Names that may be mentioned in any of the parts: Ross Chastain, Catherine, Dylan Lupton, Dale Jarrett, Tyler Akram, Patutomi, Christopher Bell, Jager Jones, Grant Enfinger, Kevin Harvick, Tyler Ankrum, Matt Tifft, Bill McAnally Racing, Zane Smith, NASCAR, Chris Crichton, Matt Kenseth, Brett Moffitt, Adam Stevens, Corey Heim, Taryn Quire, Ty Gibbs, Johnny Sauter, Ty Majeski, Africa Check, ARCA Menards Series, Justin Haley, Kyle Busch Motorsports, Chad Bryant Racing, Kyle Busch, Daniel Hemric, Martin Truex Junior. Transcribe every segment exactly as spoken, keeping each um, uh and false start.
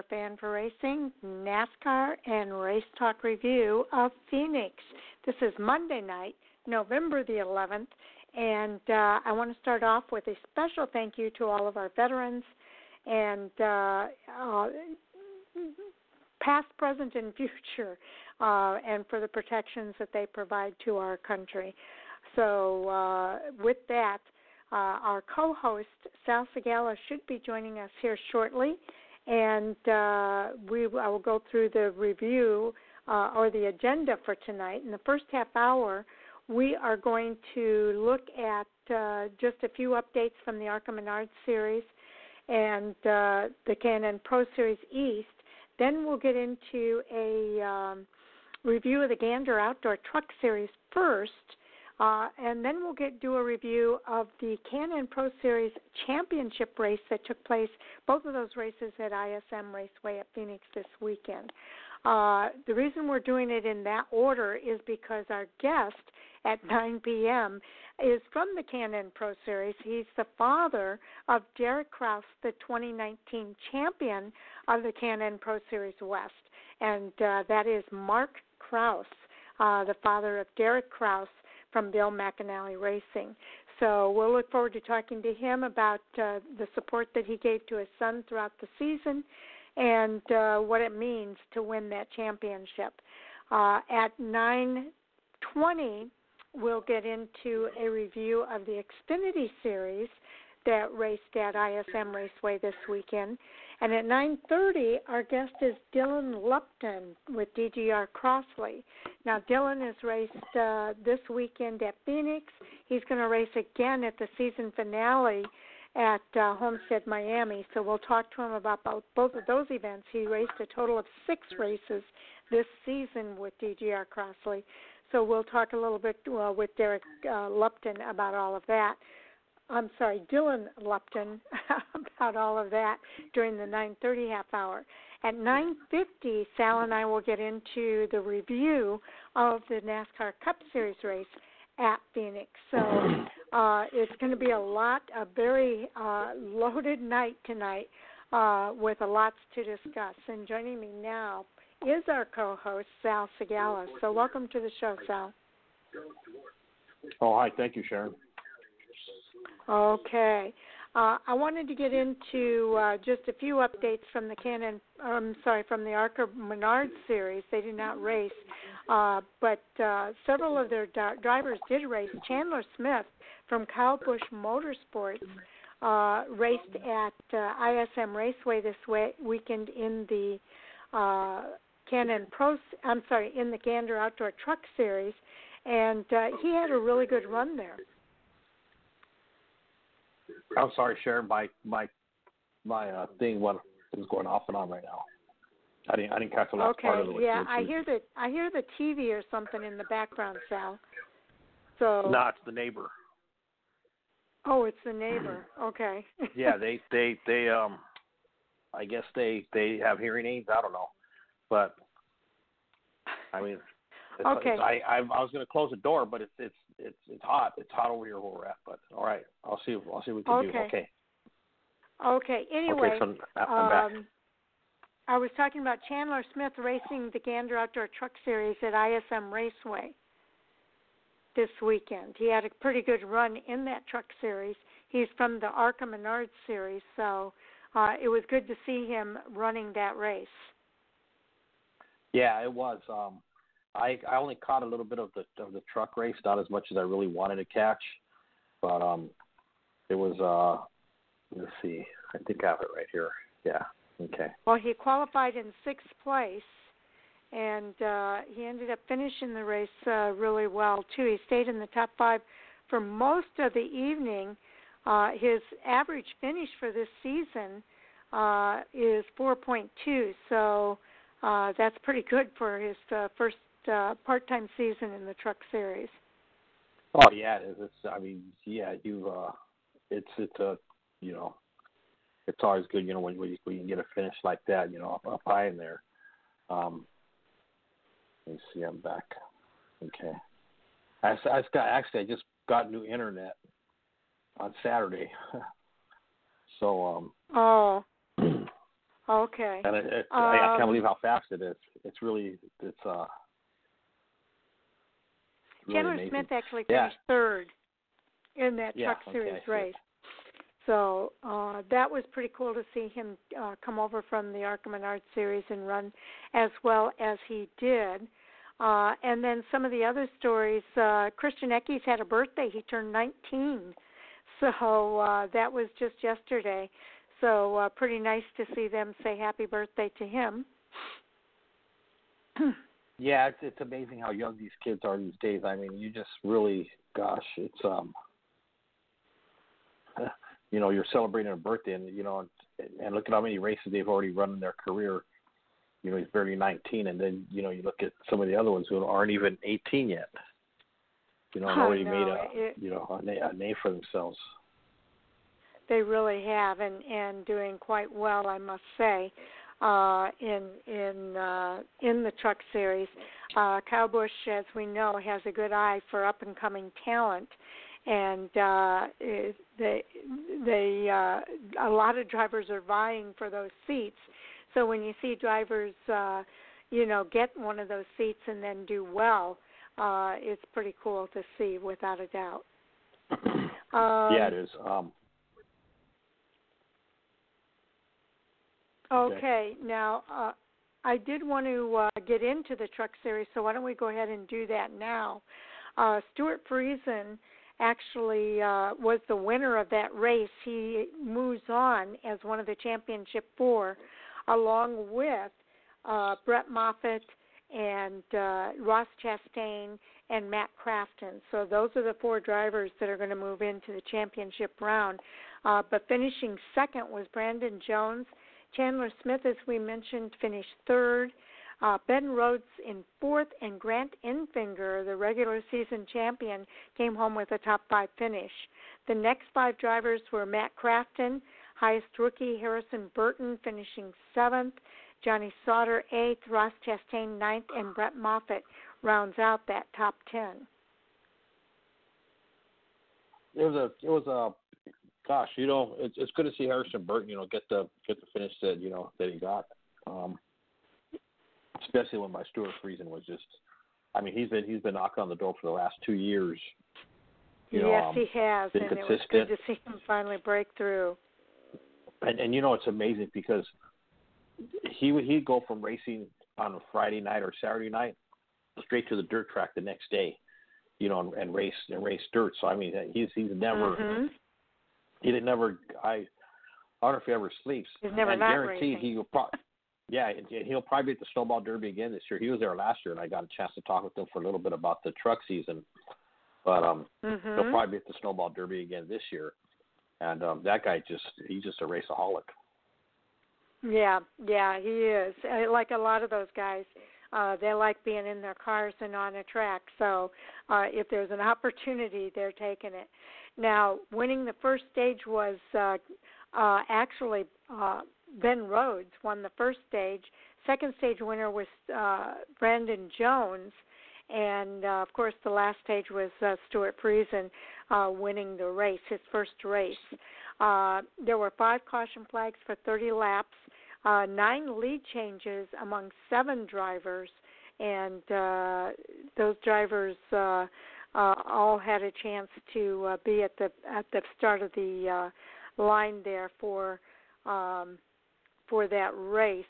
NASCAR Fan for Racing, NASCAR, and Race Talk Review of Phoenix. This is Monday night, November the eleventh, and uh, I want to start off with a special thank you to all of our veterans and uh, uh, past, present, and future, uh, and for the protections that they provide to our country. So uh, with that, Uh, our co-host, Sal Sigala, should be joining us here shortly, and uh, we I will go through the review uh, or the agenda for tonight. In the first half hour, we are going to look at uh, just a few updates from the ARCA Menards Series and uh, the K and N Pro Series East. Then we'll get into a um, review of the Gander Outdoor Truck Series first, Uh, and then we'll get do a review of the K and N Pro Series Championship race that took place, both of those races at I S M Raceway at Phoenix this weekend. Uh, the reason we're doing it in that order is because our guest at nine p.m. is from the K and N Pro Series. He's the father of Derek Kraus, the twenty nineteen champion of the K and N Pro Series West, and uh, that is Mark Kraus, uh, the father of Derek Kraus, from Bill McAnally Racing. So we'll look forward to talking to him about uh, the support that he gave to his son throughout the season and uh, what it means to win that championship. Uh, at nine twenty, we'll get into a review of the Xfinity Series that raced at I S M Raceway this weekend. And at nine thirty, our guest is Dylan Lupton with D G R Crosley. Now, Dylan has raced uh, this weekend at Phoenix. He's going to race again at the season finale at uh, Homestead Miami. So we'll talk to him about both of those events. He raced a total of six races this season with D G R Crosley. So we'll talk a little bit uh, with Derek uh, Lupton about all of that. I'm sorry, Dylan Lupton, about all of that during the nine thirty half hour. At nine fifty, Sal and I will get into the review of the NASCAR Cup Series race at Phoenix. So uh, it's going to be a lot, a very uh, loaded night tonight uh, with a lot to discuss. And joining me now is our co-host, Sal Sigala. So welcome to the show, Sal. Oh, hi. Thank you, Sharon. Okay. Uh, I wanted to get into uh, just a few updates from the K and N, I'm sorry, from the ARCA Menards Series. They did not race, uh, but uh, several of their di- drivers did race. Chandler Smith from Kyle Busch Motorsports uh, raced at uh, I S M Raceway this way- weekend in the uh, K and N Pro. I'm sorry, in the Gander Outdoor Truck Series, and uh, he had a really good run there. I'm sorry, Sharon. My my my uh, thing went, is going off and on right now. I didn't I didn't catch the last okay, part of it. Okay, yeah, I hear the I hear the T V or something in the background, Sal. So no, it's the neighbor. Oh, it's the neighbor. Okay. yeah, they, they they um, I guess they they have hearing aids. I don't know, but I mean, it's, okay. It's, I, I I was going to close the door, but it's it's. It's it's hot. It's hot over here where we're at. But all right, I'll see. I'll see what we can okay. do. Okay. Okay. Anyway, okay, so I'm um, I was talking about Chandler Smith racing the Gander Outdoor Truck Series at I S M Raceway this weekend. He had a pretty good run in that truck series. He's from the ARCA Menards Series, so uh, it was good to see him running that race. Yeah, it was. Um, I, I only caught a little bit of the of the truck race, not as much as I really wanted to catch, but um, it was uh, let's see, I think I have it right here. Yeah, okay. Well, he qualified in sixth place, and uh, he ended up finishing the race uh, really well too. He stayed in the top five for most of the evening. Uh, his average finish for this season uh, is four point two, so uh, that's pretty good for his uh, first. Uh, part-time season in the truck series. Oh yeah, it is. It's, I mean, yeah, you. Uh, it's it's a, you know, it's always good, you know, when, when, you, when you can get a finish like that, you know, up, up high in there. Um, let me see, I'm back. Okay. I, I got actually I just got new internet on Saturday, so um. Oh. Okay. And it, it, um, I, I can't believe how fast it is. It's really, it's uh. Really Chandler amazing. Smith actually yeah. finished third in that yeah, Truck okay, Series race. So uh, that was pretty cool to see him uh, come over from the ARCA Menards Series and run as well as he did. Uh, and then some of the other stories, uh, Christian Eckes had a birthday. He turned nineteen. So uh, that was just yesterday. So uh, pretty nice to see them say happy birthday to him. Yeah, it's, it's amazing how young these kids are these days. I mean, you just really, gosh, it's, um, you know, you're celebrating a birthday, and, you know, and, and look at how many races they've already run in their career. You know, he's barely nineteen, and then, you know, you look at some of the other ones who aren't even eighteen yet. You know, and already know. made a, it, you know, a, a name for themselves. They really have, and, and doing quite well, I must say. Uh, in in uh, in the Truck Series. Uh, Kyle Busch, as we know, has a good eye for up-and-coming talent, and uh, they, they uh, a lot of drivers are vying for those seats. So when you see drivers, uh, you know, get one of those seats and then do well, uh, it's pretty cool to see, without a doubt. Um, yeah, it is. Um Okay, now uh, I did want to uh, get into the Truck Series, so why don't we go ahead and do that now. Uh, Stewart Friesen actually uh, was the winner of that race. He moves on as one of the championship four, along with uh, Brett Moffitt and uh, Ross Chastain and Matt Crafton. So those are the four drivers that are going to move into the championship round. Uh, but finishing second was Brandon Jones. Chandler Smith, as we mentioned, finished third. Uh, Ben Rhodes in fourth, and Grant Enfinger, the regular season champion, came home with a top five finish. The next five drivers were Matt Crafton, highest rookie, Harrison Burton finishing seventh, Johnny Sauter eighth, Ross Chastain ninth, and Brett Moffitt rounds out that top ten. It was a. It was a. Gosh, you know, it's, it's good to see Harrison Burton, you know, get the get the finish that, you know, that he got. Um, especially when my Stewart Friesen was just, I mean, he's been he's been knocking on the door for the last two years. You know, yes, um, he has, and consistent. It was good to see him finally break through. And, and you know, it's amazing because he would he'd go from racing on a Friday night or Saturday night straight to the dirt track the next day, you know, and, and race and race dirt. So I mean, he's he's never. Mm-hmm. He didn't never. I, I don't know if he ever sleeps. He's never and not guaranteed racing. He'll probably. Yeah, he'll probably be at the Snowball Derby again this year. He was there last year, and I got a chance to talk with him for a little bit about the truck season. But um, mm-hmm. he'll probably be at the Snowball Derby again this year. And um, that guy just he's just a raceaholic. Yeah, yeah, he is. Like a lot of those guys. Uh, they like being in their cars and on a track. So uh, if there's an opportunity, they're taking it. Now, winning the first stage was uh, uh, actually uh, Ben Rhodes won the first stage. Second stage winner was uh, Brandon Jones. And, uh, of course, the last stage was uh, Stewart Friesen uh, winning the race, his first race. Uh, there were five caution flags for thirty laps. Uh, nine lead changes among seven drivers, and uh, those drivers uh, uh, all had a chance to uh, be at the at the start of the uh, line there for um, for that race.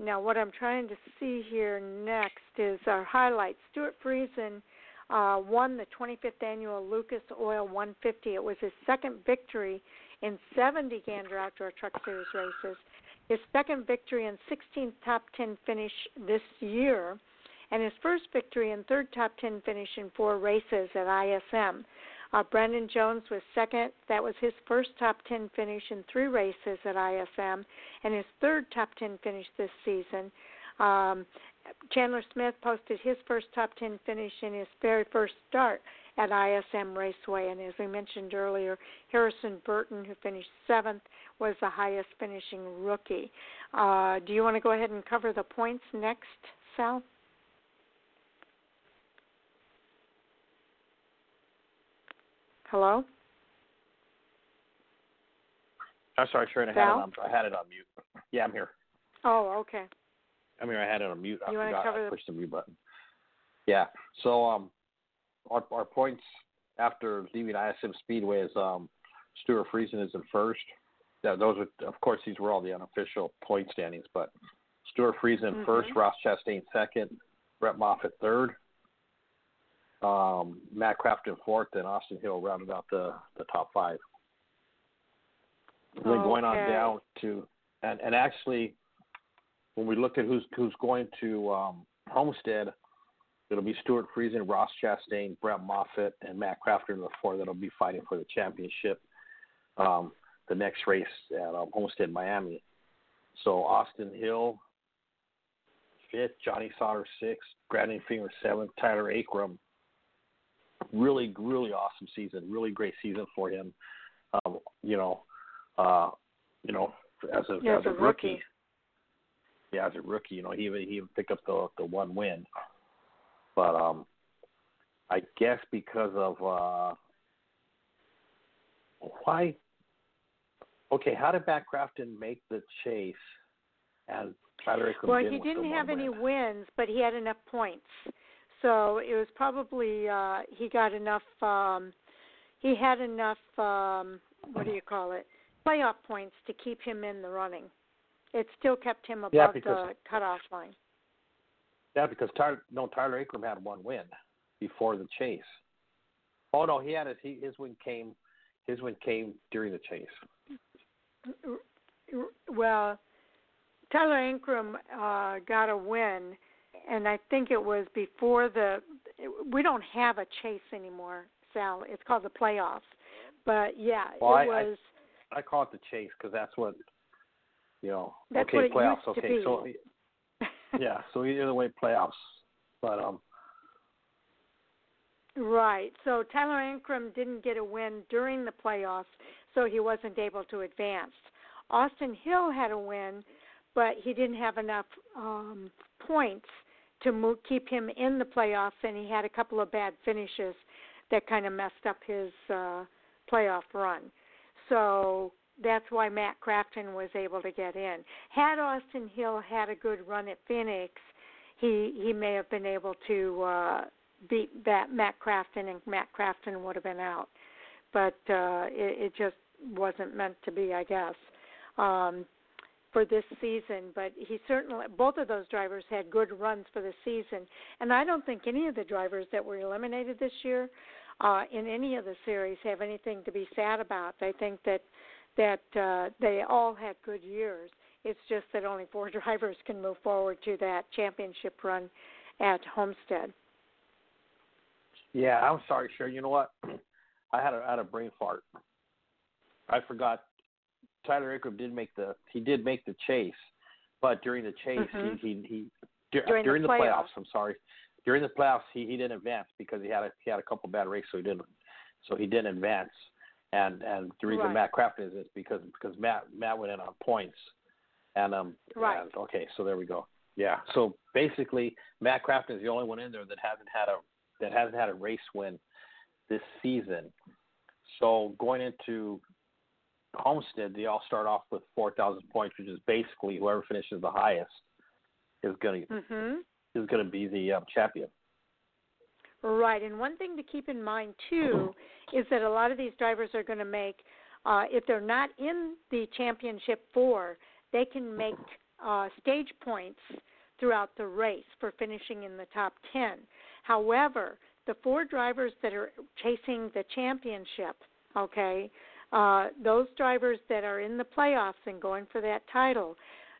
Now, what I'm trying to see here next is our highlights. Stewart Friesen uh, won the twenty-fifth annual Lucas Oil one fifty. It was his second victory in seventy Gander Outdoor Truck Series races. His second victory and sixteenth top ten finish this year, and his first victory and third top ten finish in four races at I S M. Uh, Brandon Jones was second. That was his first top ten finish in three races at I S M, and his third top ten finish this season. Um, Chandler Smith posted his first top ten finish in his very first start at I S M Raceway, and as we mentioned earlier, Harrison Burton, who finished seventh, was the highest finishing rookie. Uh, do you want to go ahead and cover the points next, Sal? Hello? I'm sorry, Sharon, I had it on, I had it on mute. Yeah, I'm here. Oh, okay. I mean, I had it on mute. I you forgot cover I pushed the mute button. Yeah. So um, our, our points after leaving I S M Speedway is um, Stewart Friesen is in first. Now, those are, of course, these were all the unofficial point standings, but Stewart Friesen mm-hmm. first, Ross Chastain second, Brett Moffitt third, um, Matt Crafton fourth, and Austin Hill rounded out the, the top five. And then okay. going on down to, and, and actually, when we looked at who's who's going to um, Homestead, it'll be Stewart Friesen, Ross Chastain, Brett Moffitt, and Matt Crafton, the four that'll be fighting for the championship. Um, the next race at um, Homestead Miami. So Austin Hill fifth, Johnny Sauter sixth, Brandon Finger seventh, Tyler Akram. Really, really awesome season. Really great season for him. Um, you know, uh, you know, as a yeah, as a rookie. rookie. Yeah, as a rookie, you know, he even he even picked up the the one win. But um, I guess because of uh, why. Okay, how did Matt Crafton make the chase? And well, he didn't have any win. wins, but he had enough points. So it was probably uh, he got enough. Um, he had enough. Um, what do you call it? Playoff points to keep him in the running. It still kept him above yeah, because, the cutoff line. Yeah, because Tyler, no, Tyler Akram had one win before the chase. Oh no, he had his he, his win came his win came during the chase. Well, Tyler Akram uh, got a win, and I think it was before the. We don't have a chase anymore, Sal. It's called the playoffs. But yeah, well, it I, was. I, I call it the chase because that's what. You know, that's okay, what playoffs. It used okay, to be. So yeah, so either way, playoffs. But um. Right. So Tyler Ankrum didn't get a win during the playoffs, so he wasn't able to advance. Austin Hill had a win, but he didn't have enough um, points to move, keep him in the playoffs, and he had a couple of bad finishes that kind of messed up his uh, playoff run. So that's why Matt Crafton was able to get in. Had Austin Hill had a good run at Phoenix, he, he may have been able to uh, beat that Matt Crafton, and Matt Crafton would have been out. But uh, it, it just wasn't meant to be, I guess, um, for this season. But he certainly, both of those drivers had good runs for the season. And I don't think any of the drivers that were eliminated this year uh, in any of the series have anything to be sad about. I think that that uh, they all had good years. It's just that only four drivers can move forward to that championship run at Homestead. Yeah, I'm sorry, Sherry. You know what? I had a, I had a brain fart. I forgot. Tyler Akram did make the he did make the chase, but during the chase mm-hmm. he he, he dur- during, during the, the playoffs. playoffs. I'm sorry. During the playoffs he, he didn't advance because he had a he had a couple bad races, so he didn't so he didn't advance. And and the reason right. Matt Crafton is is because because Matt Matt went in on points, and um right and, okay so there we go yeah so basically Matt Crafton is the only one in there that hasn't had a that hasn't had a race win this season. So going into Homestead, they all start off with four thousand points, which is basically whoever finishes the highest is going to mm-hmm. is going to be the um, champion. Right, and one thing to keep in mind, too, is that a lot of these drivers are going to make, uh, if they're not in the championship four, they can make uh, stage points throughout the race for finishing in the top ten. However, the four drivers that are chasing the championship, okay, uh, those drivers that are in the playoffs and going for that title,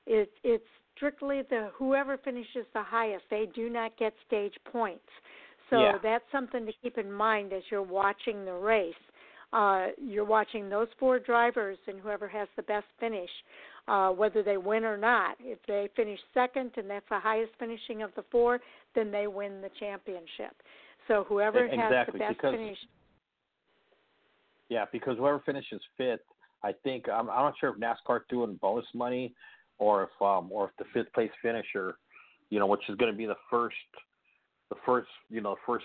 it, it's strictly the whoever finishes the highest. They do not get stage points. So yeah. that's something to keep in mind as you're watching the race. Uh, you're watching those four drivers and whoever has the best finish, uh, whether they win or not. If they finish second and that's the highest finishing of the four, then they win the championship. So whoever exactly, has the best because, finish. Yeah, because whoever finishes fifth, I think, I'm, I'm not sure if NASCAR's doing bonus money or if, um, or if the fifth place finisher, you know, which is going to be the first – the first, you know, first,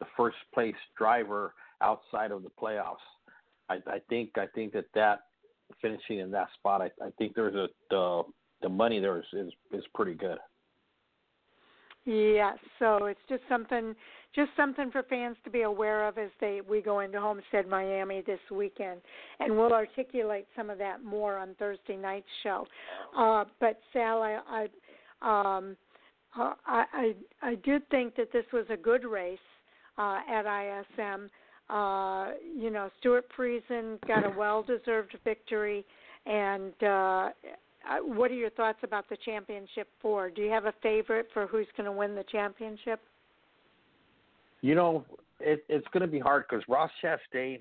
the first place driver outside of the playoffs. I, I think, I think that that finishing in that spot, I, I think there's a uh, the money there is, is, is pretty good. Yeah, so it's just something, just something for fans to be aware of as they we go into Homestead Miami this weekend, and we'll articulate some of that more on Thursday night's show. Uh, but Sal, I I, um, I I I did think that this was a good race uh, at I S M. Uh, you know, Stewart Friesen got a well-deserved victory, and. Uh, What are your thoughts about the championship for? Do you have a favorite for who's going to win the championship? You know, it, it's going to be hard because Ross Chastain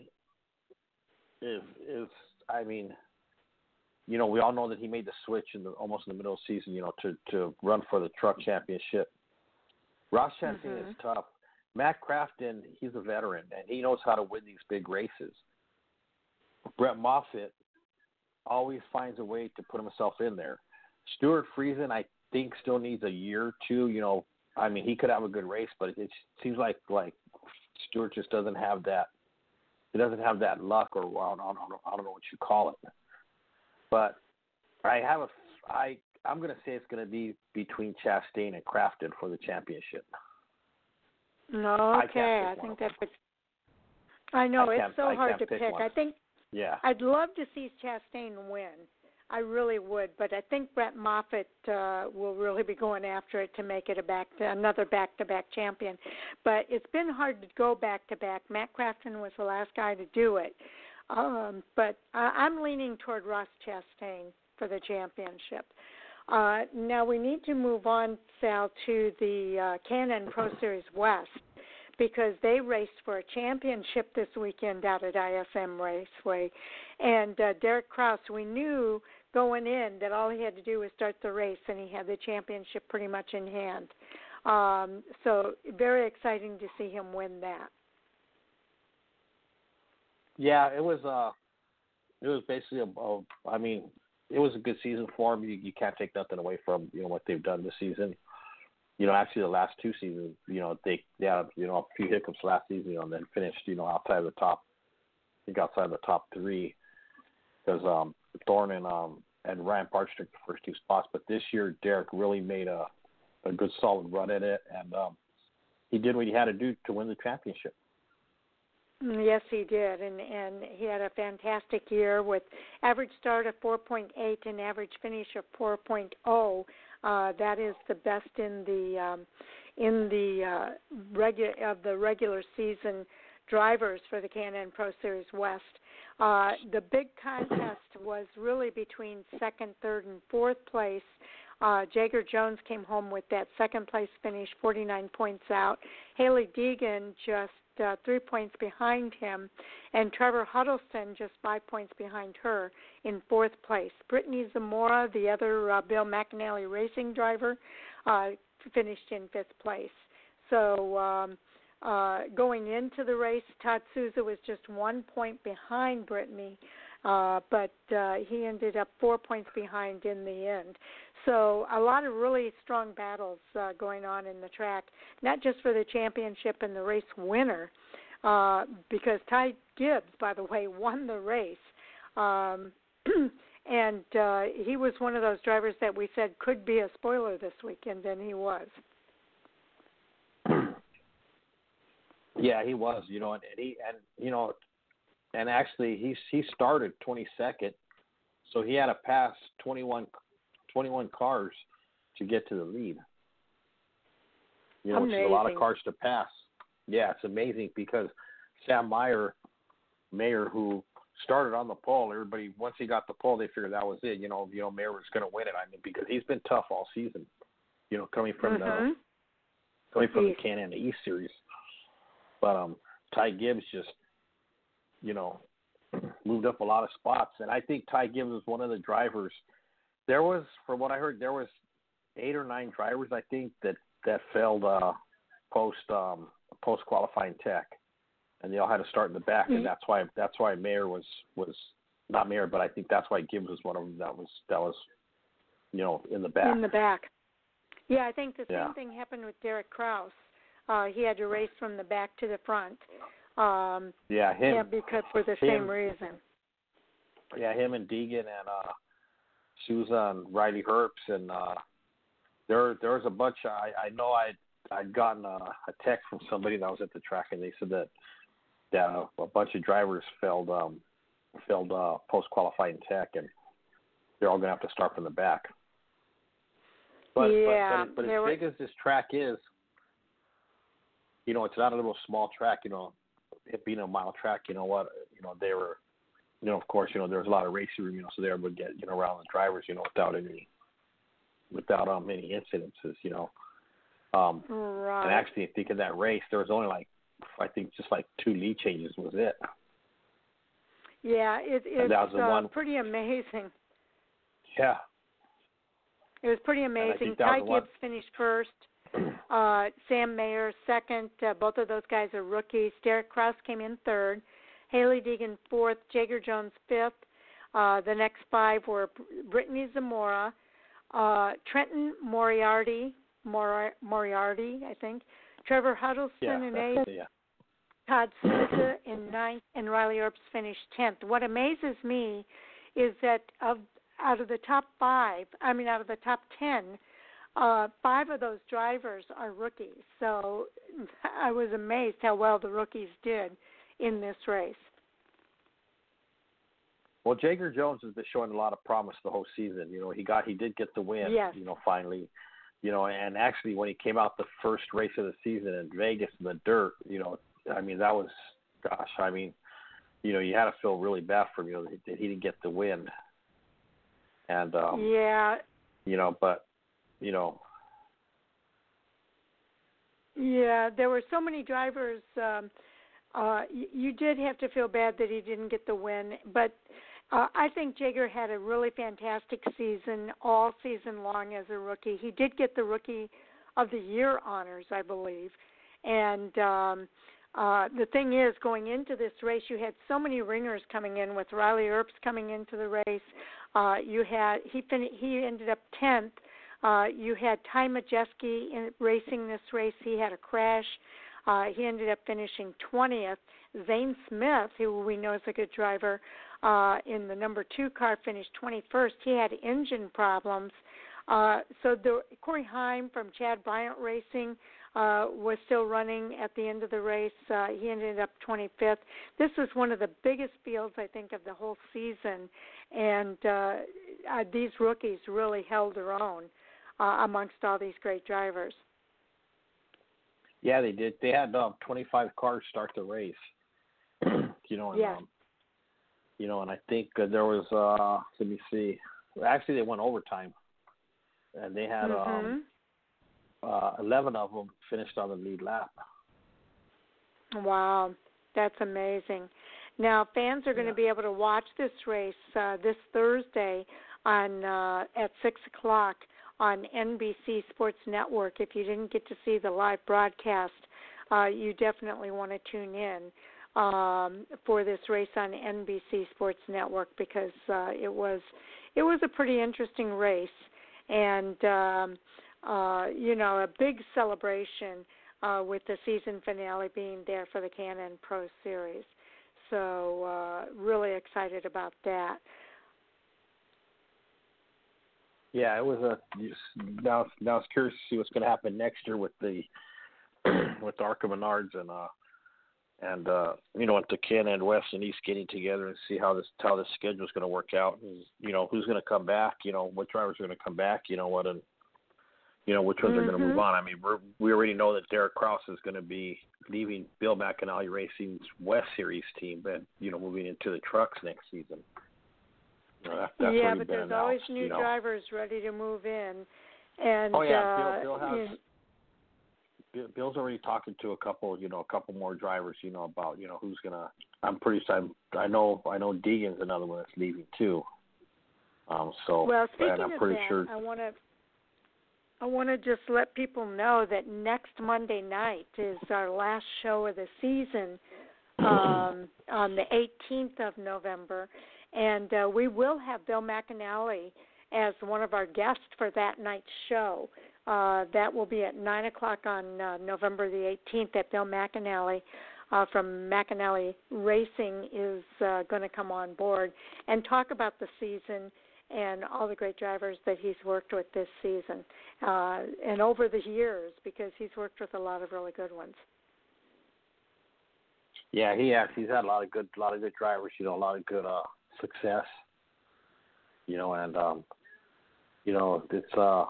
is, is, I mean, you know, we all know that he made the switch in the, almost in the middle of the season, you know, to, to run for the truck championship. Ross Chastain mm-hmm. is tough. Matt Crafton, he's a veteran, and he knows how to win these big races. Brett Moffitt always finds a way to put himself in there. Stewart Friesen, I think, still needs a year or two. You know, I mean, he could have a good race, but it, it seems like like Stewart just doesn't have that. He doesn't have that luck, or I don't, I don't, I don't know what you call it. But I have a, I I'm going to say it's going to be between Chastain and Crafton for the championship. No, okay, I, I think that's. I know I it's so I hard to pick. pick. I think. Yeah, I'd love to see Chastain win. I really would, but I think Brett Moffitt uh, will really be going after it to make it a back to, another back-to-back champion. But it's been hard to go back-to-back. Matt Crafton was the last guy to do it. Um, but I, I'm leaning toward Ross Chastain for the championship. Uh, now we need to move on, Sal, to the uh, K and N Pro Series West, because they raced for a championship this weekend out at I S M Raceway. And uh, Derek Kraus, we knew going in that all he had to do was start the race, and he had the championship pretty much in hand. Um, so very exciting to see him win that. Yeah, it was uh, it was basically, a, a, I mean, it was a good season for him. You, you can't take nothing away from, you know, what they've done this season. You know, actually the last two seasons, you know, they, they had, you know, a few hiccups last season, you know, and then finished, you know, outside of the top, I think outside of the top three, because um, Thorne and um, and Ryan Parch took the first two spots. But this year, Derek really made a, a good solid run at it, and um, he did what he had to do to win the championship. Yes, he did, and, and he had a fantastic year with average start of four point eight and average finish of four point oh. Uh, that is the best in the um, in the uh, regu- of the regular season drivers for the K and N Pro Series West. Uh, the big contest was really between second, third, and fourth place. Uh, Jager Jones came home with that second place finish, forty-nine points out. Haley Deegan just Uh, three points behind him, and Trevor Huddleston just five points behind her in fourth place. Brittany Zamora, the other uh, Bill McAnally Racing driver, uh, finished in fifth place. So um, uh, going into the race, Todd Souza was just one point behind Brittany, uh, but uh, he ended up four points behind in the end. So a lot of really strong battles uh, going on in the track, not just for the championship and the race winner, uh, because Ty Gibbs, by the way, won the race. Um, and uh, he was one of those drivers that we said could be a spoiler this weekend, and he was. Yeah, he was, you know, and, and he, and you know, and actually he, he started twenty-second, so he had to pass twenty-one twenty-one cars to get to the lead. You know, amazing. Which is a lot of cars to pass. Yeah, it's amazing because Sam Mayer, Mayer, who started on the pole, everybody, once he got the pole, they figured that was it. You know, you know, Mayer was going to win it. I mean, because he's been tough all season. You know, coming from mm-hmm. the coming from East. the K and N East Series. But um, Ty Gibbs just, you know, moved up a lot of spots, and I think Ty Gibbs was one of the drivers. There was, from what I heard, there was eight or nine drivers, I think, that, that failed uh, post um, post qualifying tech, and they all had to start in the back, mm-hmm. and that's why that's why Mayer was, was not Mayer, but I think that's why Gibbs was one of them that was that was, you know, in the back. In the back. Yeah, I think the same yeah. thing happened with Derek Kraus. Uh, he had to race from the back to the front. Um, yeah, him. Yeah, because for the him, same reason. Yeah, him and Deegan and. Uh, she was on Riley Herbst, and uh, there there was a bunch. Of, I I know I I'd, I'd gotten a, a text from somebody that was at the track, and they said that that a bunch of drivers failed um, failed uh, post qualifying tech, and they're all going to have to start from the back. But, yeah, but, but, but as big was... as this track is, you know, it's not a little small track. You know, it being a mile track, you know what, you know, they were, you know, of course, you know, there was a lot of racing room, you know, so they would get, you know, around the drivers, you know, without any, without um, any incidences, you know. Um, right. And actually, I think in that race, there was only like, I think just like two lead changes was it. Yeah, it, it's uh, one... pretty amazing. Yeah. It was pretty amazing. Ty Gibbs finished first. Uh, Sam Mayer second. Uh, both of those guys are rookies. Derek Kraus came in third. Haley Deegan fourth. Jager Jones fifth. Uh, the next five were Brittany Zamora, uh, Trenton Moriarty, Mor- Moriarty, I think. Trevor Huddleston yeah, in eighth. Yeah. Todd Souza in ninth, and Riley Herbst finished tenth. What amazes me is that of out of the top five, I mean, out of the top ten, uh, five of those drivers are rookies. So I was amazed how well the rookies did in this race. Well, Jager Jones has been showing a lot of promise the whole season. You know, he got, he did get the win, yes. you know, finally, you know, and actually when he came out the first race of the season in Vegas in the dirt, you know, I mean, that was, gosh, I mean, you know, you had to feel really bad for him, you know, that he didn't get the win. And, um, yeah, you know, but, you know. Yeah, there were so many drivers. Um, uh, you, you did have to feel bad that he didn't get the win. But uh, I think Jager had a really fantastic season all season long as a rookie. He did get the Rookie of the Year honors, I believe. And um, uh, the thing is, going into this race, you had so many ringers coming in with Riley Herbst coming into the race. Uh, you had he fin- he ended up tenth. Uh, you had Ty Majeski in racing this race. He had a crash. Uh, he ended up finishing twentieth. Zane Smith, who we know is a good driver, uh, in the number two car finished twenty-first. He had engine problems. Uh, so the, Corey Heim from Chad Bryant Racing uh, was still running at the end of the race. Uh, he ended up twenty-fifth. This was one of the biggest fields, I think, of the whole season, and uh, uh, these rookies really held their own uh, amongst all these great drivers. Yeah, they did. They had um, twenty-five cars start the race, you know. And, yeah. Um, you know, and I think uh, there was. Uh, let me see. Actually, they went overtime. And they had mm-hmm. um, uh, eleven of them finished on the lead lap. Wow, that's amazing. Now, fans are going yeah. to be able to watch this race uh, this Thursday on uh, at six o'clock on N B C Sports Network. If you didn't get to see the live broadcast, uh, you definitely want to tune in um, for this race on N B C Sports Network because uh, it was it was a pretty interesting race. And, um, uh, you know, a big celebration uh, with the season finale being there for the K and N Pro Series. So uh, really excited about that. Yeah, it was a now. Now it's curious to see what's going to happen next year with the with the ARCA Menards and uh, and uh, you know, with the K and N West and East getting together and see how this how this schedule is going to work out. And, you know, who's going to come back? You know, what drivers are going to come back? You know what, and you know which ones mm-hmm. are going to move on. I mean, we're, we already know that Derek Kraus is going to be leaving Bill McAnally Racing's West Series team, but you know, moving into the trucks next season. You know, that, that's yeah, but there's announced, always new you know. drivers ready to move in, and oh yeah, uh, Bill, Bill has. Yeah. Bill's already talking to a couple, you know, a couple more drivers, you know, about, you know, who's gonna. I'm pretty sure. I'm, I know. I know Deegan's another one that's leaving too. Um. So. Well, speaking I'm of pretty that, sure... I want to. I want to just let people know that next Monday night is our last show of the season, um, on the eighteenth of November, and uh, we will have Bill McAnally as one of our guests for that night's show. Uh, that will be at nine o'clock on uh, November the eighteenth at Bill McAnally uh, from McAnally Racing is uh, going to come on board and talk about the season and all the great drivers that he's worked with this season uh, and over the years, because he's worked with a lot of really good ones. Yeah, he has. He's had a lot of good, a lot of good drivers. You know, a lot of good uh, success. You know, and um, you know, it's uh,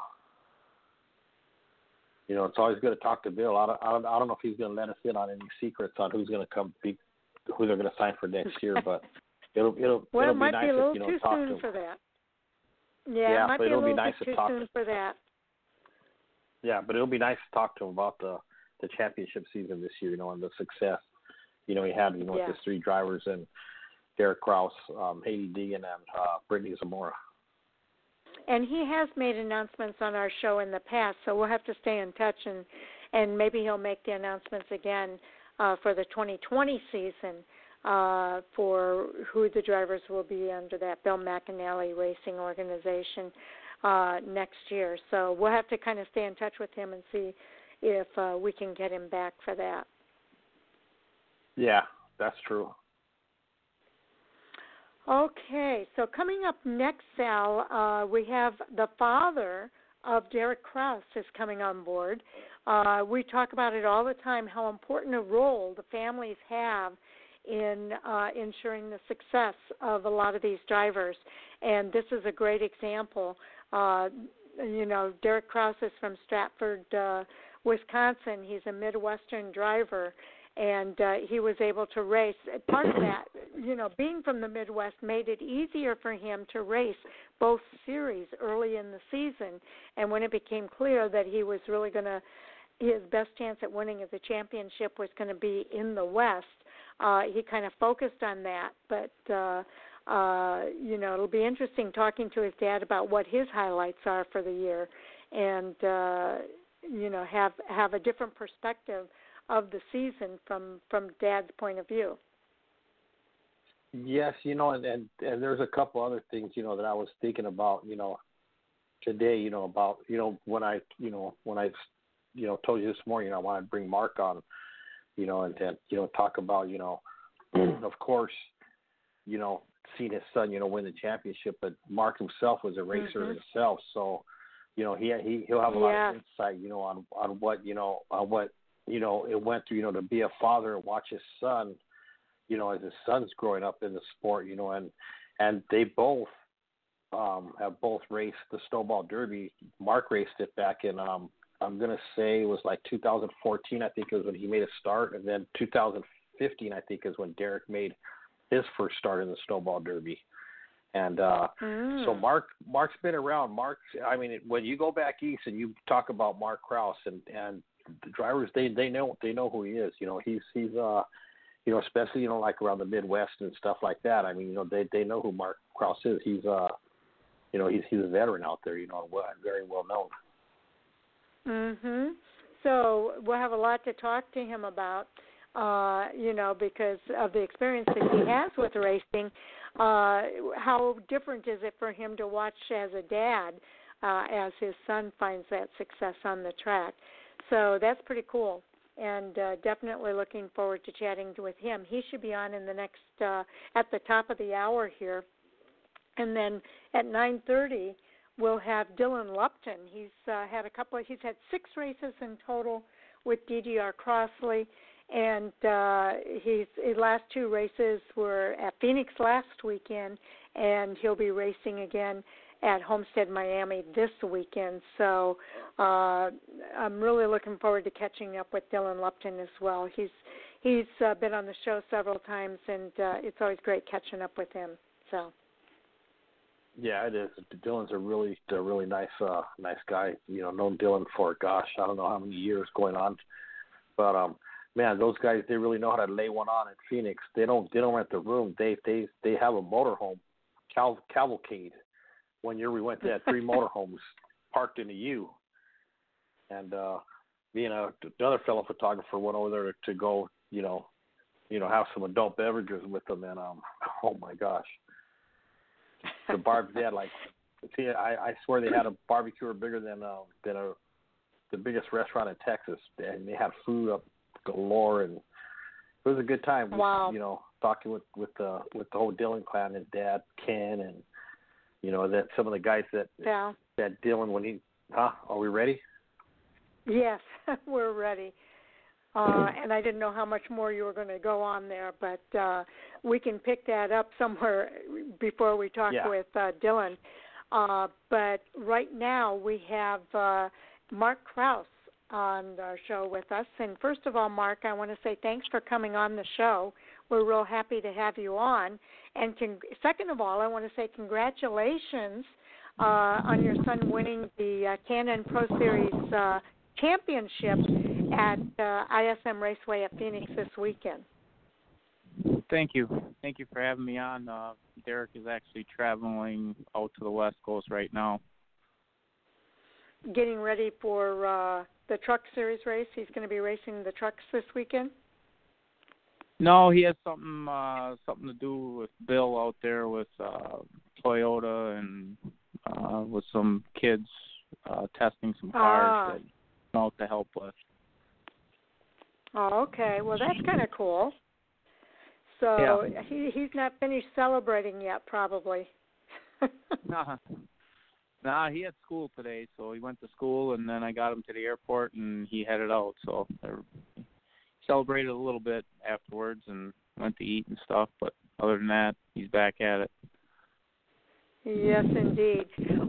you know, it's always good to talk to Bill. I don't, I don't, I don't know if he's going to let us in on any secrets on who's going to come, be, who they're going to sign for next year, but. It'll it'll well, it'll it might be, nice be a little if, you know, too soon to for that. Yeah, yeah, it might but be it'll a little be nice bit to too talk soon to, for that. Yeah, but it'll be nice to talk to him about the, the championship season this year, you know, and the success, you know, he had, you know, yeah. with his three drivers and Derek Kraus, um, Hayley Deegan, and uh, Brittany Zamora. And he has made announcements on our show in the past, so we'll have to stay in touch, and, and maybe he'll make the announcements again uh, for the twenty twenty season. Uh, for who the drivers will be under that Bill McAnally Racing organization uh, next year. So we'll have to kind of stay in touch with him and see if uh, we can get him back for that. Yeah, that's true. Okay, so coming up next, Sal, uh, we have the father of Derek Kraus is coming on board. Uh, we talk about it all the time, how important a role the families have in uh, ensuring the success of a lot of these drivers. And this is a great example. Uh, you know, Derek Kraus is from Stratford, uh, Wisconsin. He's a Midwestern driver, and uh, he was able to race. Part of that, you know, being from the Midwest made it easier for him to race both series early in the season. And when it became clear that he was really going to, his best chance at winning at the championship was going to be in the West, Uh, he kind of focused on that, but, uh, uh, you know, it'll be interesting talking to his dad about what his highlights are for the year and, uh, you know, have have a different perspective of the season from, from Dad's point of view. Yes, you know, and, and, and there's a couple other things, you know, that I was thinking about, you know, today, you know, about, you know, when I, you know, when I, you know, told you this morning, you know, I wanted to bring Mark on, you know, and, and, you know, talk about, you know, of course, you know, seeing his son, you know, win the championship, but Mark himself was a racer mm-hmm. himself. So, you know, he, he, he'll have a lot yeah. of insight, you know, on, on what, you know, on what, you know, it went through, you know, to be a father and watch his son, you know, as his son's growing up in the sport, you know, and, and they both um, have both raced the Snowball Derby. Mark raced it back in, um, I'm going to say it was like two thousand fourteen, I think it was when he made a start. And then two thousand fifteen, I think, is when Derek made his first start in the Snowball Derby. And uh, mm. so Mark, Mark's been around. Mark, I mean, when you go back east and you talk about Mark Kraus and, and the drivers, they, they know they know who he is. You know, he's, he's uh, you know, especially, you know, like around the Midwest and stuff like that. I mean, you know, they, they know who Mark Kraus is. He's, uh, you know, he's, he's a veteran out there, you know, very well known. Mhm. So we'll have a lot to talk to him about, uh, you know, because of the experience that he has with racing. Uh, how different is it for him to watch as a dad uh, as his son finds that success on the track? So that's pretty cool, and uh, definitely looking forward to chatting with him. He should be on in the next uh, at the top of the hour here, and then at nine thirty. We'll have Dylan Lupton. He's uh, had a couple of, he's had six races in total with D G R Crosley, and uh, he's, his last two races were at Phoenix last weekend, and he'll be racing again at Homestead Miami this weekend. So uh, I'm really looking forward to catching up with Dylan Lupton as well. He's he's uh, been on the show several times, and uh, it's always great catching up with him. So. Yeah, it is. Dylan's a really, a really nice, uh, nice guy. You know, known Dylan for gosh, I don't know how many years going on, but um, man, those guys, they really know how to lay one on in Phoenix. They don't, they don't rent the room. They, they, they have a motorhome, Cal, cavalcade. One year we went to that three motorhomes parked in a U, and uh, me and a, another fellow photographer went over there to go, you know, you know, have some adult beverages with them, and um, oh my gosh. The barb, they had like, see, I, I swear they had a barbecue bigger than uh, than a, the biggest restaurant in Texas, and they had food up galore, and it was a good time. Wow. You know, talking with with the with the whole Dylan clan, his dad Ken, and You know, that some of the guys that yeah. that Dylan, when he, huh? Are we ready? Yes, we're ready. Uh, and I didn't know how much more you were going to go on there, but uh, we can pick that up somewhere before we talk yeah. with uh, Dylan. Uh, but right now we have uh, Mark Kraus on our show with us. And first of all, Mark, I want to say thanks for coming on the show. We're real happy to have you on. And con- second of all, I want to say congratulations uh, on your son winning the uh, K and N Pro Series uh, championship at uh, I S M Raceway at Phoenix this weekend. Thank you. Thank you for having me on. Uh, Derek is actually traveling out to the West Coast right now. Getting ready for uh, the Truck Series race? He's going to be racing the trucks this weekend? No, he has something uh, something to do with Bill out there with uh, Toyota and uh, with some kids uh, testing some cars ah. that he's out to help with. Oh, okay. Well, that's kind of cool. So yeah. he, he's not finished celebrating yet, probably. nah. nah, he had school today, so he went to school, and then I got him to the airport, and he headed out. So I celebrated a little bit afterwards and went to eat and stuff, but other than that, he's back at it. Yes, indeed.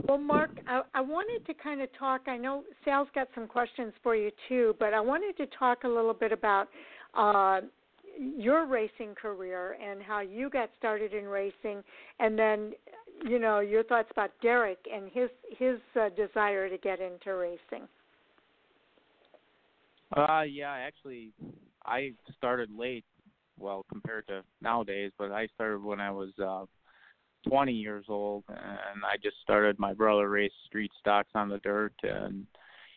Well, Mark, I, I wanted to kind of talk, I know Sal's got some questions for you too, but I wanted to talk a little bit about uh, your racing career and how you got started in racing, and then, you know, your thoughts about Derek and his, his uh, desire to get into racing. Uh, yeah, actually, I started late, well, compared to nowadays, but I started when I was uh, twenty years old, and I just started. My brother raced street stocks on the dirt, and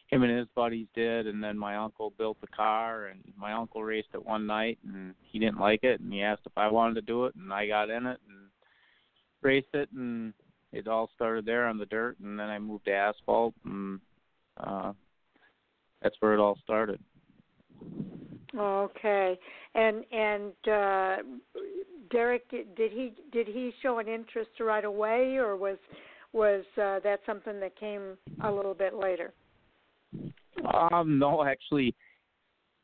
him and his buddies did, and then my uncle built the car, and my uncle raced it one night, and he didn't like it, and he asked if I wanted to do it, and I got in it and raced it, and it all started there on the dirt, and then I moved to asphalt, and uh, that's where it all started. Okay, and and uh, Derek, did he did he show an interest right away, or was was uh, that something that came a little bit later? Um, no, actually,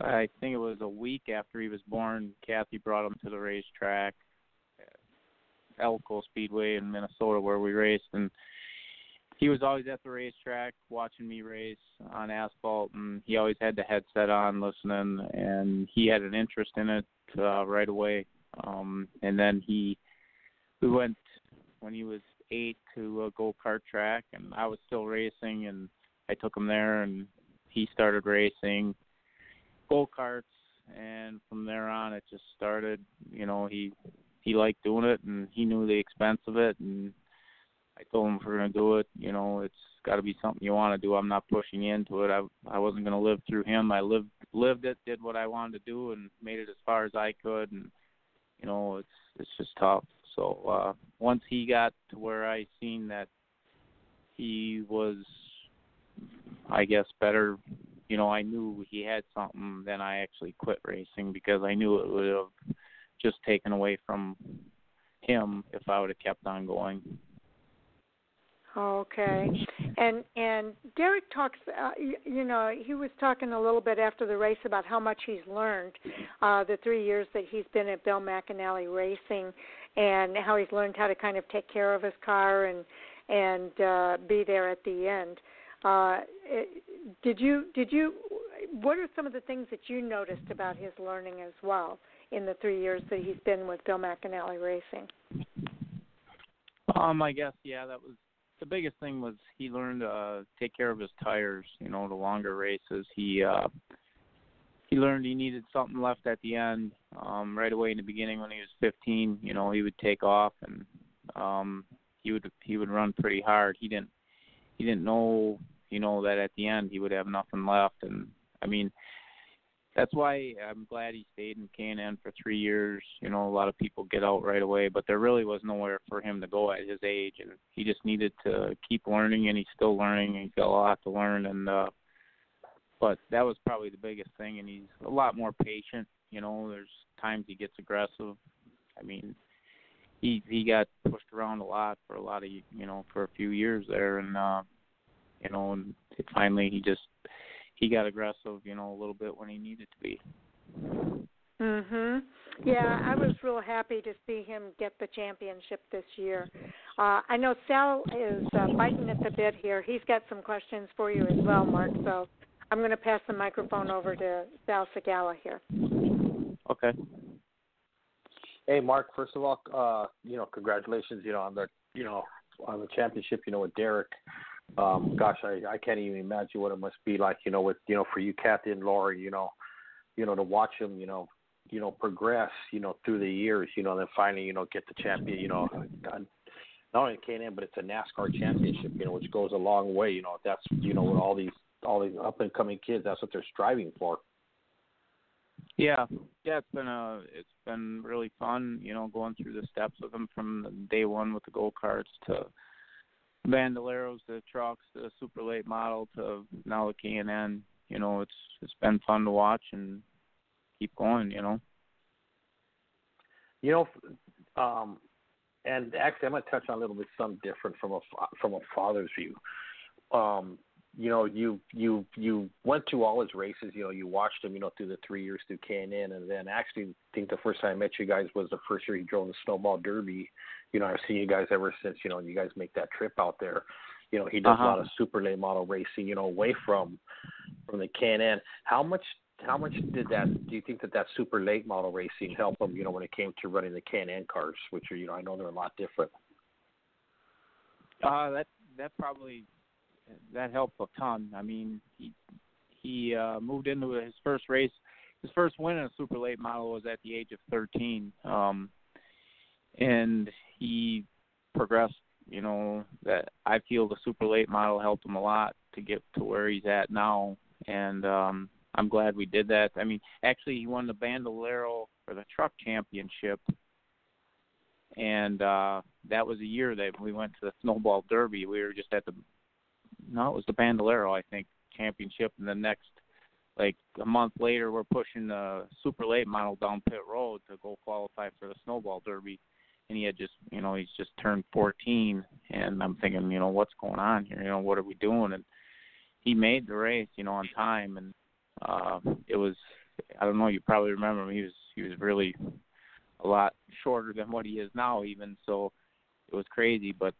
I think it was a week after he was born. Kathy brought him to the racetrack, Elko Speedway in Minnesota, where we raced, and he was always at the racetrack watching me race on asphalt, and he always had the headset on listening, and he had an interest in it uh, right away. Um, and then he, we went when he was eight to a go-kart track, and I was still racing, and I took him there, and he started racing go-karts, and from there on it just started. You know, he he liked doing it, and he knew the expense of it, and I told him if we're going to do it, you know, it's got to be something you want to do. I'm not pushing you into it. I I wasn't going to live through him. I lived lived it, did what I wanted to do, and made it as far as I could. And, you know, it's it's just tough. So uh, once he got to where I seen that he was, I guess, better, you know, I knew he had something, then I actually quit racing because I knew it would have just taken away from him if I would have kept on going. Okay, and and Derek talks, uh, you, you know, he was talking a little bit after the race about how much he's learned uh, the three years that he's been at Bill McAnally Racing, and how he's learned how to kind of take care of his car and and uh, be there at the end. Uh, did you did you? What are some of the things that you noticed about his learning as well in the three years that he's been with Bill McAnally Racing? Um, I guess yeah, that was. The biggest thing was he learned to uh, take care of his tires, you know, the longer races. He uh, he learned he needed something left at the end. Um, right away in the beginning when he was fifteen, you know, he would take off and um, he would he would run pretty hard. He didn't he didn't know, you know, that at the end he would have nothing left. And, I mean, that's why I'm glad he stayed in K and N for three years. You know, a lot of people get out right away, but there really was nowhere for him to go at his age, and he just needed to keep learning, and he's still learning, and he's got a lot to learn. And uh, but that was probably the biggest thing, and he's a lot more patient. You know, there's times he gets aggressive. I mean, he he got pushed around a lot for a lot of, you know, for a few years there, and uh, you know, and finally he just he got aggressive, you know, a little bit when he needed to be. Mhm. Yeah, I was real happy to see him get the championship this year. Uh, I know Sal is uh, biting at the bit here. He's got some questions for you as well, Mark. So I'm going to pass the microphone over to Sal Sigala here. Okay. Hey, Mark. First of all, uh, you know, congratulations, you know, on the, you know, on the championship, you know, with Derek. Um, gosh, I, I can't even imagine what it must be like, you know, with, you know, for you, Kathy and Lori, you know, you know, to watch him, you know, you know, progress, you know, through the years, you know, and then finally, you know, get the champion, you know, not only K and N, but it's a NASCAR championship, you know, which goes a long way, you know, that's, you know, with all these, all these up and coming kids, that's what they're striving for. Yeah, yeah, it's been a, it's been really fun, you know, going through the steps with them from day one with the go-karts to Bandoleros, the trucks, the super late model to now the K and N. You know, it's it's been fun to watch and keep going, you know. You know, um, and actually, I'm going to touch on a little bit something different from a from a father's view. Um, you know, you you you went to all his races. You know, you watched him, you know, through the three years through K and N, and then actually, I think the first time I met you guys was the first year he drove the Snowball Derby. You know, I've seen you guys ever since. You know, you guys make that trip out there. You know, he does uh-huh. a lot of super late model racing. You know, away from from the K and N. How much how much did that? Do you think that that super late model racing helped him? You know, when it came to running the K and N cars, which are, you know, I know they're a lot different. Uh, that that probably. That helped a ton. I mean, he he uh, moved into his first race. His first win in a super late model was at the age of thirteen, um, and he progressed. You know, that I feel the super late model helped him a lot to get to where he's at now, and um, I'm glad we did that. I mean, actually, he won the Bandolero for the truck championship. And uh, that was a year that we went to the Snowball Derby. We were just at the No, it was the Bandolero, I think, championship. And the next, like, a month later, we're pushing the super late model down pit road to go qualify for the Snowball Derby. And he had just, you know, he's just turned fourteen. And I'm thinking, you know, what's going on here? You know, what are we doing? And he made the race, you know, on time. And uh, it was, I don't know, you probably remember him. He was, he was really a lot shorter than what he is now even. So it was crazy, but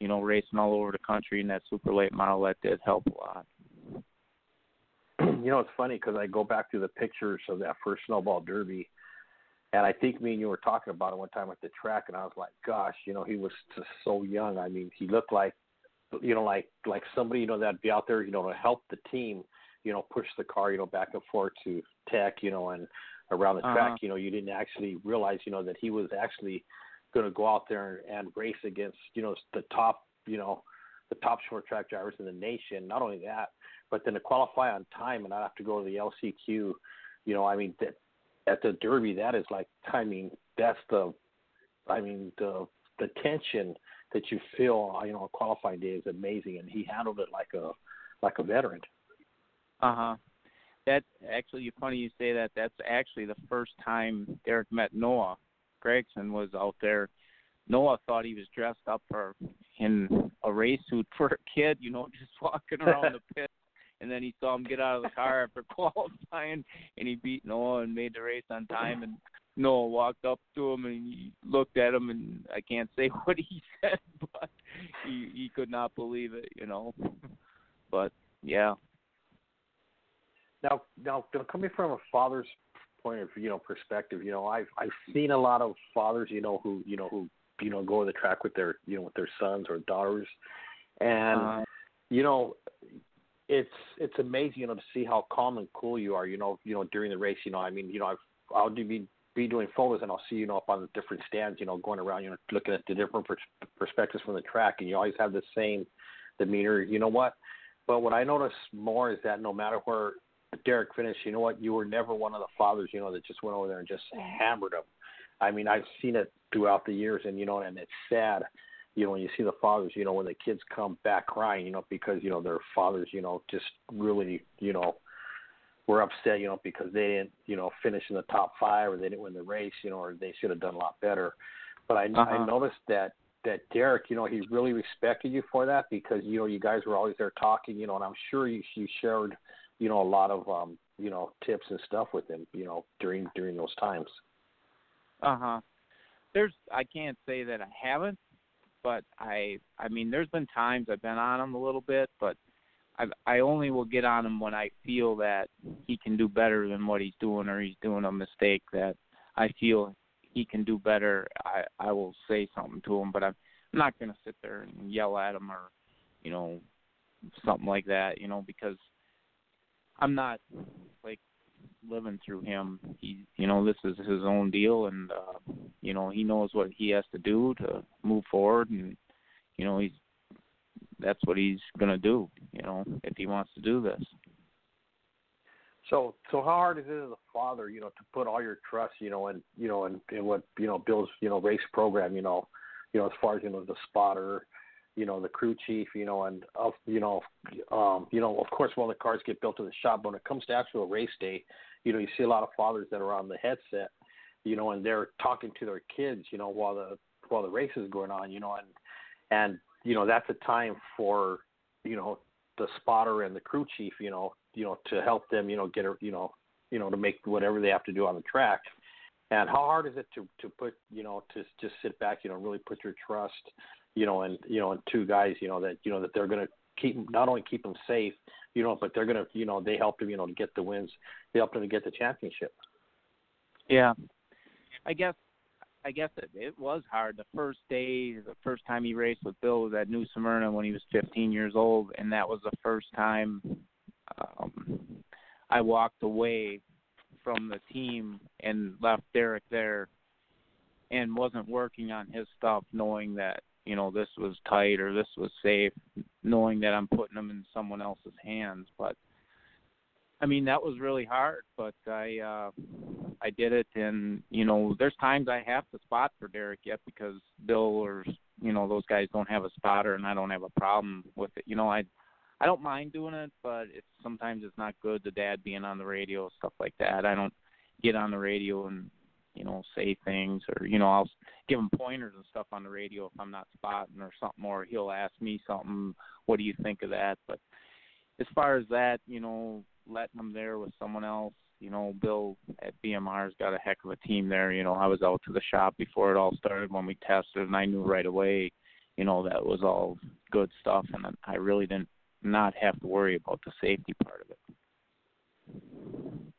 you know, racing all over the country in that super late model, that did help a lot. You know, it's funny because I go back to the pictures of that first Snowball Derby, and I think me and you were talking about it one time at the track, and I was like, gosh, you know, he was just so young. I mean, he looked like, you know, like, like somebody, you know, that'd be out there, you know, to help the team, you know, push the car, you know, back and forth to tech, you know, and around the uh-huh. track. You know, you didn't actually realize, you know, that he was actually – going to go out there and race against, you know, the top, you know, the top short track drivers in the nation. Not only that, but then to qualify on time and not have to go to the L C Q, you know, I mean, that, at the Derby, that is like, I mean, that's the, I mean, the the tension that you feel, you know, on qualifying day is amazing, and he handled it like a like a veteran. Uh huh. That actually, funny you say that. That's actually the first time Derek met Noah. Gregson was out there. Noah thought he was dressed up for, in a race suit for a kid, you know, just walking around the pit. And then he saw him get out of the car after qualifying, and he beat Noah and made the race on time. And Noah walked up to him and he looked at him, and I can't say what he said, but he, he could not believe it, you know. But, yeah. Now, now coming from a father's point of, you know, perspective, you know, I've I've seen a lot of fathers, you know, who you know who you know go to the track with their, you know, with their sons or daughters, and uh, you know, it's it's amazing, you know, to see how calm and cool you are, you know, you know during the race, you know, I mean, you know, I've, I'll be be doing photos, and I'll see, you know, up on the different stands, you know, going around, you know, looking at the different pers- perspectives from the track, and you always have the same demeanor, you know what, but what I notice more is that no matter where Derek finished, you know what, you were never one of the fathers, you know, that just went over there and just hammered him. I mean, I've seen it throughout the years, and, you know, and it's sad, you know, when you see the fathers, you know, when the kids come back crying, you know, because, you know, their fathers, you know, just really, you know, were upset, you know, because they didn't, you know, finish in the top five, or they didn't win the race, you know, or they should have done a lot better. But I, uh-huh. I noticed that that Derek, you know, he really respected you for that because, you know, you guys were always there talking, you know, and I'm sure you, you shared, you know, a lot of, um, you know, tips and stuff with him, you know, during during those times. Uh-huh. There's, I can't say that I haven't, but I, I mean, there's been times I've been on him a little bit, but I I only will get on him when I feel that he can do better than what he's doing or he's doing a mistake that I feel he can do better. I, I will say something to him, but I'm not going to sit there and yell at him or, you know, something like that, you know, because I'm not, like, living through him. He, you know, this is his own deal, and, uh, you know, he knows what he has to do to move forward, and, you know, he's that's what he's going to do, you know, if he wants to do this. So, so how hard is it as a father, you know, to put all your trust, you know, and you know, and in, in what you know Bill's, you know, race program, you know, you know, as far as you know, the spotter, you know, the crew chief, you know, and of, you know, um, you know, of course, when the cars get built to the shop, but when it comes to actual race day, you know, you see a lot of fathers that are on the headset, you know, and they're talking to their kids, you know, while the while the race is going on, you know, and and you know, that's a time for, you know, the spotter and the crew chief, you know. you know, to help them, you know, get, you know, you know, to make whatever they have to do on the track. And how hard is it to, to put, you know, to just sit back, you know, really put your trust, you know, and, you know, and two guys, you know, that, you know, that they're going to keep, not only keep them safe, you know, but they're going to, you know, they helped them, you know, to get the wins. They helped them to get the championship. Yeah. I guess, I guess it, it was hard. The first day, the first time he raced with Bill was at New Smyrna when he was fifteen years old. And that was the first time Um, I walked away from the team and left Derek there and wasn't working on his stuff knowing that, you know, this was tight or this was safe, knowing that I'm putting him in someone else's hands. But, I mean, that was really hard, but I uh, I did it. And, you know, there's times I have to spot for Derek yet because Bill or, you know, those guys don't have a spotter and I don't have a problem with it. You know, I I don't mind doing it, but it's sometimes it's not good, the dad being on the radio, stuff like that. I don't get on the radio and, you know, say things or, you know, I'll give him pointers and stuff on the radio if I'm not spotting or something, or he'll ask me something, what do you think of that? But as far as that, you know, letting him there with someone else, you know, Bill at B M R's got a heck of a team there. You know, I was out to the shop before it all started when we tested, and I knew right away, you know, that was all good stuff, and I really didn't not have to worry about the safety part of it.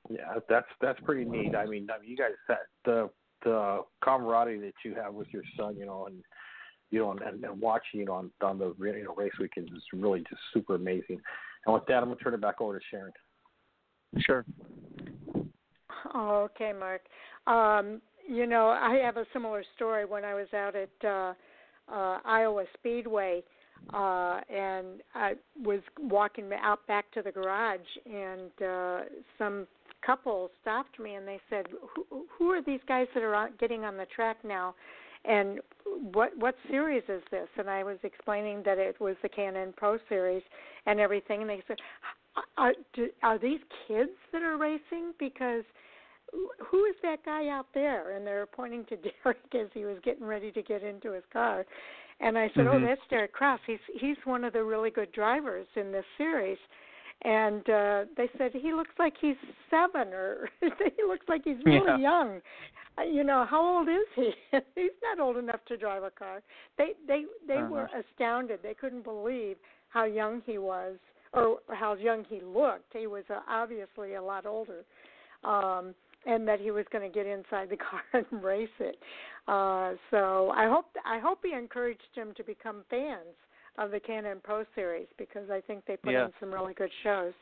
Yeah, that's that's pretty neat. I mean, I mean you guys, that the the camaraderie that you have with your son, you know, and you know, and, and watching you know, on, on the you know race weekends is really just super amazing. And with that, I'm gonna turn it back over to Sharon. Sure. Okay, Mark. Um, you know, I have a similar story when I was out at uh, uh, Iowa Speedway. Uh, and I was walking out back to the garage, and uh, some couple stopped me, and they said, who, who are these guys that are getting on the track now, and what what series is this? And I was explaining that it was the K and N Pro Series and everything, and they said, are, do, are these kids that are racing? Because who is that guy out there? And they're pointing to Derek as he was getting ready to get into his car. And I said, mm-hmm. oh, that's Derek Kraus. He's he's one of the really good drivers in this series. And uh, they said, he looks like he's seven, or he looks like he's really yeah. young. You know, how old is he? He's not old enough to drive a car. They they, they uh-huh. were astounded. They couldn't believe how young he was or how young he looked. He was uh, obviously a lot older. Um and that he was going to get inside the car and race it. Uh, so I hope I hope he encouraged him to become fans of the K and N Pro Series because I think they put yeah. in some really good shows.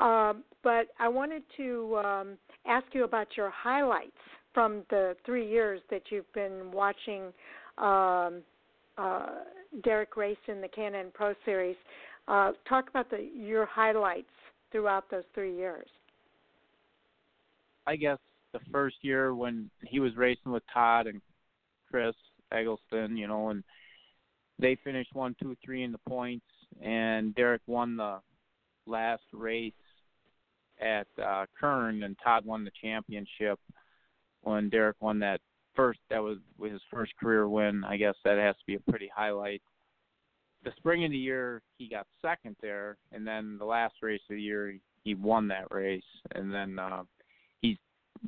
Uh, but I wanted to um, ask you about your highlights from the three years that you've been watching um, uh, Derek race in the K and N Pro Series. Uh, talk about the your highlights throughout those three years. I guess the first year when he was racing with Todd and Chris Eggleston, you know, and they finished one, two, three in the points, and Derek won the last race at uh, Kern, and Todd won the championship when Derek won that first, that was his first career win. I guess that has to be a pretty highlight. The spring of the year, he got second there, and then the last race of the year, he won that race. And then uh, he's,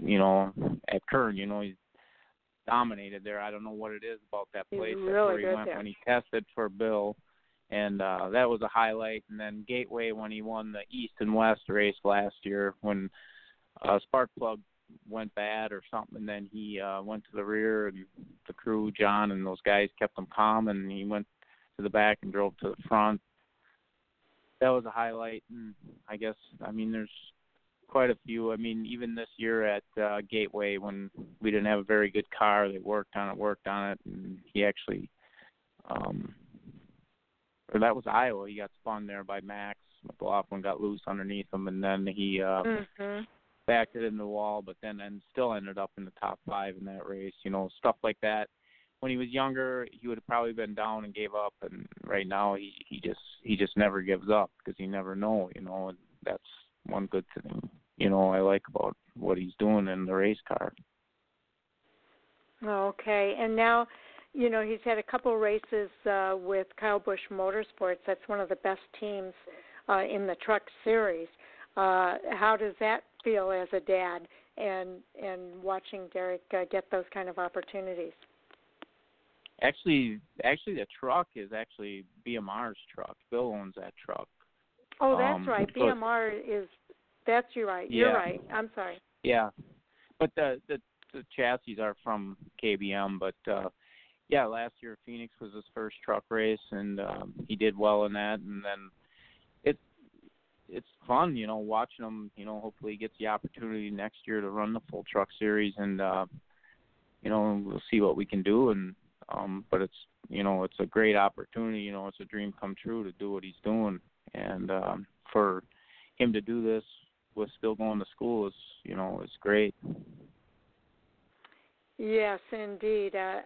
you know, at Kern, you know, he's dominated there. I don't know what it is about that place. He's really good there. That's where he went when he tested for Bill, and uh, that was a highlight. And then Gateway when he won the East and West race last year when uh, spark plug went bad or something, and then he uh, went to the rear, and the crew, John, and those guys kept him calm, and he went to the back and drove to the front. That was a highlight. And I guess, I mean, there's quite a few. I mean, even this year at uh, Gateway, when we didn't have a very good car, they worked on it, worked on it, and he actually, um, or that was Iowa. He got spun there by Max. McLaughlin got loose underneath him, and then he uh, mm-hmm. backed it in the wall, but then and still ended up in the top five in that race. You know, stuff like that. When he was younger, he would have probably been down and gave up, and right now he, he just he just never gives up because you never know, you know, and that's one good thing, you know, I like about what he's doing in the race car. Okay, and now, you know, he's had a couple races uh, with Kyle Busch Motorsports. That's one of the best teams uh, in the truck series. Uh, how does that feel as a dad and, and watching Derek uh, get those kind of opportunities? Actually, actually, the truck is actually B M R's truck. Bill owns that truck. Oh, that's um, right. B M R is. That's you right. You're yeah. right. I'm sorry. Yeah, but the, the the chassis are from K B M. But uh, yeah, last year Phoenix was his first truck race, and um, he did well in that. And then it's it's fun, you know, watching him. You know, hopefully he gets the opportunity next year to run the full truck series, and uh, you know, we'll see what we can do. And Um, but it's, you know, it's a great opportunity, you know, it's a dream come true to do what he's doing. And um, for him to do this with still going to school is, you know, is great. Yes, indeed. Uh,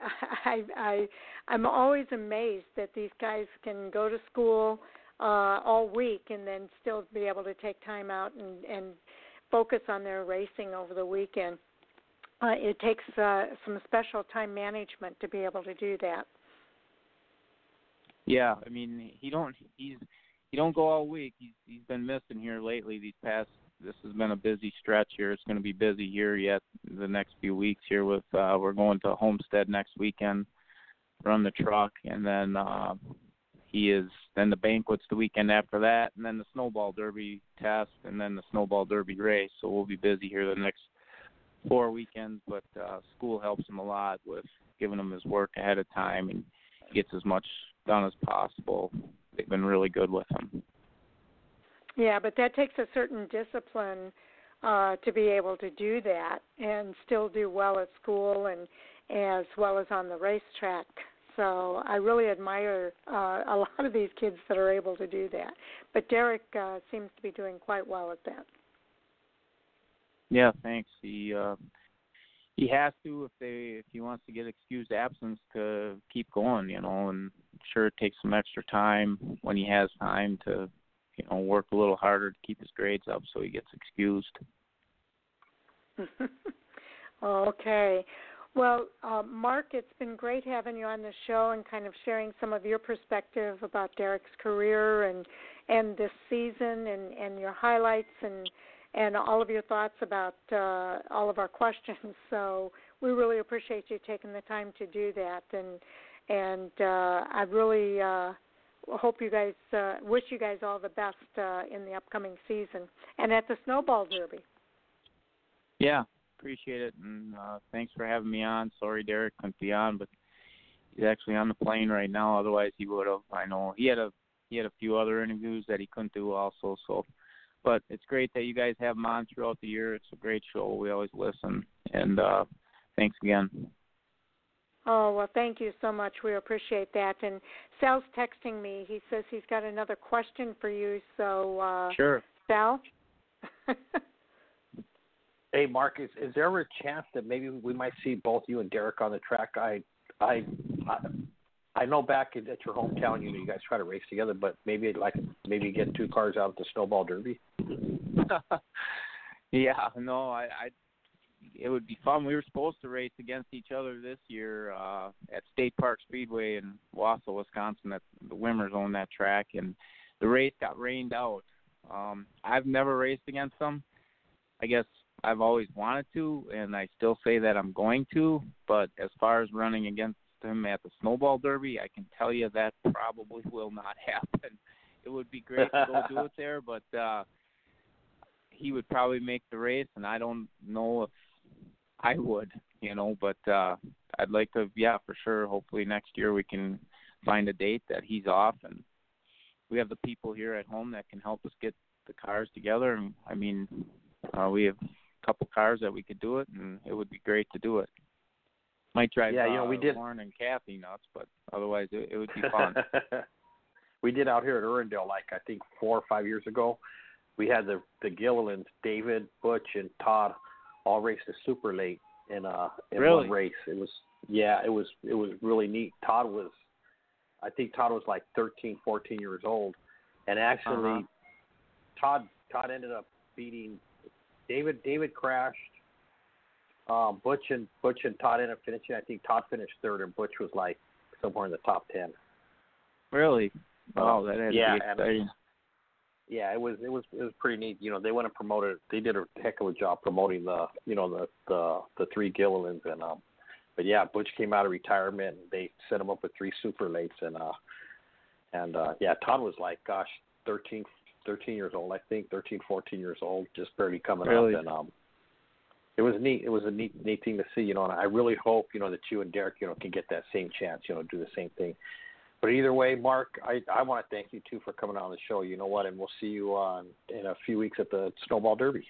I, I, I'm always amazed that these guys can go to school uh, all week and then still be able to take time out and, and focus on their racing over the weekend. Uh, it takes uh, some special time management to be able to do that. Yeah, I mean, he don't he's he don't go all week. He's he's been missing here lately. These past this has been a busy stretch here. It's going to be busy here yet the next few weeks here. With uh, we're going to Homestead next weekend, run the truck, and then uh, he is then the banquet's the weekend after that, and then the snowball derby test, and then the snowball derby race. So we'll be busy here the next four weekends, but uh, school helps him a lot with giving him his work ahead of time, and he gets as much done as possible. They've been really good with him. Yeah, but that takes a certain discipline uh, to be able to do that and still do well at school and as well as on the racetrack. So I really admire uh, a lot of these kids that are able to do that. But Derek uh, seems to be doing quite well at that. Yeah, thanks. He uh, he has to if they if he wants to get excused absence to keep going, you know. And sure, it takes some extra time when he has time to, you know, work a little harder to keep his grades up so he gets excused. Okay. Well, uh, Mark, it's been great having you on the show and kind of sharing some of your perspective about Derek's career and and this season and, and your highlights and. and all of your thoughts about uh, all of our questions. So we really appreciate you taking the time to do that. And and uh, I really uh, hope you guys, uh, wish you guys all the best uh, in the upcoming season and at the Snowball Derby. Yeah, appreciate it. And uh, thanks for having me on. Sorry, Derek couldn't be on, but he's actually on the plane right now. Otherwise, he would have. I know he had a he had a few other interviews that he couldn't do also, so. But it's great that you guys have them on throughout the year. It's a great show. We always listen. And uh, thanks again. Oh, well, thank you so much. We appreciate that. And Sal's texting me. He says he's got another question for you. So, uh, sure. Sal? Hey, Mark, is, is there a chance that maybe we might see both you and Derek on the track? I I, I, I know back at, at your hometown, you know, you guys try to race together, but maybe like maybe get two cars out at the Snowball Derby. Yeah, no, I, I it would be fun. We were supposed to race against each other this year uh, at State Park Speedway in Wausau, Wisconsin. That the Wimmers own that track, and the race got rained out. Um, I've never raced against them. I guess I've always wanted to, and I still say that I'm going to. But as far as running against him at the Snowball Derby, I can tell you that probably will not happen. It would be great to go do it there, but uh, he would probably make the race, and I don't know if I would, you know. But uh, I'd like to, yeah, for sure. Hopefully next year we can find a date that he's off, and we have the people here at home that can help us get the cars together. And I mean, uh, we have a couple cars that we could do it, and it would be great to do it. Might drive yeah, you know, uh, we did. Lauren and Kathy nuts, but otherwise it, it would be fun. We did out here at Irwindale, like I think four or five years ago. We had the the Gillilands, David, Butch, and Todd, all raced the super late in uh in really? one race. It was yeah, it was it was really neat. Todd was, I think Todd was like thirteen, fourteen years old, and actually, uh-huh. Todd Todd ended up beating David. David crashed. Um, Butch and Butch and Todd ended up finishing. I think Todd finished third, and Butch was like somewhere in the top ten. Really? Wow, that had yeah, to be exciting. And, yeah, it was it was it was pretty neat. You know, they went and promoted. They did a heck of a job promoting the you know the the, the three Gillilands and um, but yeah, Butch came out of retirement. And they set him up with three super lates and uh, and uh, yeah, Todd was like gosh thirteen, thirteen years old, I think thirteen, fourteen years old, just barely coming really? up and um, it was neat. It was a neat neat thing to see. You know, and I really hope you know that you and Derek you know can get that same chance. You know, do the same thing. But either way, Mark, I, I want to thank you, too, for coming on the show. You know what? And we'll see you uh, in a few weeks at the Snowball Derby.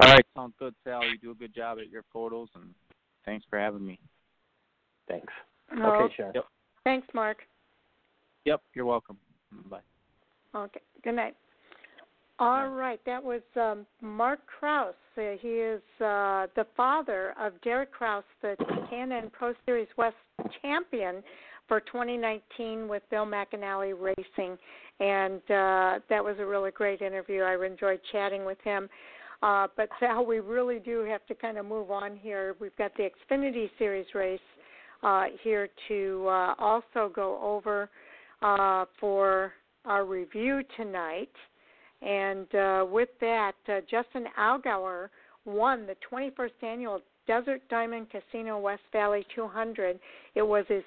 All right. Sounds good, Sal. You do a good job at your photos, and thanks for having me. Thanks. No. Okay, Sharon. Yep. Thanks, Mark. Yep, you're welcome. Bye. Okay, good night. All yeah. right, that was um, Mark Kraus. Uh, he is uh, the father of Derek Kraus, the K and N Pro Series West champion for twenty nineteen with Bill McAnally Racing, and uh, that was a really great interview. I enjoyed chatting with him. Uh, but, Sal, we really do have to kind of move on here. We've got the Xfinity Series race uh, here to uh, also go over uh, for our review tonight. And uh, with that, uh, Justin Allgaier won the twenty-first Annual Desert Diamond Casino West Valley two hundred. It was his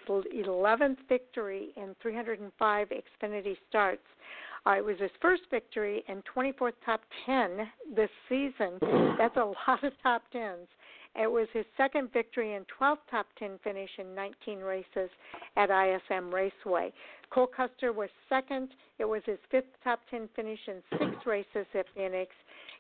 eleventh victory in three hundred five Xfinity starts. Uh, it was his first victory and twenty-fourth top ten this season. That's a lot of top tens. It was his second victory and twelfth top ten finish in nineteen races at I S M Raceway. Cole Custer was second. It was his fifth top ten finish in six races at Phoenix.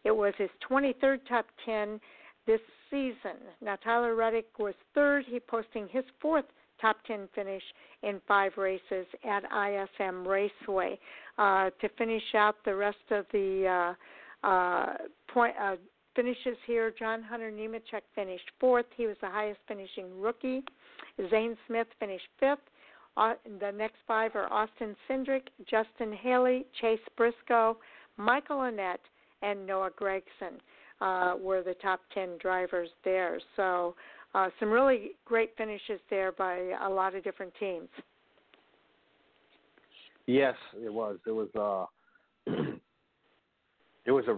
It was his twenty-third top ten this season. Now, Tyler Reddick was third. He posting his fourth top ten finish in five races at I S M Raceway. Uh, to finish out the rest of the uh, uh, point, uh, finishes here, John Hunter Nemechek finished fourth. He was the highest finishing rookie. Zane Smith finished fifth. Uh, the next five are Austin Cindric, Justin Haley, Chase Briscoe, Michael Annette, and Noah Gregson. Uh, were the top ten drivers there. So uh, some really great finishes there by a lot of different teams. Yes, it was. It was uh, it was a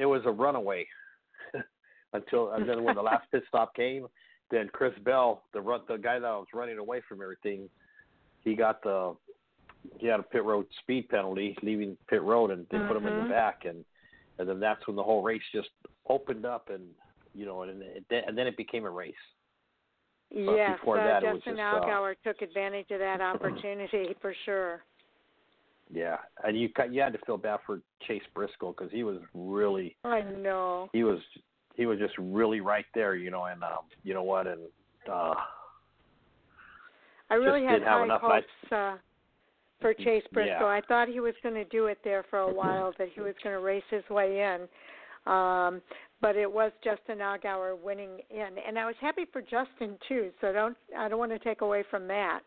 it was a runaway until and then when the last pit stop came, then Chris Bell, the run, the guy that was running away from everything, he got the he had a pit road speed penalty, leaving pit road, and they mm-hmm. put him in the back, and and then that's when the whole race just opened up, and you know, and, it, and then it became a race. But yes, before uh, that, Justin it was just, Allgaier uh, took advantage of that opportunity for sure. Yeah, and you you had to feel bad for Chase Briscoe because he was really. I know. He was he was just really right there, you know, and um, you know what, and. Uh, I really had high hopes. Uh, For Chase Briscoe, yeah. I thought he was going to do it there for a while, that he was going to race his way in. Um, but it was Justin Allgaier winning in, and I was happy for Justin too. So don't I don't want to take away from that.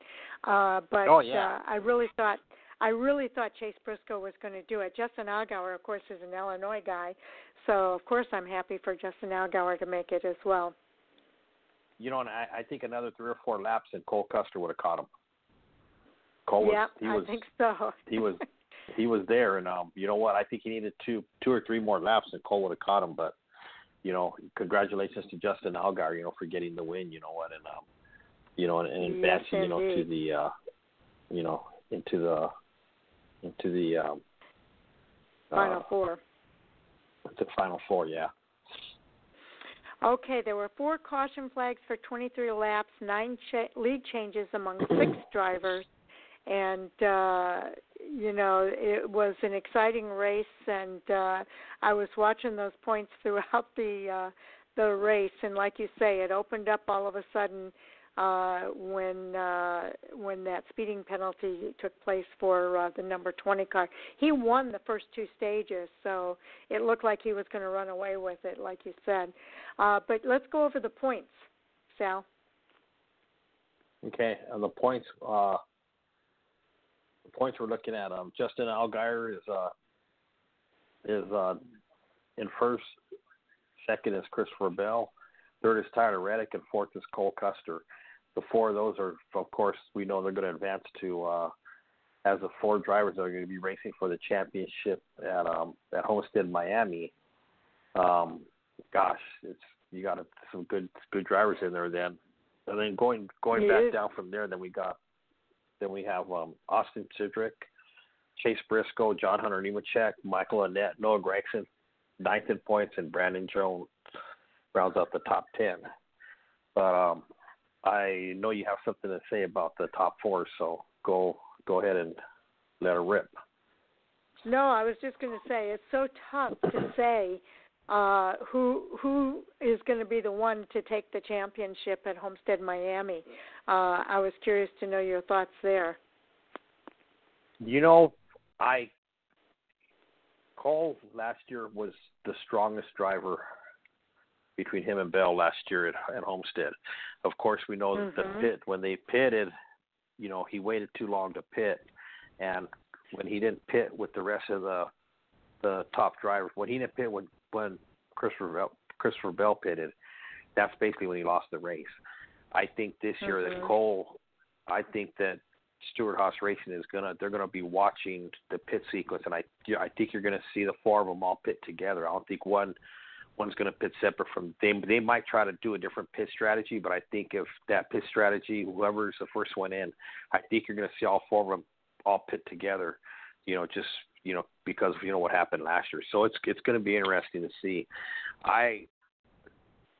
Uh, but oh, yeah. uh, I really thought I really thought Chase Briscoe was going to do it. Justin Allgaier, of course, is an Illinois guy, so of course I'm happy for Justin Allgaier to make it as well. You know, and I, I think another three or four laps and Cole Custer would have caught him. Cole was, yep, he was, I think so. he was he was there, and um, you know what? I think he needed two two or three more laps, and Cole would have caught him. But you know, congratulations to Justin Allgaier, you know, for getting the win. You know what? And um, you know, and, and advancing, yes, you know, to the uh, you know, into the into the um, final uh, four. To the final four, yeah. Okay, there were four caution flags for twenty-three laps, nine cha- lead changes among six drivers, and, uh, you know, it was an exciting race, and uh, I was watching those points throughout the, uh, the race, and like you say, it opened up all of a sudden uh, when, uh, when that speeding penalty took place for uh, the number twenty car. He won the first two stages, so it looked like he was going to run away with it, like you said. Uh, but let's go over the points, Sal. Okay, and the points uh... – points we're looking at. Um, Justin Allgaier is uh, is uh, in first, second is Christopher Bell, third is Tyler Reddick, and fourth is Cole Custer. The four of those are, of course, we know they're going to advance to uh, as the four drivers that are going to be racing for the championship at um, at Homestead Miami. Um, gosh, it's you got some good good drivers in there then, and then going going yeah. back down from there, then we got. Then we have um, Austin Cindric, Chase Briscoe, John Hunter Nemechek, Michael Annett, Noah Gragson, ninth in points, and Brandon Jones rounds out the top ten. But um, I know you have something to say about the top four, so go go ahead and let her rip. No, I was just going to say it's so tough to say uh, who who is going to be the one to take the championship at Homestead Miami. Uh, I was curious to know your thoughts there. You know, I Cole last year was the strongest driver between him and Bell last year at, at Homestead. Of course, we know mm-hmm. that the pit, when they pitted, you know, he waited too long to pit. And when he didn't pit with the rest of the the top drivers, when he didn't pit when, when Christopher, Bell, Christopher Bell pitted, that's basically when he lost the race. I think this year mm-hmm. that Cole, I think that Stewart Haas Racing is gonna they're gonna be watching the pit sequence, and I I think you're gonna see the four of them all pit together. I don't think one one's gonna pit separate from they they might try to do a different pit strategy, but I think if that pit strategy, whoever's the first one in, I think you're gonna see all four of them all pit together. You know, just you know because of, you know what happened last year. So it's it's gonna be interesting to see. I.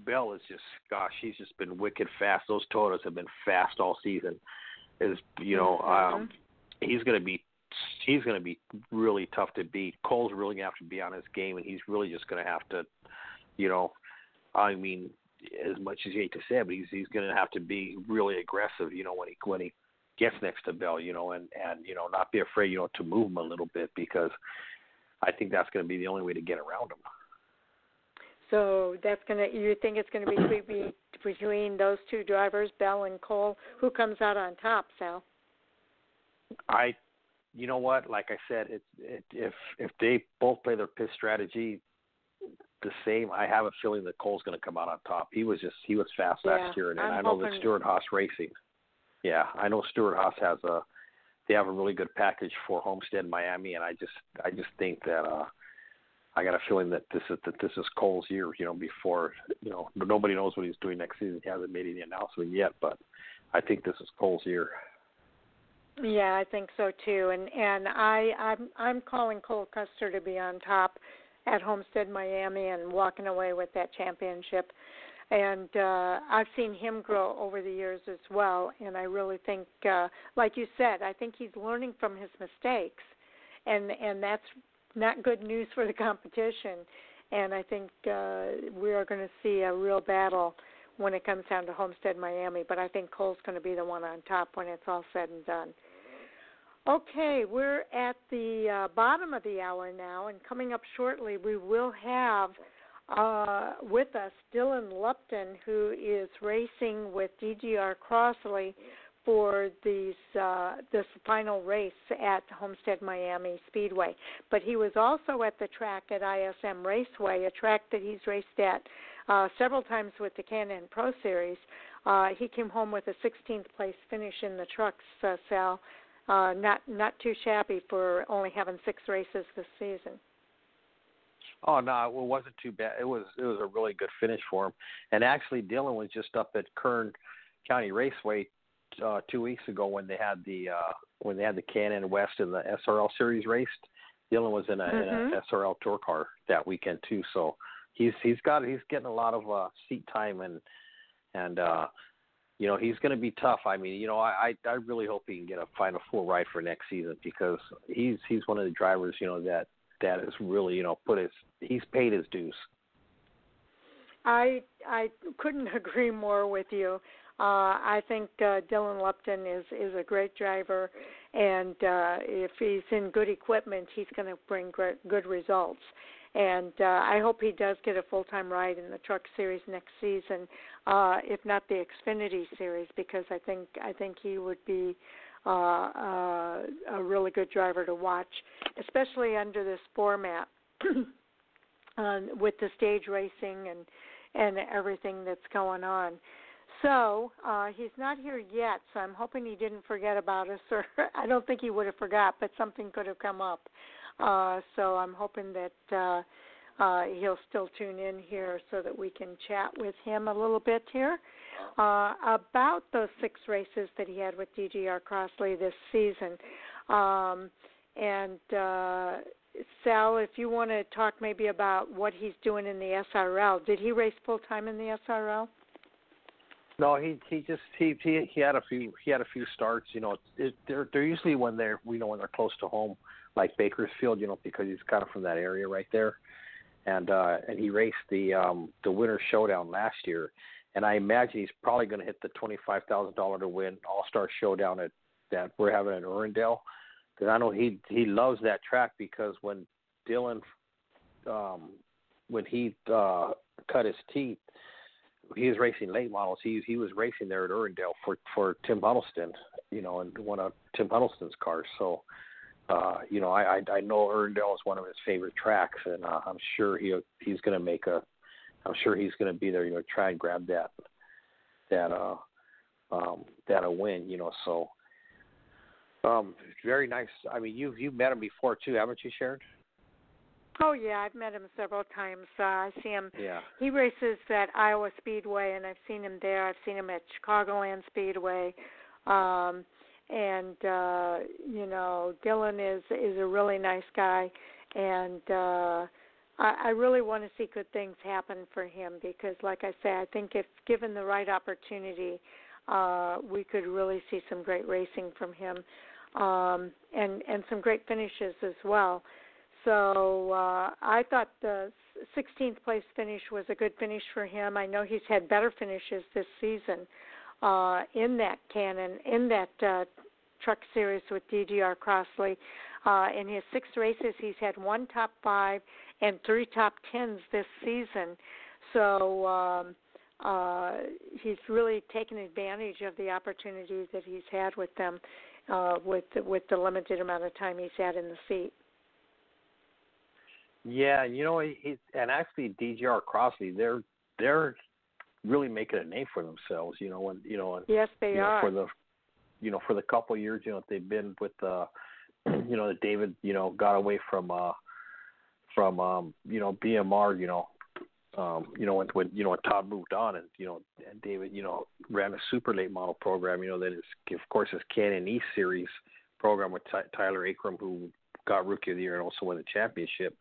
Bell is just, gosh, he's just been wicked fast. Those Toyotas have been fast all season. Is you know, um, he's gonna be, he's gonna be really tough to beat. Cole's really gonna have to be on his game, and he's really just gonna have to, you know, I mean, as much as you hate to say it, but he's he's gonna have to be really aggressive. You know, when he when he gets next to Bell, you know, and and you know, not be afraid, you know, to move him a little bit, because I think that's gonna be the only way to get around him. So that's gonna. You think it's gonna be between those two drivers, Bell and Cole, who comes out on top, Sal? I, you know what? Like I said, it, it, if if they both play their pit strategy the same, I have a feeling that Cole's gonna come out on top. He was just he was fast yeah, last year, and, and I know that Stewart Haas Racing. Yeah, I know Stewart Haas has a. They have a really good package for Homestead Miami, and I just I just think that. Uh, I got a feeling that this is that this is Cole's year, you know, before, you know, nobody knows what he's doing next season. He hasn't made any announcement yet, but I think this is Cole's year. Yeah, I think so too. And and I I'm, I'm calling Cole Custer to be on top at Homestead Miami and walking away with that championship. And uh, I've seen him grow over the years as well. And I really think, uh, like you said, I think he's learning from his mistakes, and and that's. Not good news for the competition, and I think uh, we are going to see a real battle when it comes down to Homestead Miami, but I think Cole's going to be the one on top when it's all said and done. Okay, we're at the uh, bottom of the hour now, and coming up shortly we will have uh, with us Dylan Lupton, who is racing with D G R Crosley for these uh, this final race at Homestead Miami Speedway. But he was also at the track at I S M Raceway, a track that he's raced at uh, several times with the K and N Pro Series. Uh, he came home with a sixteenth place finish in the trucks, uh, Sal. Uh, not not too shabby for only having six races this season. Oh no, it wasn't too bad. It was it was a really good finish for him. And actually, Dylan was just up at Kern County Raceway uh, two weeks ago when they had the uh, when they had the K and N West and the S R L Series raced. Dylan was in a, mm-hmm. in a S R L Tour car that weekend too. So he's he's got he's getting a lot of uh, seat time and and uh, you know he's going to be tough. I mean, you know, I I really hope he can get a Final Four ride for next season, because he's he's one of the drivers, you know, that. That is really, you know, put his he's paid his dues. I I couldn't agree more with you. Uh, I think uh, Dylan Lupton is, is a great driver, and uh, if he's in good equipment, he's going to bring great, good results. And uh, I hope he does get a full-time ride in the Truck Series next season, uh, if not the Xfinity Series, because I think I think he would be. Uh, uh, a really good driver to watch, especially under this format um, with the stage racing and, and everything that's going on. So uh, he's not here yet, so I'm hoping he didn't forget about us, or I don't think he would have forgot, but something could have come up. Uh, so I'm hoping that uh, uh, he'll still tune in here so that we can chat with him a little bit here. Uh, about those six races that he had with D G R Crosley this season. Um, and, uh, Sal, if you want to talk maybe about what he's doing in the S R L, did he race full-time in the S R L? No, he he just he he, he had a few he had a few starts. You know, it, they're they're usually when they're you know when they're close to home, like Bakersfield. You know, because he's kind of from that area right there, and uh, and he raced the um, the Winter Showdown last year. And I imagine he's probably going to hit the twenty-five thousand dollars to win All-Star Showdown at, that we're having in Irwindale. Because I know he he loves that track, because when Dylan, um, when he uh, cut his teeth, he was racing late models. He he was racing there at Irwindale for, for Tim Huddleston, you know, and one of Tim Huddleston's cars. So, uh, you know, I, I I know Irwindale is one of his favorite tracks, and uh, I'm sure he he's going to make a I'm sure he's going to be there, you know, try and grab that, that, uh, um, that a win, you know, so, um, very nice. I mean, you've, you've met him before too, haven't you, Sharon? Oh yeah. I've met him several times. Uh, I see him, yeah. He races at Iowa Speedway, and I've seen him there. I've seen him at Chicagoland Speedway. Um, and, uh, you know, Dylan is, is a really nice guy, and, uh, I really want to see good things happen for him, because, like I say, I think if given the right opportunity, uh, we could really see some great racing from him, um, and, and some great finishes as well. So uh, I thought the sixteenth place finish was a good finish for him. I know he's had better finishes this season uh, in that K and N, in that uh, Truck Series with D G R Crosley. Uh, in his six races, he's had one top five and three top tens this season. So um, uh, he's really taken advantage of the opportunity that he's had with them, uh, with, with the limited amount of time he's had in the seat. Yeah, you know, he, he, and actually D G R Crosley, they're they're really making a name for themselves. You know, and you know, and, yes, they you are know, for the you know for the couple of years you know they've been with the uh, you know David you know got away from. Uh, From um, you know B M R, you know, um, you know when, when you know when Todd moved on, and you know and David, you know, ran a super late model program, you know, that is of course his K and N Series program with Ty- Tyler Akram, who got Rookie of the Year and also won the championship,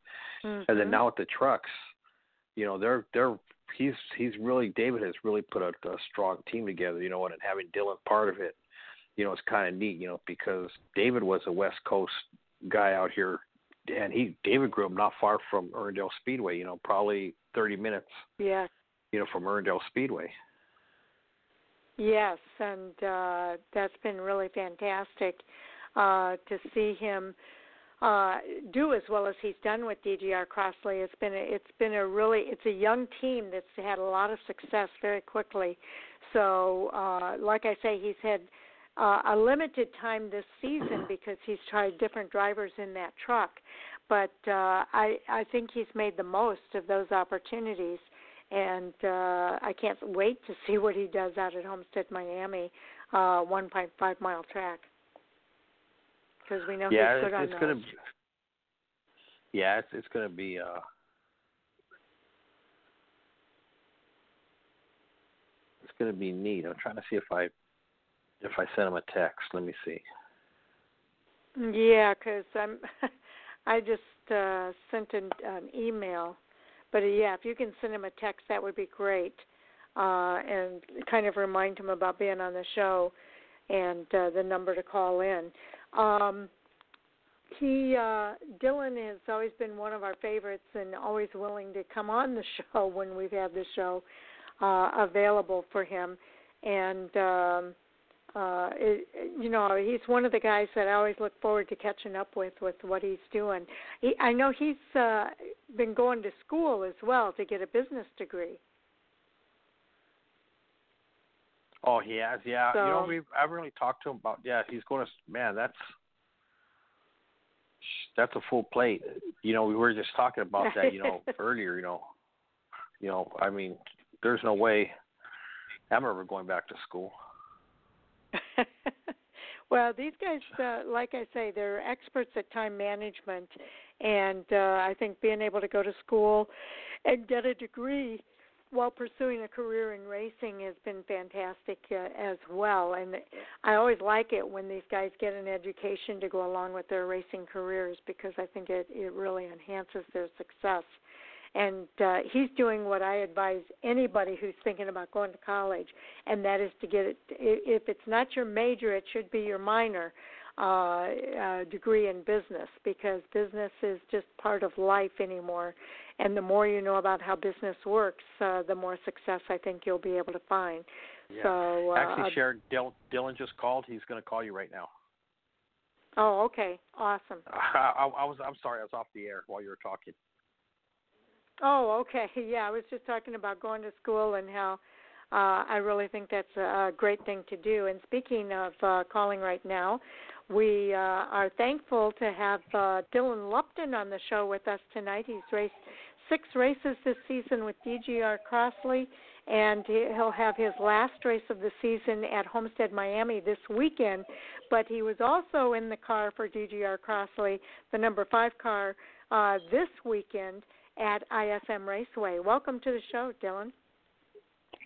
mm-hmm. and then now with the trucks, you know, they're they're he's he's really David has really put a, a strong team together, you know, and having Dylan part of it, you know, it's kind of neat, you know, because David was a West Coast guy out here. And he, David grew up not far from Irwindale Speedway, you know, probably thirty minutes, yes. you know, from Irwindale Speedway. Yes, and uh, that's been really fantastic uh, to see him uh, do as well as he's done with D G R Crosley. It's been a, it's been a really, it's a young team that's had a lot of success very quickly. So, uh, like I say, he's had uh, a limited time this season because he's tried different drivers in that truck. But uh, I, I think he's made the most of those opportunities, and uh, I can't wait to see what he does out at Homestead Miami, uh, one point five mile track, because we know yeah, he's good on those. Gonna be, yeah, it's, it's going to be uh... – going to be neat. I'm trying to see if I if I sent him a text. Let me see. Yeah, because I'm I just uh, sent an, an email, but uh, yeah, if you can send him a text, that would be great, uh, and kind of remind him about being on the show and uh, the number to call in. Um, he uh, Dylan has always been one of our favorites and always willing to come on the show when we've had the show Uh, available for him, and um, uh, it, you know, he's one of the guys that I always look forward to catching up with with what he's doing. He, I know he's uh, been going to school as well to get a business degree. Oh, he has, yeah. So, you know, we I really talked to him about. Yeah, he's going to. Man, that's that's a full plate. You know, we were just talking about that. You know, earlier. You know, you know, I mean. There's no way I'm ever going back to school. Well, these guys, uh, like I say, they're experts at time management, and uh, I think being able to go to school and get a degree while pursuing a career in racing has been fantastic uh, as well. And I always like it when these guys get an education to go along with their racing careers, because I think it, it really enhances their success. And uh, he's doing what I advise anybody who's thinking about going to college, and that is to get it. If it's not your major, it should be your minor uh, uh, degree in business, because business is just part of life anymore. And the more you know about how business works, uh, the more success I think you'll be able to find. Yeah. So, uh, actually, Sharon, Dylan just called. He's going to call you right now. Oh, okay. Awesome. I, I, I was. I'm sorry. I was off the air while you were talking. Oh, okay. Yeah, I was just talking about going to school and how uh, I really think that's a great thing to do. And speaking of uh, calling right now, we uh, are thankful to have uh, Dylan Lupton on the show with us tonight. He's raced six races this season with D G R Crosley, and he'll have his last race of the season at Homestead Miami this weekend. But he was also in the car for D G R Crosley, the number five car, uh, this weekend at I S M Raceway. Welcome to the show, Dylan.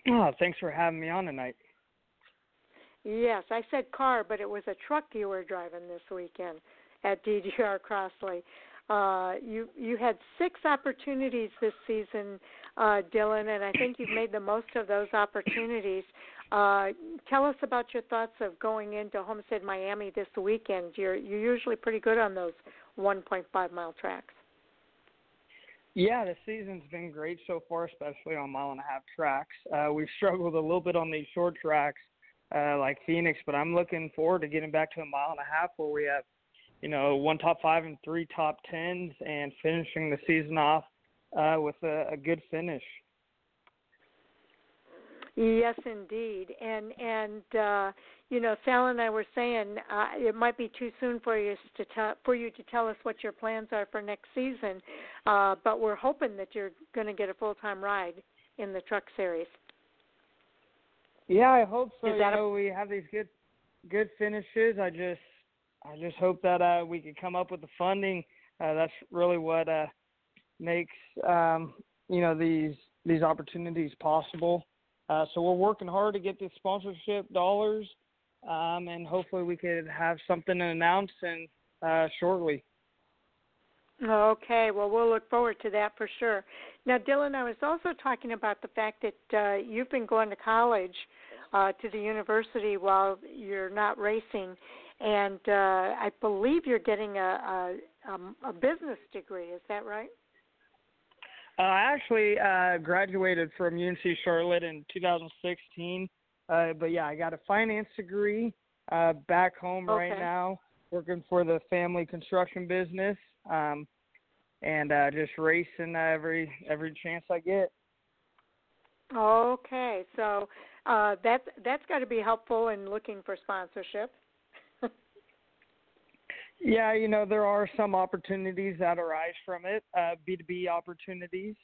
Oh, thanks for having me on tonight. Yes, I said car, but it was a truck you were driving this weekend at D G R Crosley. Uh, you you had six opportunities this season, uh, Dylan, and I think you've made the most of those opportunities. Uh, tell us about your thoughts of going into Homestead Miami this weekend. You're, you're usually pretty good on those one point five mile tracks. Yeah, the season's been great so far, especially on mile and a half tracks. Uh, we've struggled a little bit on these short tracks uh, like Phoenix, but I'm looking forward to getting back to a mile and a half where we have, you know, one top five and three top tens, and finishing the season off uh, with a, a good finish. Yes, indeed. And, and uh, you know, Sal and I were saying uh, it might be too soon for you to, t- for you to tell us what your plans are for next season, uh, but we're hoping that you're going to get a full-time ride in the truck series. Yeah, I hope so. You know, a- we have these good good finishes. I just I just hope that uh, we can come up with the funding. Uh, that's really what uh, makes, um, you know, these these opportunities possible. Uh, so we're working hard to get the sponsorship dollars, um, and hopefully we could have something to announce and, uh, shortly. Okay, well, we'll look forward to that for sure. Now, Dylan, I was also talking about the fact that uh, you've been going to college, uh, to the university while you're not racing, and uh, I believe you're getting a, a, a business degree. Is that right? Uh, I actually uh, graduated from U N C Charlotte in two thousand sixteen, uh, but yeah, I got a finance degree uh, back home okay. right now, working for the family construction business, um, and uh, just racing every every chance I get. Okay, so uh, that, that's got to be helpful in looking for sponsorship. Yeah, you know, there are some opportunities that arise from it, uh, B to B opportunities.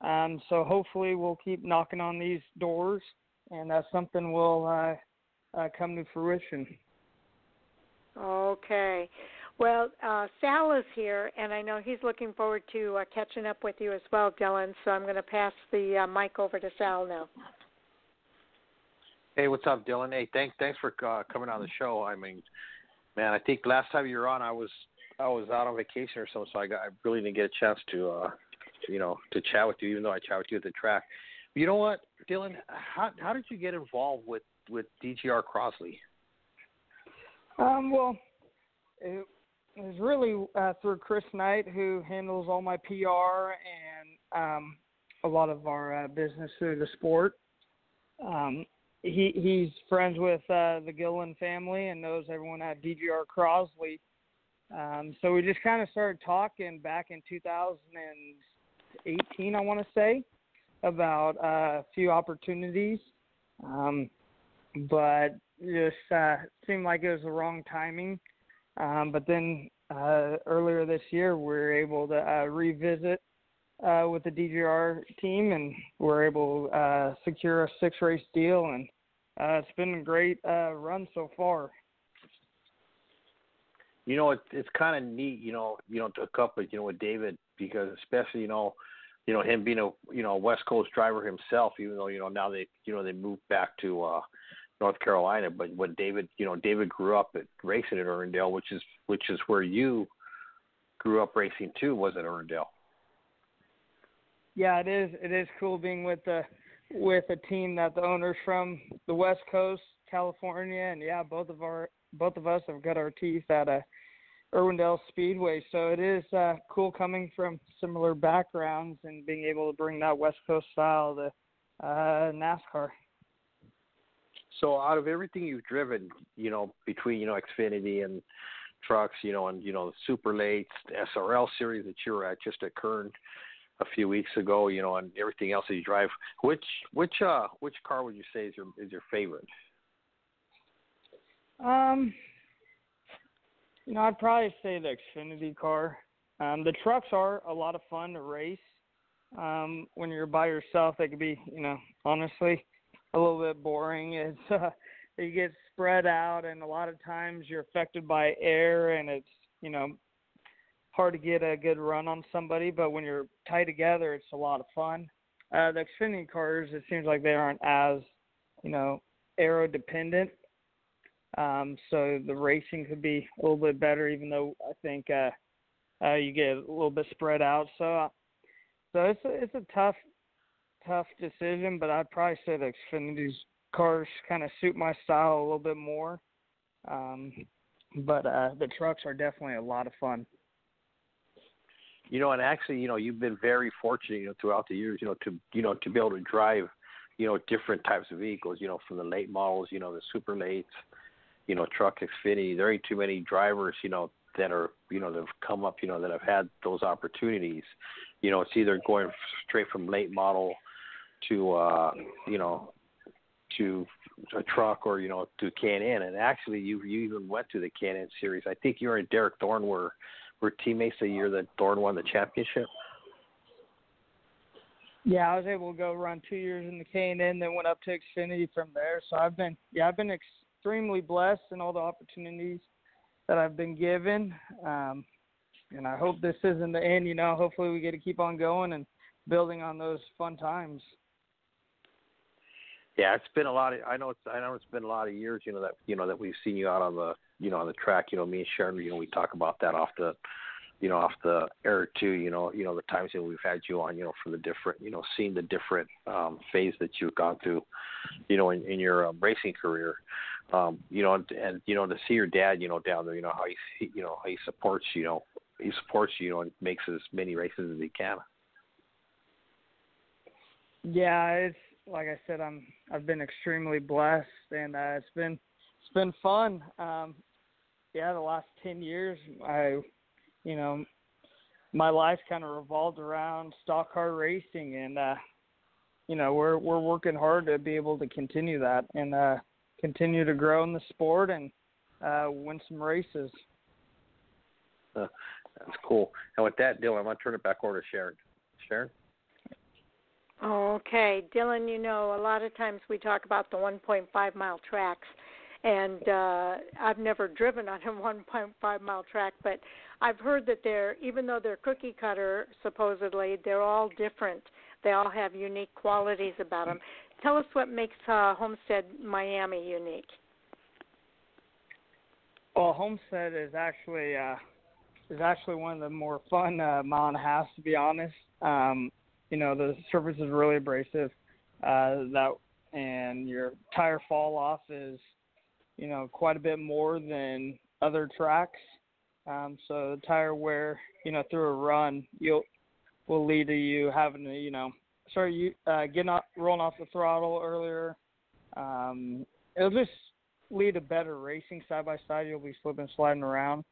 Um, so hopefully we'll keep knocking on these doors, and that's something will uh, uh, come to fruition. Okay. Well, uh, Sal is here, and I know he's looking forward to uh, catching up with you as well, Dylan, so I'm going to pass the uh, mic over to Sal now. Hey, what's up, Dylan? Hey, thanks, thanks for uh, coming on the show. I mean, man, I think last time you were on, I was I was out on vacation or something, so I got I really didn't get a chance to, uh, to you know, to chat with you, even though I chat with you at the track. But you know what, Dylan? How how did you get involved with, with D G R Crosley? Um, well, it was really uh, through Chris Knight, who handles all my P R and um, a lot of our uh, business through the sport. Um, He he's friends with uh, the Gillen family and knows everyone at D G R Crosley. Um, so we just kind of started talking back in two thousand eighteen, I want to say, about uh, a few opportunities. Um, but just uh, seemed like it was the wrong timing. Um, but then uh, earlier this year, we were able to uh, revisit Uh, with the D G R team, and we're able to uh, secure a six-race deal, and uh, it's been a great uh, run so far. You know, it, it's kind of neat, you know, you know, to couple it, you know, with David, because especially, you know, you know him being a you know West Coast driver himself, even though you know now they you know they moved back to uh, North Carolina, but when David, you know, David grew up at racing at Irwindale, which is which is where you grew up racing too, was at Irwindale. Yeah, it is. It is cool being with the with a team that the owners from the West Coast, California, and yeah, both of our both of us have got our teeth at a Irwindale Speedway. So it is uh, cool coming from similar backgrounds and being able to bring that West Coast style to uh, NASCAR. So out of everything you've driven, you know, between you know Xfinity and trucks, you know, and you know the Super Lates, the S R L series that you were at just at Kern a few weeks ago, you know, and everything else that you drive, which, which, uh, which car would you say is your, is your favorite? Um, you know, I'd probably say the Xfinity car. Um, the trucks are a lot of fun to race. Um, when you're by yourself, they could be, you know, honestly a little bit boring. It's, uh, you get spread out and a lot of times you're affected by air and it's, you know, hard to get a good run on somebody, but when you're tied together, it's a lot of fun. Uh, the Xfinity cars, it seems like they aren't as, you know, aero dependent. Um, so the racing could be a little bit better, even though I think uh, uh, you get a little bit spread out. So, uh, so it's a, it's a tough, tough decision. But I'd probably say the Xfinity cars kind of suit my style a little bit more. Um, but uh, the trucks are definitely a lot of fun. You know, and actually, you know, you've been very fortunate, you know, throughout the years, you know, to, you know, to be able to drive, you know, different types of vehicles, you know, from the late models, you know, the super lates, you know, truck Xfinity. There ain't too many drivers, you know, that are, you know, that have come up, you know, that have had those opportunities. You know, it's either going straight from late model to, uh, you know, to a truck or, you know, to K and N. And actually, you you even went to the K and N series. I think you and Derek Thorne were Were teammates the year that Thorne won the championship? Yeah, I was able to go run two years in the K and N, then went up to Xfinity from there. So I've been, yeah, I've been extremely blessed in all the opportunities that I've been given. Um, and I hope this isn't the end. You know, hopefully we get to keep on going and building on those fun times. Yeah, it's been a lot of, I know it's, I know it's been a lot of years, you know, that, you know, that we've seen you out on the, you know, on the track, you know, me and Sharon, you know, we talk about that off the, you know, off the air too, you know, you know, the times that we've had you on, you know, for the different, you know, seeing the different um, phase that you've gone through, you know, in, in your um, racing career, um, you know, and, and, you know, to see your dad, you know, down there, you know, how he, you know, how he supports, you know, he supports you, you know, and makes as many races as he can. Yeah, it's, like I said, I'm, I've been extremely blessed and uh, it's been, it's been fun. Um, yeah. The last ten years, I, you know, my life kind of revolved around stock car racing and, uh, you know, we're we're working hard to be able to continue that and uh, continue to grow in the sport and uh, win some races. Uh, that's cool. And with that, Dylan, I'm going to turn it back over to Sharon. Sharon? Okay. Dylan, you know, a lot of times we talk about the one point five mile tracks, and uh, I've never driven on a one point five mile track, but I've heard that they're, even though they're cookie cutter, supposedly, they're all different. They all have unique qualities about them. Tell us what makes uh, Homestead Miami unique. Well, Homestead is actually uh, is actually one of the more fun uh, mile and a half, to be honest. Um, you know, the surface is really abrasive, uh, that, and your tire fall off is, you know, quite a bit more than other tracks. Um, so the tire wear, you know, through a run, you'll will lead to you having to, you know, start you uh, getting off, rolling off the throttle earlier. Um, it'll just lead to better racing side by side. You'll be slipping, sliding around.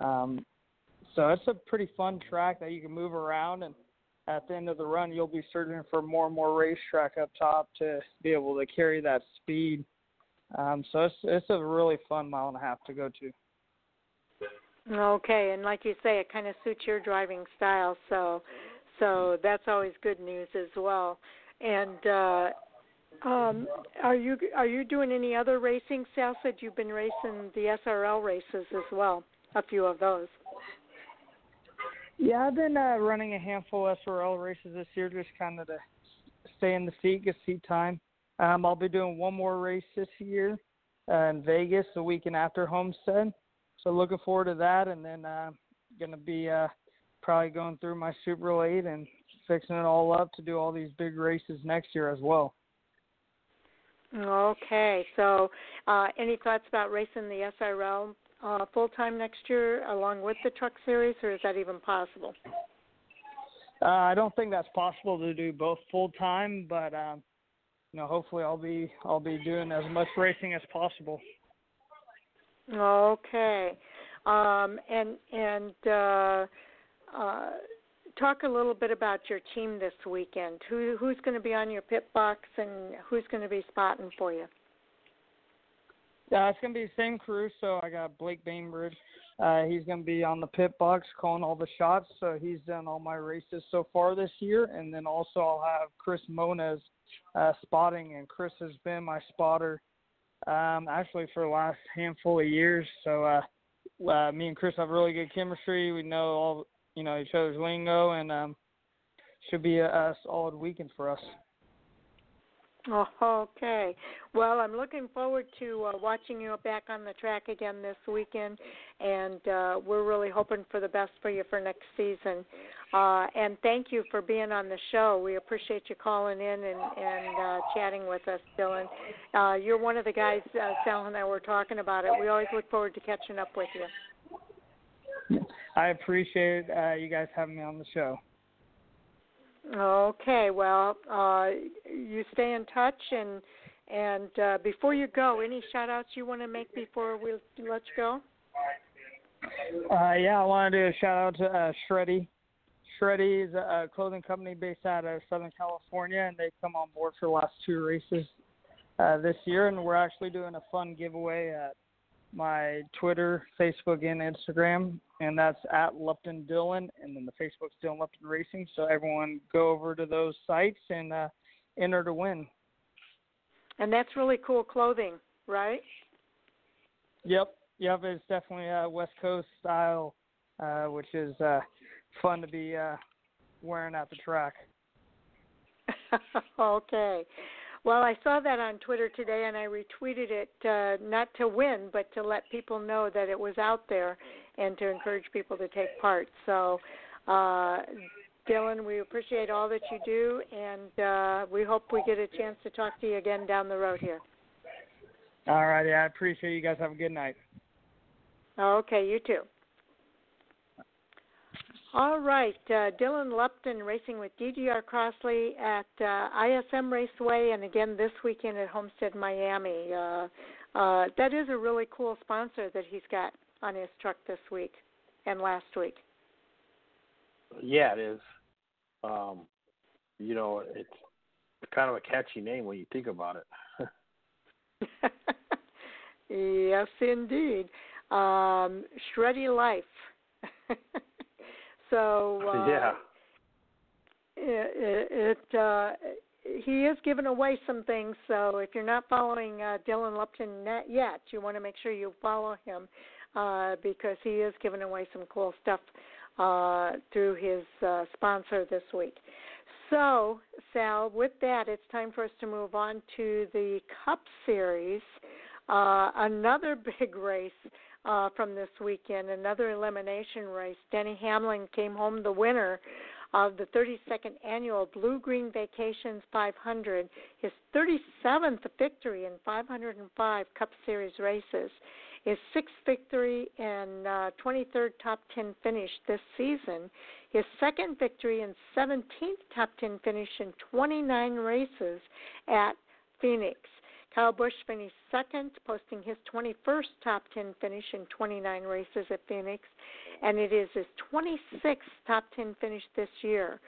Um, so it's a pretty fun track that you can move around, and at the end of the run, you'll be searching for more and more racetrack up top to be able to carry that speed. Um, so it's it's a really fun mile and a half to go to. Okay, and like you say, it kind of suits your driving style, so so that's always good news as well. And uh, um, are you are you doing any other racing? Sal said you've been racing the S R L races as well, a few of those. Yeah, I've been uh, running a handful of S R L races this year, just kind of to stay in the seat, get seat time. Um, I'll be doing one more race this year uh, in Vegas the weekend after Homestead. So looking forward to that, and then uh, going to be uh, probably going through my Super Late and fixing it all up to do all these big races next year as well. Okay. So uh, any thoughts about racing the S R L uh, full-time next year along with the Truck Series, or is that even possible? Uh, I don't think that's possible to do both full-time, but um, you know, hopefully I'll be I'll be doing as much racing as possible. Okay. Um, and and uh, uh, talk a little bit about your team this weekend. Who Who's going to be on your pit box, and who's going to be spotting for you? Yeah, it's going to be the same crew, so I got Blake Bainbridge. Uh, he's going to be on the pit box calling all the shots, so he's done all my races so far this year. And then also I'll have Chris Moniz uh, spotting, and Chris has been my spotter Um, actually for the last handful of years. So uh, uh, me and Chris have really good chemistry. We know all, you know, each other's lingo, and um, should be a, a solid weekend for us. Oh, okay. Well, I'm looking forward to uh, watching you back on the track again this weekend, and uh, we're really hoping for the best for you for next season. Uh, and thank you for being on the show. We appreciate you calling in and, and uh, chatting with us, Dylan. Uh, you're one of the guys, uh, Sal and I were talking about it. We always look forward to catching up with you. I appreciate uh, you guys having me on the show. Okay. Well, uh, you stay in touch. And and uh, before you go, any shout-outs you want to make before we let you go? Uh, yeah, I want to do a shout-out to uh, Shreddy. Shreddy is a clothing company based out of Southern California, and they've come on board for the last two races uh, this year, and we're actually doing a fun giveaway at my Twitter, Facebook, and Instagram, and that's at Lupton Dylan, and then the Facebook's Dylan Lupton Racing, so everyone go over to those sites and uh, enter to win. And that's really cool clothing, right? Yep, yep, it's definitely uh, West Coast style, uh, which is uh, fun to be uh, wearing at the track. Okay. Well, I saw that on Twitter today, and I retweeted it, uh, not to win, but to let people know that it was out there and to encourage people to take part. So, uh, Dylan, we appreciate all that you do, and uh, we hope we get a chance to talk to you again down the road here. All righty. I appreciate you guys. Have a good night. Okay. You too. All right, uh, Dylan Lupton racing with D G R Crosley at uh, I S M Raceway, and again this weekend at Homestead, Miami. Uh, uh, that is a really cool sponsor that he's got on his truck this week and last week. Yeah, it is. Um, you know, it's kind of a catchy name when you think about it. Yes, indeed. Um, Shreddy Life. So uh, yeah, it, it uh, he is giving away some things. So if you're not following uh, Dylan Lupton yet, you want to make sure you follow him uh, because he is giving away some cool stuff uh, through his uh, sponsor this week. So, Sal, with that, it's time for us to move on to the Cup Series. Uh, another big race uh, from this weekend, another elimination race. Denny Hamlin came home the winner of the thirty-second annual Blue Green Vacations five hundred, his thirty-seventh victory in five hundred five Cup Series races, his sixth victory and uh, twenty-third top ten finish this season, his second victory and seventeenth top ten finish in twenty-nine races at Phoenix. Kyle Busch finished second, posting his twenty-first top ten finish in twenty-nine races at Phoenix, and it is his twenty-sixth top ten finish this year.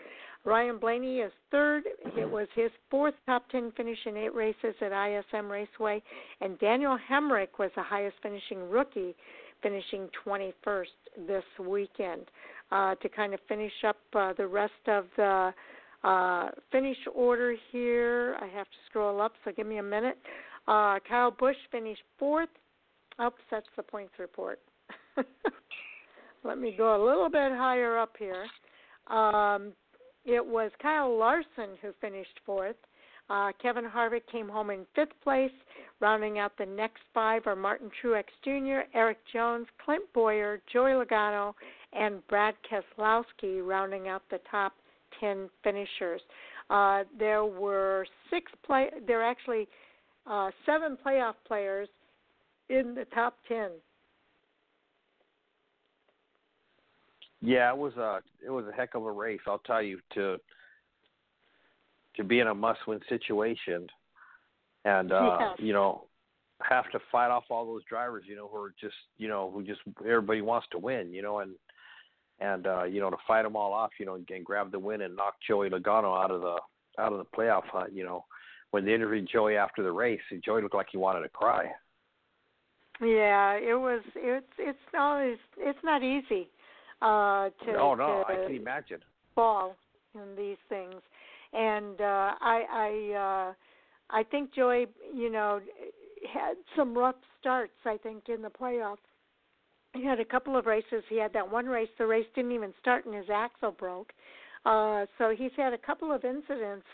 Ryan Blaney is third. It was his fourth top ten finish in eight races at I S M Raceway, and Daniel Hemric was the highest-finishing rookie, finishing twenty-first this weekend. Uh, to kind of finish up uh, the rest of the Uh, finish order here. I have to scroll up, so give me a minute. Uh, Kyle Busch finished fourth. Oh, that's the points report. Let me go a little bit higher up here. Um, it was Kyle Larson who finished fourth. Uh, Kevin Harvick came home in fifth place. Rounding out the next five are Martin Truex Junior, Eric Jones, Clint Boyer, Joey Logano, and Brad Keselowski rounding out the top ten finishers. Uh, there were six play. There are actually uh, seven playoff players in the top ten. Yeah, it was a it was a heck of a race. I'll tell you, to to be in a must win situation, and uh, yes. you know, have to fight off all those drivers. You know, who are just you know who just everybody wants to win. You know, and. And, uh, you know, to fight them all off, you know, and grab the win and knock Joey Logano out of the out of the playoff hunt, you know. When they interviewed Joey after the race, Joey looked like he wanted to cry. Yeah, it was – it's it's always, it's not easy uh, to – No, no, to I can imagine. Fall in these things. And uh, I, I, uh, I think Joey, you know, had some rough starts, I think, in the playoffs. He had a couple of races. He had that one race. The race didn't even start, and his axle broke. Uh, so he's had a couple of incidents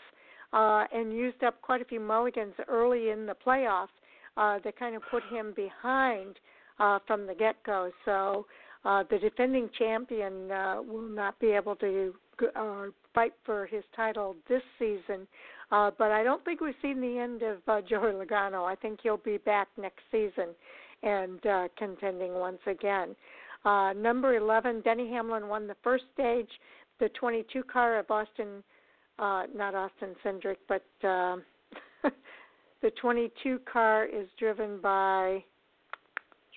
uh, and used up quite a few mulligans early in the playoffs uh, that kind of put him behind uh, from the get-go. So uh, the defending champion uh, will not be able to uh, fight for his title this season. Uh, but I don't think we've seen the end of uh, Joey Logano. I think he'll be back next season and uh, contending once again. Uh, number eleven, Denny Hamlin won the first stage, the twenty-two car of Austin, uh, not Austin Cindric, but uh, the twenty-two car is driven by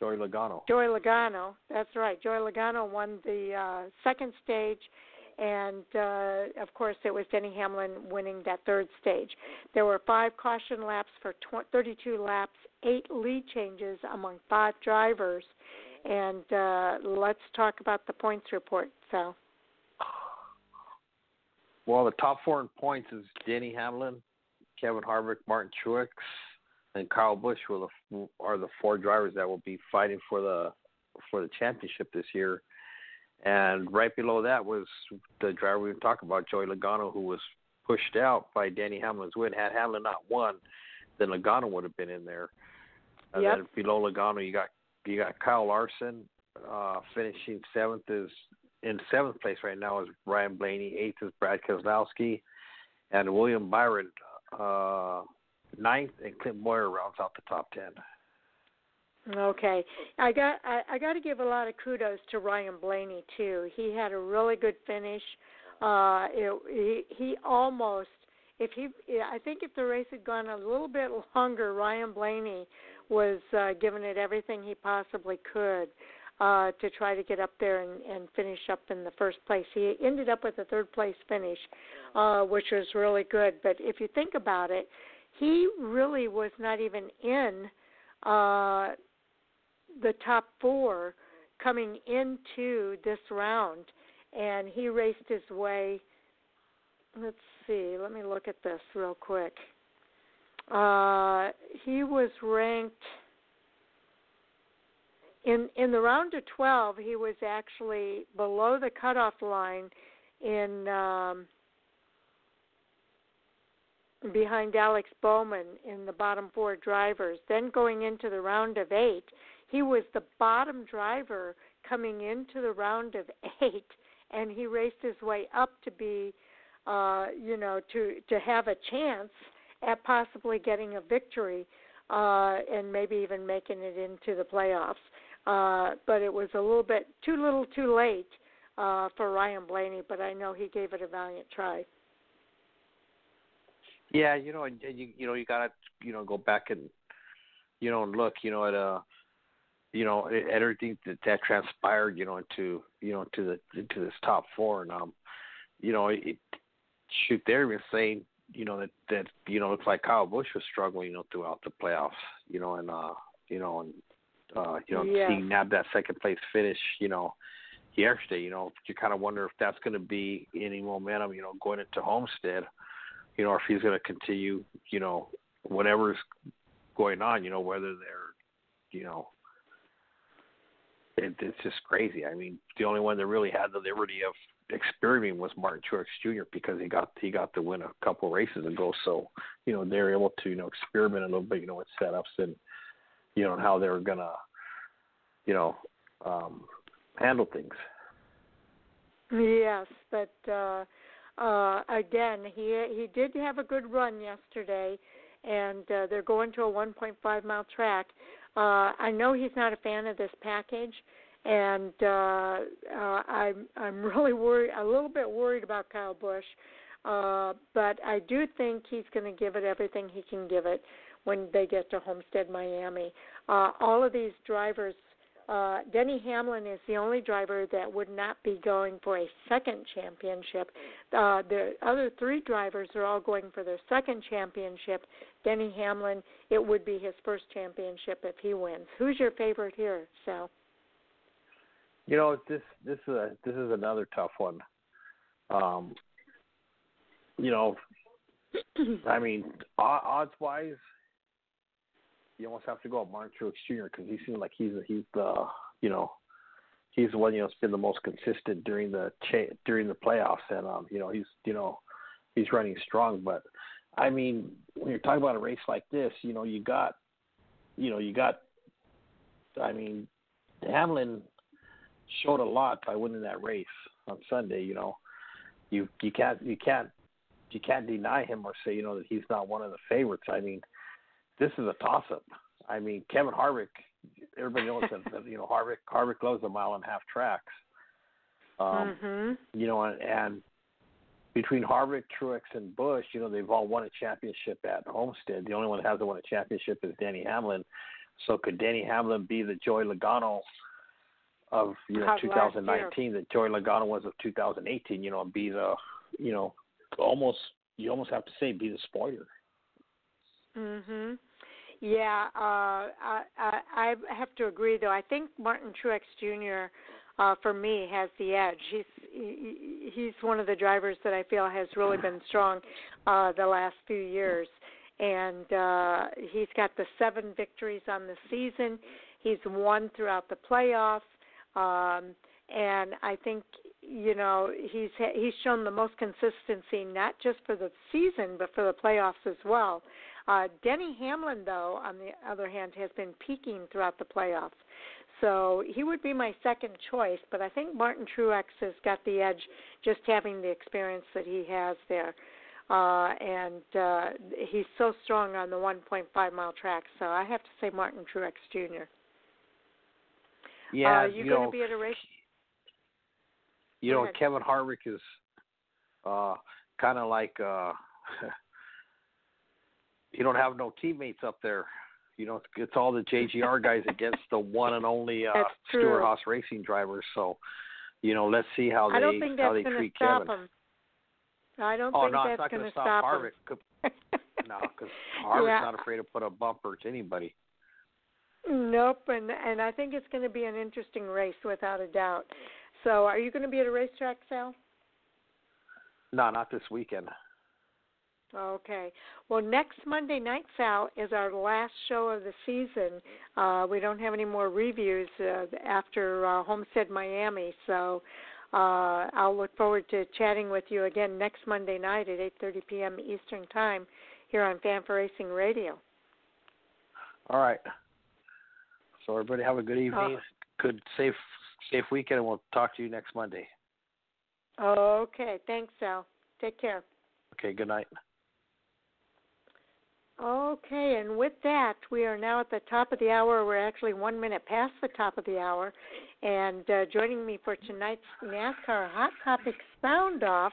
Joey Logano. Joey Logano, that's right. Joey Logano won the uh, second stage, and, uh, of course, it was Denny Hamlin winning that third stage. There were five caution laps for tw- thirty-two laps, eight lead changes among five drivers. And uh, let's talk about the points report, Sal. Well, the top four in points is Denny Hamlin, Kevin Harvick, Martin Truex, and Kyle Busch were the, are the four drivers that will be fighting for the for the championship this year. And right below that was the driver we were talking about, Joey Logano, who was pushed out by Denny Hamlin's win. Had Hamlin not won, then Logano would have been in there. And yep. Then below Logano, you got you got Kyle Larson uh, finishing seventh is in seventh place right now is Ryan Blaney. Eighth is Brad Keselowski, and William Byron uh, ninth, and Clint Boyer rounds out the top ten. Okay, I got I, I got to give a lot of kudos to Ryan Blaney too. He had a really good finish. Uh, it, he he almost if he I think if the race had gone a little bit longer, Ryan Blaney was uh, giving it everything he possibly could. uh, to try to get up there and, and finish up in the first place. He ended up with a third-place finish, uh, which was really good. But if you think about it, he really was not even in uh, the top four coming into this round, and he raced his way. Let's see. Let me look at this real quick. Uh, he was ranked in in the round of twelve. He was actually below the cutoff line, in um, behind Alex Bowman in the bottom four drivers. Then going into the round of eight, he was the bottom driver coming into the round of eight, and he raced his way up to be, uh, you know, to to have a chance at possibly getting a victory uh, and maybe even making it into the playoffs. Uh, but it was a little bit too little too late uh, for Ryan Blaney, but I know he gave it a valiant try. Yeah, you know, and you, you know, you got to, you know, go back and, you know, and look, you know, at, uh, you know, at everything that, that transpired, you know, into, you know, to the, into this top four. And, um, you know, it, shoot, they're even saying, you know, that, that, you know, looks like Kyle Busch was struggling, you know, throughout the playoffs, you know, and, uh, you know, and, uh, you know, yeah. he nabbed that second place finish, you know, yesterday, you know, you kind of wonder if that's going to be any momentum, you know, going into Homestead, you know, or if he's going to continue, you know, whatever's going on, you know, whether they're, you know, it, it's just crazy. I mean, the only one that really had the liberty of experimenting was Martin Truex Junior because he got he got to win a couple races ago. So, you know, they're able to, you know, experiment a little bit, you know, with setups and, you know, and how they're going to, you know, um, handle things. Yes, but uh, uh, again, he he did have a good run yesterday, and uh, they're going to a one point five mile track. Uh, I know he's not a fan of this package, and uh, uh, I'm I'm really worried, a little bit worried about Kyle Busch, uh, but I do think he's going to give it everything he can give it when they get to Homestead, Miami. Uh, all of these drivers, uh, Denny Hamlin is the only driver that would not be going for a second championship. Uh, the other three drivers are all going for their second championship. Denny Hamlin, it would be his first championship if he wins. Who's your favorite here, Sal? You know, this this is a, this is another tough one. Um, you know, I mean, odds wise, you almost have to go with Martin Truex Junior because he seems like he's he's the you know he's the one you know has been the most consistent during the cha- during the playoffs, and um, you know he's you know he's running strong, but. I mean, when you're talking about a race like this, you know, you got, you know, you got, I mean, Hamlin showed a lot by winning that race on Sunday. You know, you you can't you can't you can't deny him or say you know that he's not one of the favorites. I mean, this is a toss-up. I mean, Kevin Harvick, everybody knows that you know Harvick Harvick loves a mile and a half tracks. Um, mm-hmm. You know, and. and between Harvick, Truex, and Busch, you know, they've all won a championship at Homestead. The only one that hasn't won a championship is Denny Hamlin. So could Denny Hamlin be the Joey Logano of you know, twenty nineteen, that Joey Logano was of two thousand eighteen, you know, be the, you know, almost, you almost have to say be the spoiler. Mm-hmm. Yeah, uh, I, I have to agree, though. I think Martin Truex Junior, Uh, for me, has the edge. He's he, he's one of the drivers that I feel has really been strong uh, the last few years, and uh, he's got the seven victories on the season. He's won throughout the playoffs, um, and I think you know he's he's shown the most consistency, not just for the season but for the playoffs as well. Uh, Denny Hamlin, though, on the other hand, has been peaking throughout the playoffs. So he would be my second choice, but I think Martin Truex has got the edge just having the experience that he has there. Uh, and uh, he's so strong on the one point five mile track, so I have to say Martin Truex Junior Yeah, uh, you, you going to be at a race? You know, Kevin Harvick is uh, kind of like uh, you don't have no teammates up there. you know, it's all the J G R guys against the one and only uh, Stewart Haas Racing drivers. So, you know, let's see how they I don't think how that's they treat stop Kevin. Him. I don't oh, think no, that's going to stop Harvick. No, because Harvick's yeah. not afraid to put a bumper to anybody. Nope, and and I think it's going to be an interesting race without a doubt. So, are you going to be at a racetrack, Sal? No, not this weekend. Okay. Well, next Monday night, Sal, is our last show of the season. Uh, we don't have any more reviews uh, after uh, Homestead Miami, so uh, I'll look forward to chatting with you again next Monday night at eight thirty p.m. Eastern Time here on Fan for Racing Radio. All right. So everybody have a good evening, uh, good, safe, safe weekend, and we'll talk to you next Monday. Okay. Thanks, Sal. Take care. Okay. Good night. Okay, and with that, we are now at the top of the hour. We're actually one minute past the top of the hour. And uh, joining me for tonight's NASCAR Hot Topic Sound Off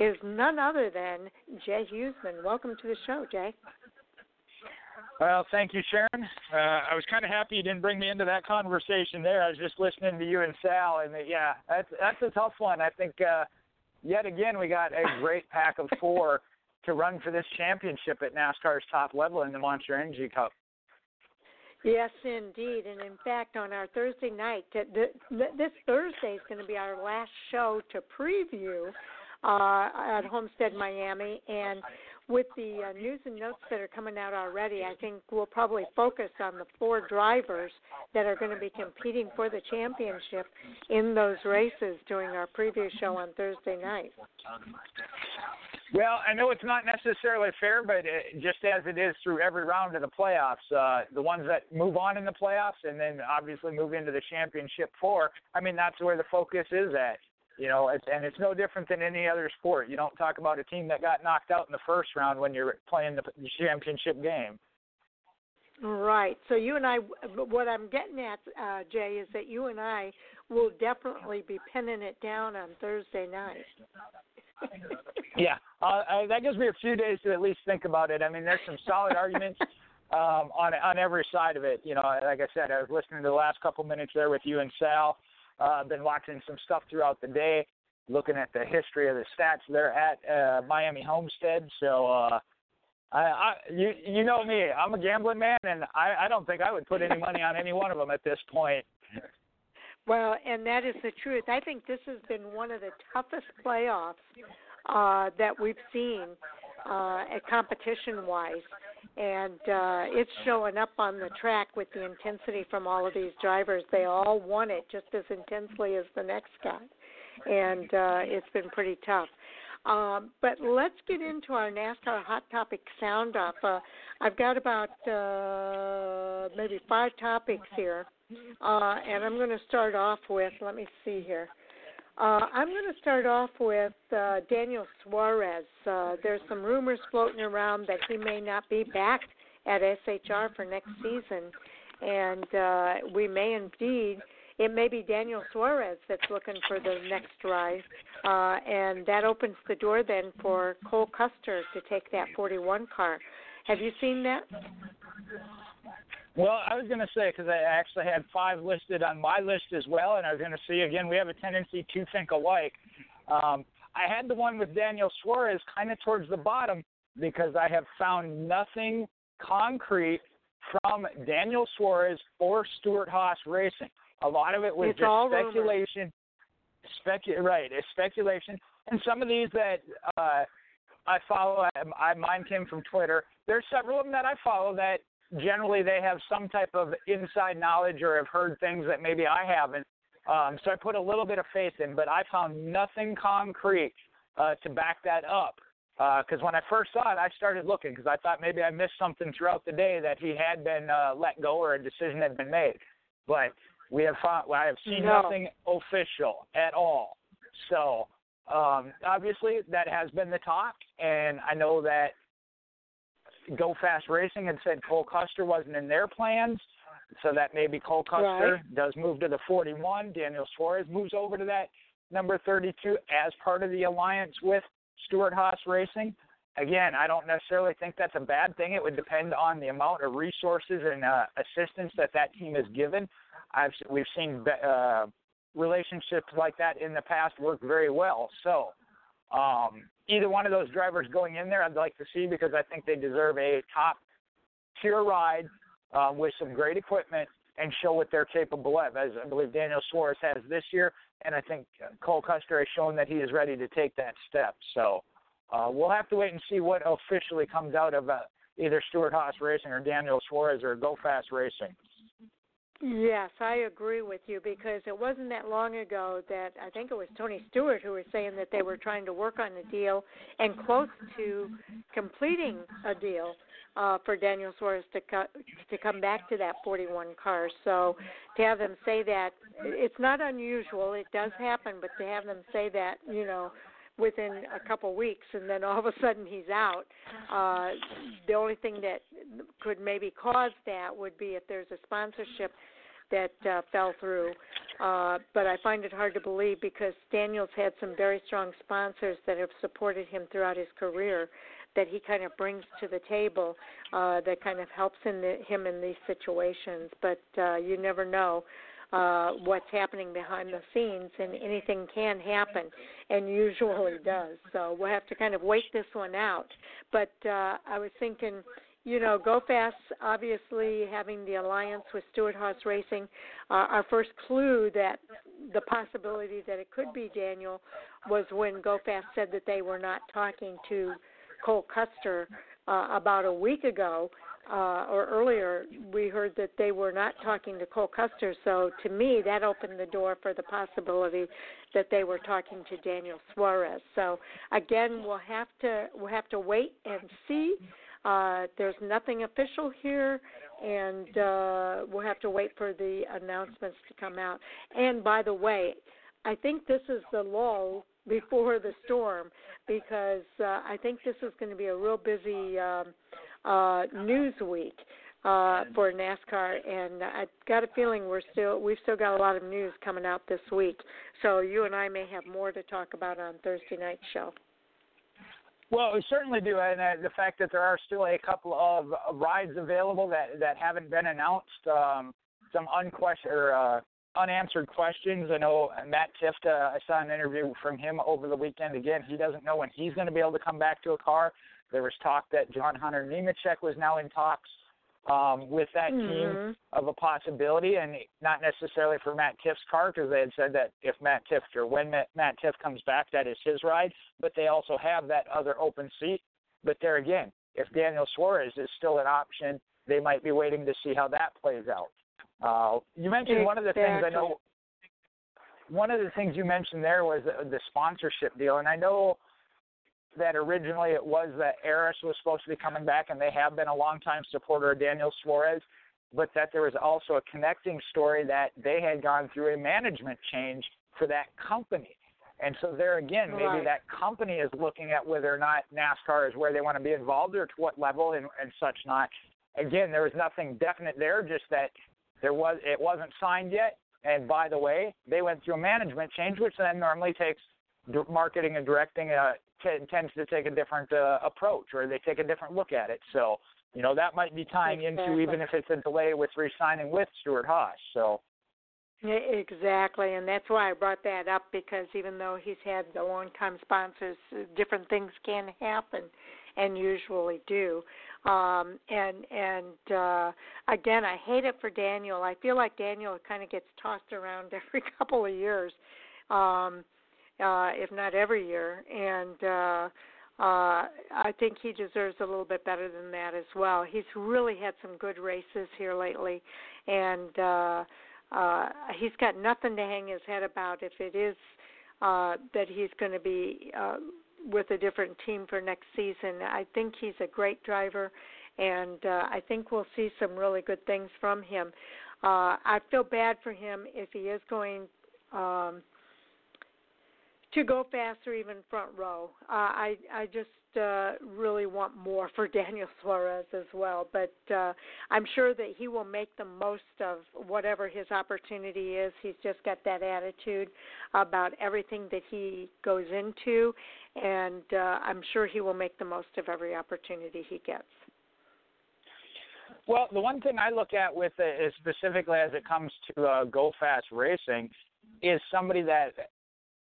is none other than Jay Huseman. Welcome to the show, Jay. Well, thank you, Sharon. Uh, I was kind of happy you didn't bring me into that conversation there. I was just listening to you and Sal, and uh, yeah, that's that's a tough one. I think uh, yet again we got a great pack of four to run for this championship at NASCAR's top level in the Monster Energy Cup. Yes, indeed. And, in fact, on our Thursday night, this Thursday is going to be our last show to preview uh, at Homestead Miami. And with the uh, news and notes that are coming out already, I think we'll probably focus on the four drivers that are going to be competing for the championship in those races during our preview show on Thursday night. Well, I know it's not necessarily fair, but it, just as it is through every round of the playoffs, uh, the ones that move on in the playoffs and then obviously move into the championship four, I mean, that's where the focus is at. You know, it's, and it's no different than any other sport. You don't talk about a team that got knocked out in the first round when you're playing the championship game. Right. So you and I, what I'm getting at, uh, Jay, is that you and I will definitely be pinning it down on Thursday night. yeah. Uh, I, that gives me a few days to at least think about it. I mean, there's some solid arguments um, on on every side of it. You know, like I said, I was listening to the last couple minutes there with you and Sal. I've uh, been watching some stuff throughout the day, looking at the history of the stats there at uh, Miami Homestead. So, uh, I, I, you you know me, I'm a gambling man, and I, I don't think I would put any money on any one of them at this point. Well, and that is the truth. I think this has been one of the toughest playoffs uh, that we've seen uh, at competition-wise. And uh, it's showing up on the track with the intensity from all of these drivers. They all want it just as intensely as the next guy. And uh, it's been pretty tough. Um, but let's get into our NASCAR Hot Topic Sound Off. Uh, I've got about uh, maybe five topics here. Uh, and I'm going to start off with, let me see here. Uh, I'm going to start off with uh, Daniel Suarez. Uh, there's some rumors floating around that he may not be back at S H R for next season, and uh, we may indeed, it may be Daniel Suarez that's looking for the next ride, uh, and that opens the door then for Cole Custer to take that forty-one car. Have you seen that? Well, I was going to say, because I actually had five listed on my list as well, and I was going to see, again, we have a tendency to think alike. Um, I had the one with Daniel Suarez kind of towards the bottom because I have found nothing concrete from Daniel Suarez or Stewart Haas Racing. A lot of it was it's just all speculation. Specu- right, it's speculation. And some of these that uh, I follow, I, mine came from Twitter. There's several of them that I follow that generally they have some type of inside knowledge or have heard things that maybe I haven't. Um, so I put a little bit of faith in, but I found nothing concrete uh, to back that up. Because uh, when I first saw it, I started looking because I thought maybe I missed something throughout the day that he had been uh, let go or a decision had been made. But we have found, I have seen no. nothing official at all. So um, obviously that has been the talk, and I know that Go Fast Racing had said Cole Custer wasn't in their plans, so that maybe Cole Custer right. does move to the forty-one. Daniel Suarez moves over to that number thirty-two as part of the alliance with Stewart Haas Racing. again, I don't necessarily think that's a bad thing. It would depend on the amount of resources and uh, assistance that that team is given. I've We've seen uh, relationships like that in the past work very well. So um, either one of those drivers going in there I'd like to see, because I think they deserve a top-tier ride uh, with some great equipment and show what they're capable of, as I believe Daniel Suarez has this year, and I think Cole Custer has shown that he is ready to take that step. So uh, we'll have to wait and see what officially comes out of uh, either Stewart Haas Racing or Daniel Suarez or Go Fast Racing. Yes, I agree with you, because it wasn't that long ago that I think it was Tony Stewart who was saying that they were trying to work on a deal and close to completing a deal uh, for Daniel Suarez to, co- to come back to that forty-one car. So to have them say that, it's not unusual. It does happen, but to have them say that, you know, within a couple weeks, and then all of a sudden he's out. Uh, the only thing that could maybe cause that would be if there's a sponsorship that uh, fell through. Uh, but I find it hard to believe, because Daniel's had some very strong sponsors that have supported him throughout his career that he kind of brings to the table uh, that kind of helps in the, him in these situations. But uh, you never know. Uh, what's happening behind the scenes, and anything can happen, and usually does. So we'll have to kind of wait this one out. But uh, I was thinking, you know, Go Fast, obviously having the alliance with Stewart Haas Racing, uh, our first clue that the possibility that it could be Daniel was when Go Fast said that they were not talking to Cole Custer uh, about a week ago. Uh, or earlier, we heard that they were not talking to Cole Custer. So to me, that opened the door for the possibility that they were talking to Daniel Suarez. So again, we'll have to we'll have to wait and see. Uh, there's nothing official here, and uh, we'll have to wait for the announcements to come out. And by the way, I think this is the lull before the storm, because uh, I think this is going to be a real busy um, uh, news week uh, for NASCAR, and I've got a feeling we're still we've still got a lot of news coming out this week. So you and I may have more to talk about on Thursday night's show. Well, we certainly do, and uh, the fact that there are still a couple of rides available that, that haven't been announced, um, some unquestioned. Uh, unanswered questions. I know Matt Tifta, I saw an interview from him over the weekend. Again, he doesn't know when he's going to be able to come back to a car. There was talk that John Hunter Nemechek was now in talks um, with that mm-hmm. team of a possibility, and not necessarily for Matt Tift's car, because they had said that if Matt Tifta or when Matt, Matt Tifta comes back, that is his ride, but they also have that other open seat. But there again, if Daniel Suarez is still an option, they might be waiting to see how that plays out. Uh, you mentioned one of the things I know. One of the things you mentioned there was the, the sponsorship deal, and I know that originally it was that Aris was supposed to be coming back, and they have been a longtime supporter of Daniel Suarez, but that there was also a connecting story that they had gone through a management change for that company, and so there again, maybe right. that company is looking at whether or not NASCAR is where they want to be involved or to what level and, and such not. Again, there was nothing definite there, just that. There was it wasn't signed yet, and by the way, they went through a management change, which then normally takes marketing and directing uh, t- tends to take a different uh, approach, or they take a different look at it. So, you know, that might be tying exactly. into even if it's a delay with re-signing with Stewart Haas. So, exactly, and that's why I brought that up, because even though he's had the long-time sponsors, different things can happen, and usually do. Um, and, and uh, again, I hate it for Daniel. I feel like Daniel kind of gets tossed around every couple of years, um, uh, if not every year. And uh, uh, I think he deserves a little bit better than that as well. He's really had some good races here lately, and uh, uh, he's got nothing to hang his head about if it is uh, that he's going to be uh, – with a different team for next season. I think he's a great driver, and uh, I think we'll see some really good things from him. Uh, I feel bad for him if he is going um, to go faster, even front row. Uh, I I just uh, really want more for Daniel Suarez as well, but uh, I'm sure that he will make the most of whatever his opportunity is. He's just got that attitude about everything that he goes into, and uh, I'm sure he will make the most of every opportunity he gets. Well, the one thing I look at with it, specifically as it comes to uh, go fast racing, is somebody that,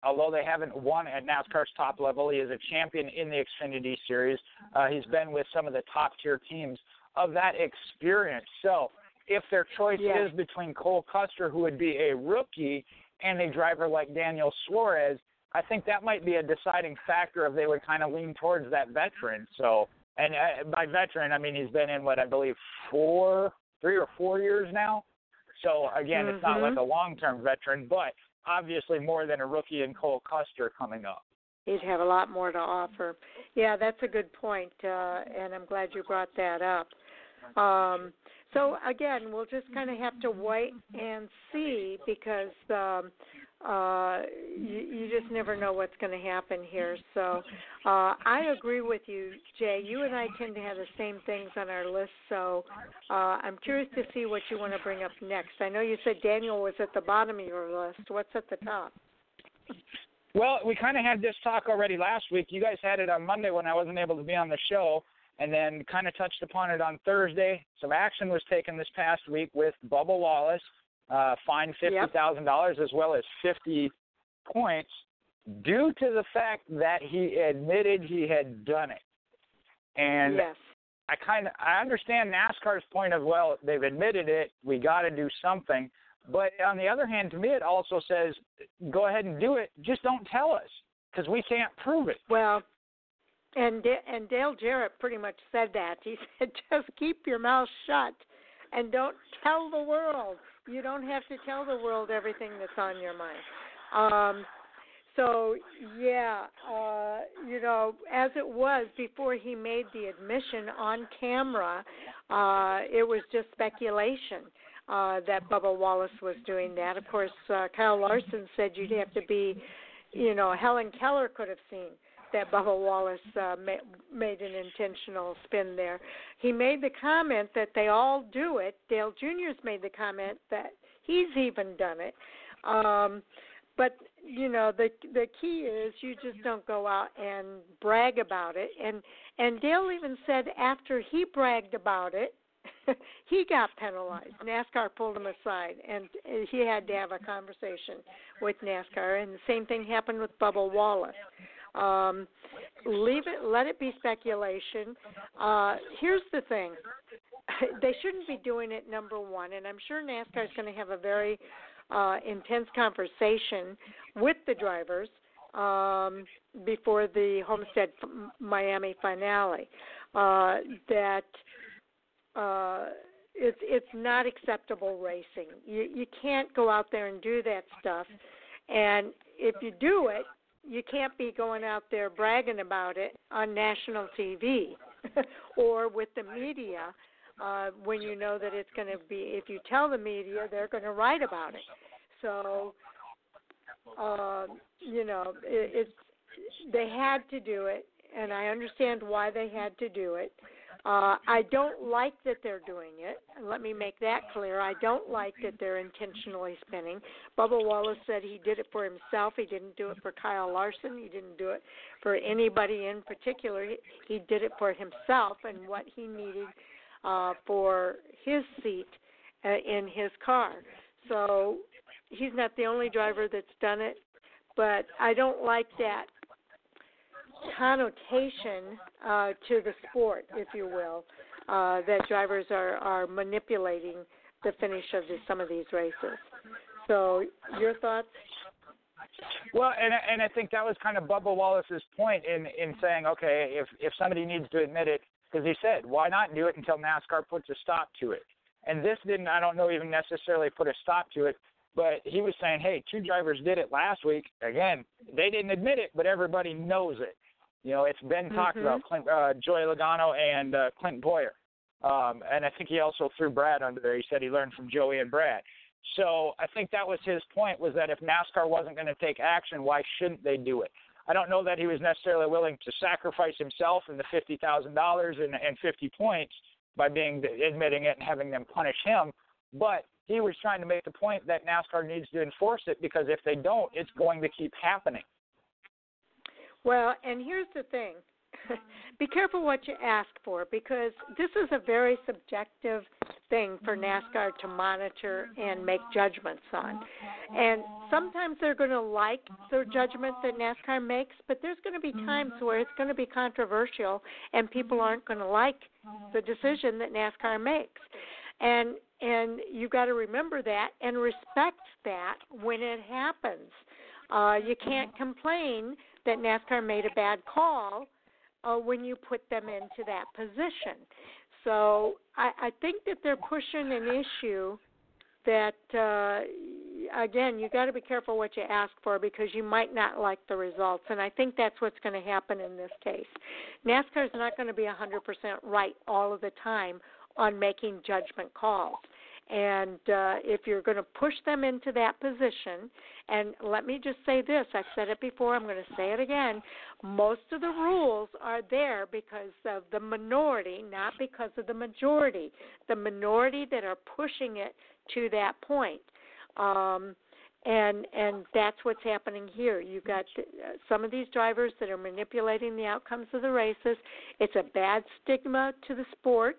although they haven't won at NASCAR's top level, he is a champion in the Xfinity Series. Uh, he's been with some of the top-tier teams of that experience. So if their choice yeah. is between Cole Custer, who would be a rookie, and a driver like Daniel Suarez, I think that might be a deciding factor if they would kind of lean towards that veteran. So, and uh, by veteran, I mean he's been in, what, I believe four, three or four years now. So, again, mm-hmm. it's not like a long-term veteran, but obviously more than a rookie in Cole Custer coming up. He'd have a lot more to offer. Yeah, that's a good point, uh, and I'm glad you brought that up. Um, so, again, we'll just kind of have to wait and see because um, uh, you, you just never know what's going to happen here. So uh, I agree with you, Jay. You and I tend to have the same things on our list, so uh, I'm curious to see what you want to bring up next. I know you said Daniel was at the bottom of your list. What's at the top? Well, we kind of had this talk already last week. You guys had it on Monday when I wasn't able to be on the show, and then kind of touched upon it on Thursday. Some action was taken this past week with Bubba Wallace, uh, fined fifty thousand dollars yep. as well as fifty points due to the fact that he admitted he had done it. And yes. I kind of I understand NASCAR's point of, well, they've admitted it, we got to do something. But on the other hand, to me, it also says, go ahead and do it, just don't tell us because we can't prove it. Well, And and Dale Jarrett pretty much said that. He said, just keep your mouth shut and don't tell the world. You don't have to tell the world everything that's on your mind. Um, so, yeah, uh, you know, as it was before he made the admission on camera, uh, it was just speculation uh, that Bubba Wallace was doing that. Of course, uh, Kyle Larson said you'd have to be, you know, Helen Keller could have seen that Bubba Wallace uh, ma- made an intentional spin there. He made the comment that they all do it. Dale Junior's made the comment that he's even done it. Um, but, you know, the the key is you just don't go out and brag about it. And, and Dale even said after he bragged about it, he got penalized. NASCAR pulled him aside, and he had to have a conversation with NASCAR. And the same thing happened with Bubba Wallace. Um, leave it, let it be speculation. Uh, here's the thing. They shouldn't be doing it, number one, and I'm sure NASCAR is going to have a very uh, intense conversation with the drivers um, before the Homestead Miami finale uh, that uh, it's, it's not acceptable racing. You, you can't go out there and do that stuff, and if you do it, you can't be going out there bragging about it on national T V or with the media uh, when you know that it's going to be, if you tell the media, they're going to write about it. So, uh, you know, it, it's they had to do it, and I understand why they had to do it. Uh, I don't like that they're doing it. Let me make that clear. I don't like that they're intentionally spinning. Bubba Wallace said he did it for himself. He didn't do it for Kyle Larson. He didn't do it for anybody in particular. He, he did it for himself and what he needed uh, for his seat uh, in his car. So he's not the only driver that's done it, but I don't like that connotation uh, to the sport, if you will, uh, that drivers are, are manipulating the finish of the, some of these races. So your thoughts? Well, and, and I think that was kind of Bubba Wallace's point in, in saying, okay, if, if somebody needs to admit it, because he said, why not do it until NASCAR puts a stop to it? And this didn't, I don't know, even necessarily put a stop to it, but he was saying, hey, two drivers did it last week. Again, they didn't admit it, but everybody knows it. You know, it's been talked mm-hmm. about, Clint, uh, Joey Logano and uh, Clint Boyer. Um, and I think he also threw Brad under there. He said he learned from Joey and Brad. So I think that was his point, was that if NASCAR wasn't going to take action, why shouldn't they do it? I don't know that he was necessarily willing to sacrifice himself and the fifty thousand dollars and, and fifty points by being admitting it and having them punish him, but he was trying to make the point that NASCAR needs to enforce it, because if they don't, it's going to keep happening. Well, and here's the thing. Be careful what you ask for, because this is a very subjective thing for NASCAR to monitor and make judgments on. And sometimes they're going to like the judgment that NASCAR makes, but there's going to be times where it's going to be controversial and people aren't going to like the decision that NASCAR makes. And and you've got to remember that and respect that when it happens. Uh, you can't complain that NASCAR made a bad call Uh, when you put them into that position. So I, I think that they're pushing an issue that, uh, again, you got to be careful what you ask for, because you might not like the results. And I think that's what's going to happen in this case. NASCAR is not going to be one hundred percent right all of the time on making judgment calls. And uh, if you're going to push them into that position, and let me just say this, I've said it before, I'm going to say it again, most of the rules are there because of the minority, not because of the majority, the minority that are pushing it to that point. Um, and and that's what's happening here. You've got some of these drivers that are manipulating the outcomes of the races. It's a bad stigma to the sport.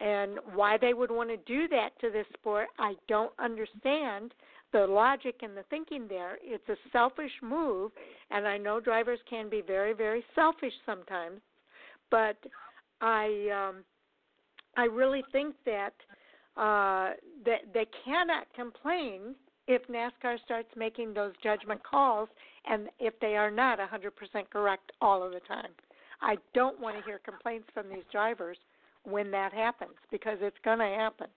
And why they would want to do that to this sport, I don't understand the logic and the thinking there. It's a selfish move, and I know drivers can be very, very selfish sometimes. But I, um, I really think that uh, that they cannot complain if NASCAR starts making those judgment calls, and if they are not one hundred percent correct all of the time. I don't want to hear complaints from these drivers when that happens, because it's going to happen.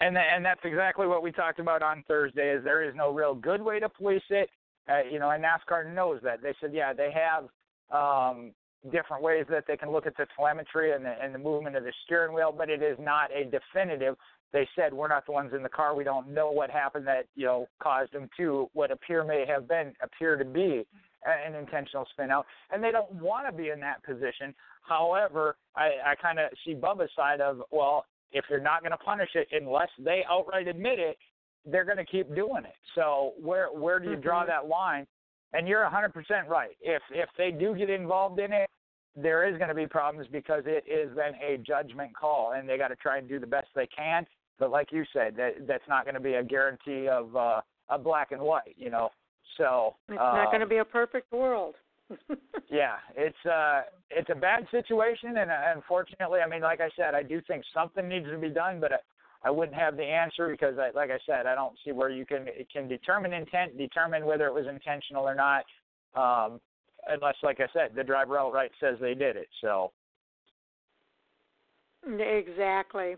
And th- and that's exactly what we talked about on Thursday, is there is no real good way to police it. Uh, you know, and NASCAR knows that. They said, yeah, they have um, different ways that they can look at the telemetry and the, and the movement of the steering wheel, but it is not a definitive. They said, we're not the ones in the car. We don't know what happened that, you know, caused them to what appear may have been, appear to be an intentional spin out, and they don't want to be in that position. However, I, I kind of see Bubba's side of, well, if you're not going to punish it unless they outright admit it, they're going to keep doing it. So where where do you mm-hmm. draw that line? And you're one hundred percent right. If if they do get involved in it, there is going to be problems, because it is then a judgment call, and they got to try and do the best they can. But like you said, that that's not going to be a guarantee of uh, a black and white, you know. So it's not um, going to be a perfect world. yeah, it's uh, it's a bad situation, and uh, unfortunately, I mean, like I said, I do think something needs to be done, but I, I wouldn't have the answer, because, I, like I said, I don't see where you can can determine intent, determine whether it was intentional or not, um, unless, like I said, the driver outright says they did it. So exactly.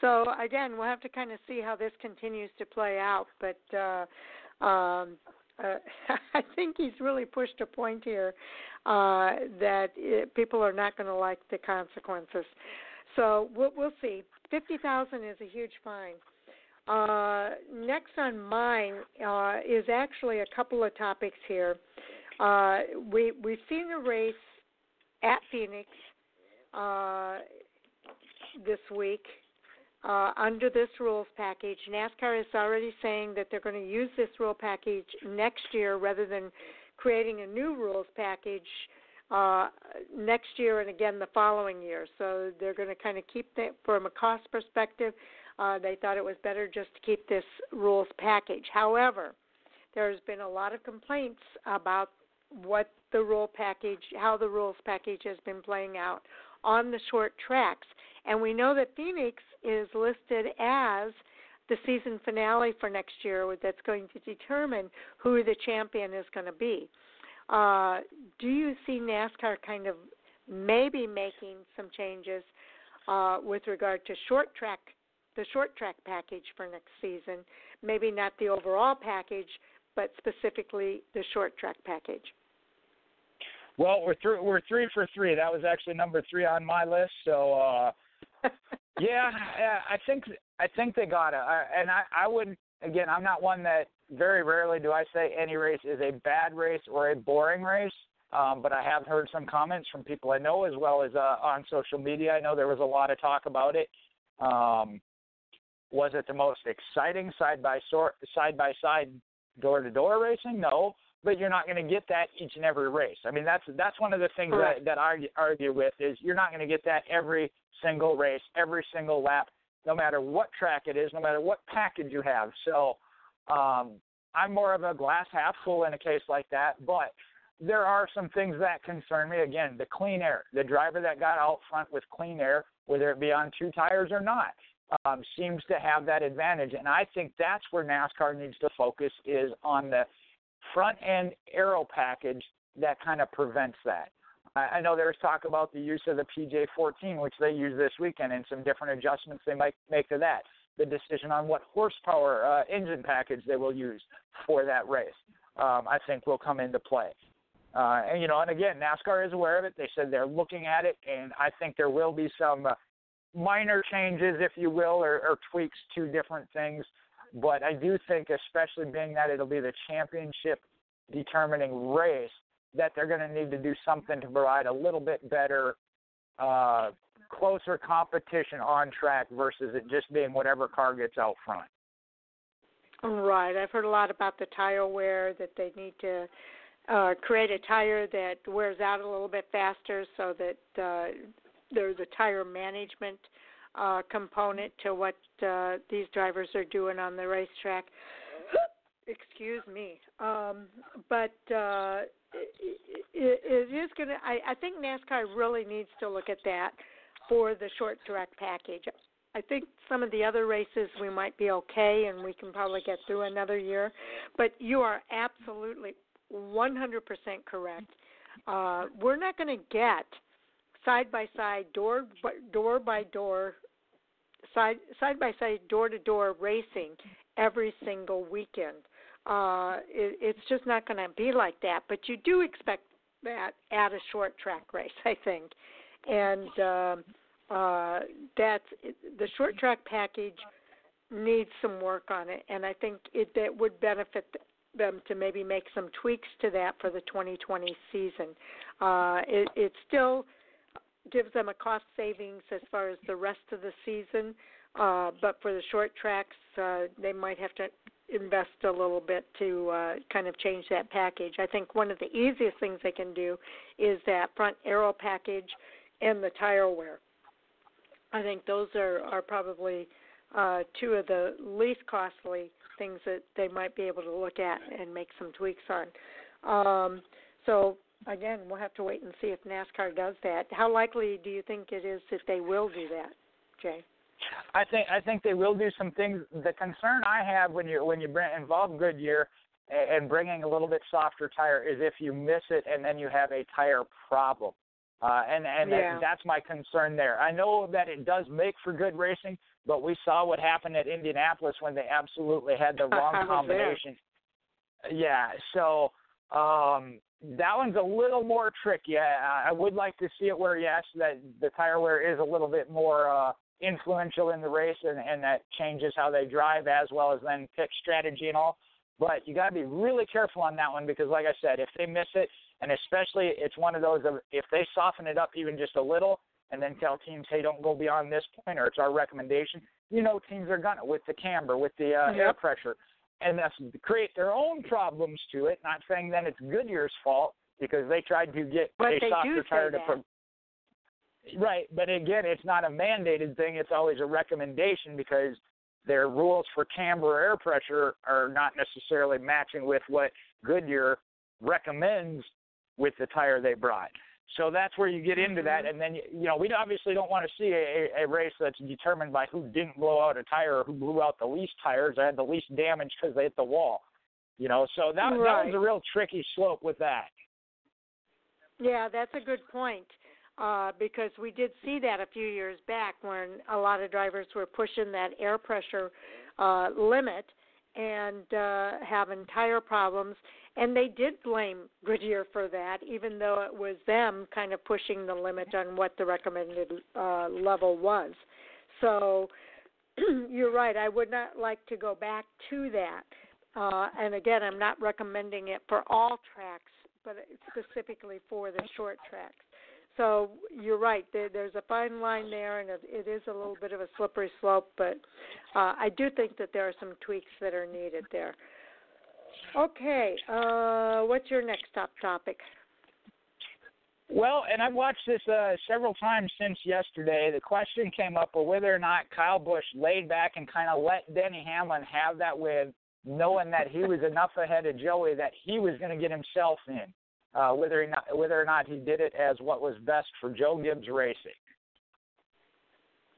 So again, we'll have to kind of see how this continues to play out, but. Uh, Um, uh, I think he's really pushed a point here uh, that it, people are not going to like the consequences. So we'll, we'll see. fifty thousand dollars is a huge fine. Uh, next on mine uh, is actually a couple of topics here. Uh, we, we've seen a race at Phoenix uh, this week. Uh, under this rules package, NASCAR is already saying that they're going to use this rule package next year rather than creating a new rules package uh, next year and again the following year. So they're going to kind of keep that from a cost perspective. Uh, they thought it was better just to keep this rules package. However, there's been a lot of complaints about what the rule package, how the rules package has been playing out on the short tracks. And we know that Phoenix is listed as the season finale for next year, that's going to determine who the champion is going to be. Uh, do you see NASCAR kind of maybe making some changes uh, with regard to short track, the short track package for next season? Maybe not the overall package, but specifically the short track package. Well, we're, through, we're three for three. That was actually number three on my list, so uh, Yeah, I think I think they got it. I, and I, I wouldn't, again, I'm not one that, very rarely do I say any race is a bad race or a boring race, um, but I have heard some comments from people I know as well as uh, on social media. I know there was a lot of talk about it. Um, was it the most exciting side-by-side, side-by-side, door-to-door racing? No, but you're not going to get that each and every race. I mean, that's that's one of the things that, that I argue with is you're not going to get that every single race, every single lap, no matter what track it is, no matter what package you have. So um, I'm more of a glass half full in a case like that, but there are some things that concern me. Again, the clean air, the driver that got out front with clean air, whether it be on two tires or not, um, seems to have that advantage. And I think that's where NASCAR needs to focus is on the front end aero package that kind of prevents that. I know there's talk about the use of the P J fourteen, which they use this weekend, and some different adjustments they might make to that, the decision on what horsepower uh, engine package they will use for that race, um, I think will come into play. Uh, and, you know, and again, NASCAR is aware of it. They said they're looking at it, and I think there will be some uh, minor changes, if you will, or, or tweaks to different things. But I do think, especially being that it'll be the championship-determining race, that they're going to need to do something to provide a little bit better, uh, closer competition on track versus it just being whatever car gets out front. Right. I've heard a lot about the tire wear, that they need to uh, create a tire that wears out a little bit faster so that uh, there's a tire management uh, component to what uh, these drivers are doing on the racetrack. Excuse me. Um, but uh, it, it is going to, I think NASCAR really needs to look at that for the short track package. I think some of the other races we might be okay and we can probably get through another year. But you are absolutely one hundred percent correct. Uh, we're not going to get side-by-side, door, door-by-door, side, side-by-side, door-to-door racing every single weekend. Uh, it, it's just not going to be like that. But you do expect that at a short track race, I think. And um, uh, that's the short track package needs some work on it. And I think it that would benefit them to maybe make some tweaks to that for the twenty twenty season. Uh, it, it still gives them a cost savings as far as the rest of the season. Uh, but for the short tracks, uh, they might have to invest a little bit to uh, kind of change that package. I think one of the easiest things they can do is that front aero package and the tire wear. I think those are, are probably uh, two of the least costly things that they might be able to look at and make some tweaks on. Um, so, again, we'll have to wait and see if NASCAR does that. How likely do you think it is that they will do that, Jay? I think I think they will do some things. The concern I have when you when you involve Goodyear and bringing a little bit softer tire is if you miss it and then you have a tire problem, uh, and and yeah. that, that's my concern there. I know that it does make for good racing, but we saw what happened at Indianapolis when they absolutely had the wrong combination. Yeah, so um, that one's a little more tricky. I, I would like to see it where yes, that the tire wear is a little bit more Uh, influential in the race, and, and that changes how they drive as well as then pitch strategy and all. But you got to be really careful on that one because, like I said, if they miss it, and especially it's one of those, if they soften it up even just a little and then tell teams, hey, don't go beyond this point or it's our recommendation, you know teams are going to, with the camber, with the uh, yep. air pressure, and that's create their own problems to it, not saying then it's Goodyear's fault because they tried to get but a softer tire to pro- Right, but again, it's not a mandated thing. It's always a recommendation because their rules for camber air pressure are not necessarily matching with what Goodyear recommends with the tire they brought. So that's where you get into that. And then, you know, we obviously don't want to see a, a race that's determined by who didn't blow out a tire or who blew out the least tires or had the least damage because they hit the wall. You know, so that, right. that was a real tricky slope with that. Yeah, that's a good point. Uh, because we did see that a few years back when a lot of drivers were pushing that air pressure uh, limit and uh, having tire problems. And they did blame Goodyear for that, even though it was them kind of pushing the limit on what the recommended uh, level was. So you're right. I would not like to go back to that. Uh, and, again, I'm not recommending it for all tracks, but specifically for the short tracks. So you're right. There, there's a fine line there, and it is a little bit of a slippery slope, but uh, I do think that there are some tweaks that are needed there. Okay. Uh, what's your next top topic? Well, and I've watched this uh, several times since yesterday. The question came up of whether or not Kyle Busch laid back and kind of let Denny Hamlin have that win, knowing that he was enough ahead of Joey that he was going to get himself in. Uh, whether or not, whether or not he did it as what was best for Joe Gibbs Racing.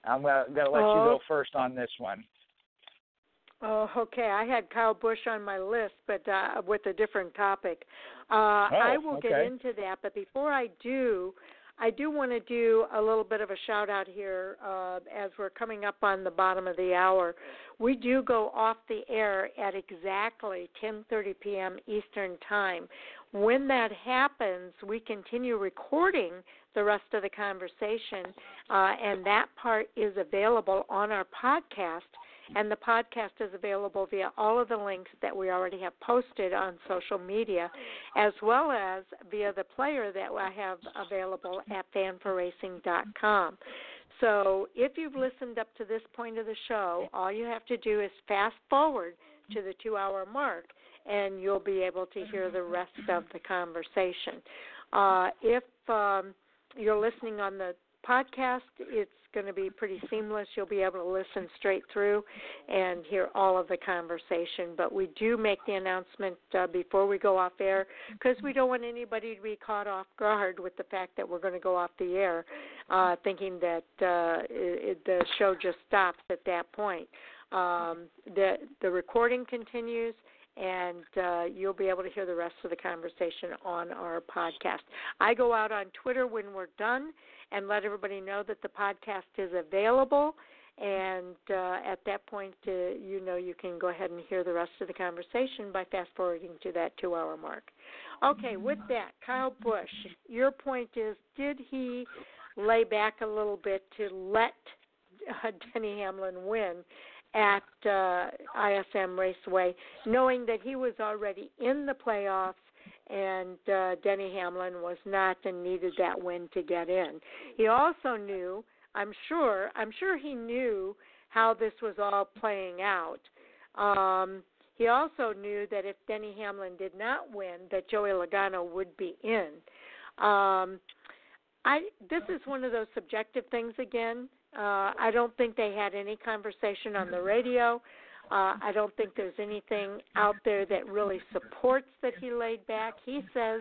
I'm going to let oh. you go first on this one. Oh, okay. I had Kyle Busch on my list, but uh, with a different topic. Uh, oh, I will okay. get into that, but before I do, I do want to do a little bit of a shout-out here uh, as we're coming up on the bottom of the hour. We do go off the air at exactly ten thirty p.m. Eastern Time. When that happens, we continue recording the rest of the conversation, uh, and that part is available on our podcast, and the podcast is available via all of the links that we already have posted on social media, as well as via the player that I have available at fan for racing dot com. So if you've listened up to this point of the show, all you have to do is fast forward to the two-hour mark, and you'll be able to hear the rest of the conversation. Uh, if um, you're listening on the podcast, it's going to be pretty seamless. You'll be able to listen straight through and hear all of the conversation. But we do make the announcement uh, before we go off air because we don't want anybody to be caught off guard with the fact that we're going to go off the air uh, thinking that uh, it, the show just stops at that point. Um, the, the recording continues, and uh, you'll be able to hear the rest of the conversation on our podcast. I go out on Twitter when we're done and let everybody know that the podcast is available, and uh, at that point, uh, you know you can go ahead and hear the rest of the conversation by fast-forwarding to that two-hour mark. Okay, with that, Kyle Busch, your point is, did he lay back a little bit to let uh, Denny Hamlin win at uh, I S M Raceway, knowing that he was already in the playoffs and uh, Denny Hamlin was not and needed that win to get in? He also knew, I'm sure, I'm sure he knew how this was all playing out. Um, he also knew that if Denny Hamlin did not win, that Joey Logano would be in. Um, I this is one of those subjective things again. Uh, I don't think they had any conversation on the radio. Uh, I don't think there's anything out there that really supports that he laid back. He says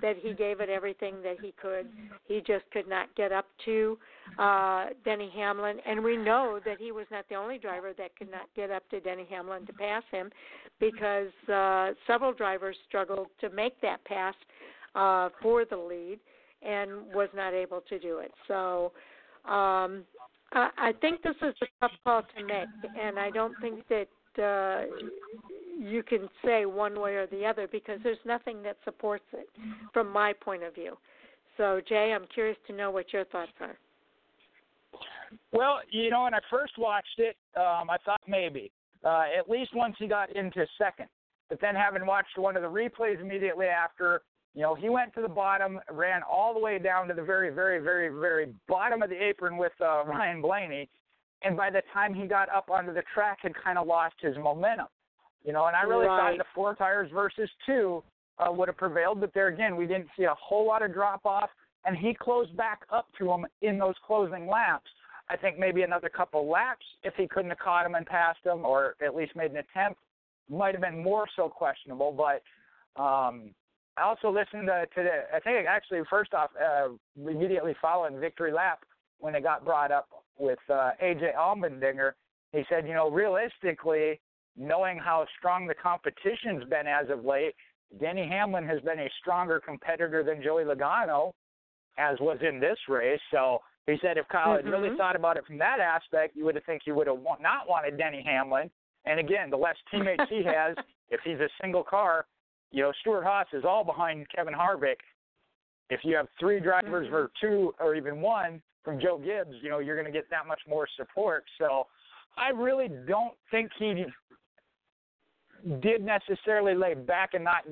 that he gave it everything that he could. He just could not get up to uh, Denny Hamlin. And we know that he was not the only driver that could not get up to Denny Hamlin to pass him, because uh, several drivers struggled to make that pass uh, for the lead and was not able to do it. So Um, I, I think this is a tough call to make, and I don't think that uh, you can say one way or the other, because there's nothing that supports it from my point of view. So, Jay, I'm curious to know what your thoughts are. Well, you know, when I first watched it, um, I thought maybe, uh, at least once he got into second. But then having watched one of the replays immediately after, you know, he went to the bottom, ran all the way down to the very, very, very, very bottom of the apron with uh, Ryan Blaney, and by the time he got up onto the track, had kind of lost his momentum. You know, and I really right. thought the four tires versus two uh, would have prevailed, but there again, we didn't see a whole lot of drop-off, and he closed back up to him in those closing laps. I think maybe another couple laps, if he couldn't have caught him and passed him, or at least made an attempt, might have been more so questionable, but Um, I also listened to, to the, I think actually first off, uh, immediately following Victory Lap, when it got brought up with uh, A J Allmendinger, he said, you know, realistically, knowing how strong the competition's been as of late, Denny Hamlin has been a stronger competitor than Joey Logano, as was in this race. So he said if Kyle mm-hmm. had really thought about it from that aspect, you would have think you would have not wanted Denny Hamlin. And again, the less teammates he has, if he's a single car, you know, Stuart Haas is all behind Kevin Harvick. If you have three drivers mm-hmm. or two or even one from Joe Gibbs, you know, you're going to get that much more support. So I really don't think he did necessarily lay back and not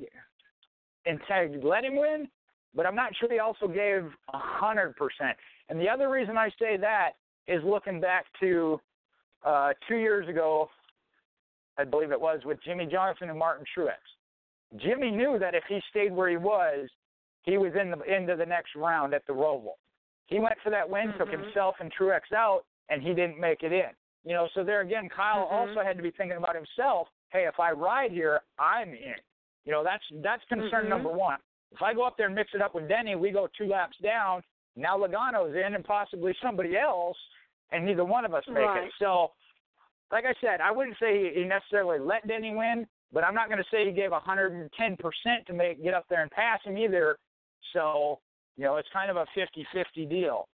and let him win, but I'm not sure he also gave one hundred percent. And the other reason I say that is looking back to uh, two years ago, I believe it was, with Jimmy Johnson and Martin Truex. Jimmy knew that if he stayed where he was, he was in the into the next round at the Roval. He went for that win, mm-hmm. took himself and Truex out, and he didn't make it in. You know, so there again, Kyle mm-hmm. also had to be thinking about himself. Hey, if I ride here, I'm in. You know, that's that's concern mm-hmm. number one. If I go up there and mix it up with Denny, we go two laps down. Now Logano's in and possibly somebody else, and neither one of us make right. it. So, like I said, I wouldn't say he necessarily let Denny win, but I'm not going to say he gave one hundred ten percent to make get up there and pass him either. So, you know, it's kind of a fifty-fifty deal.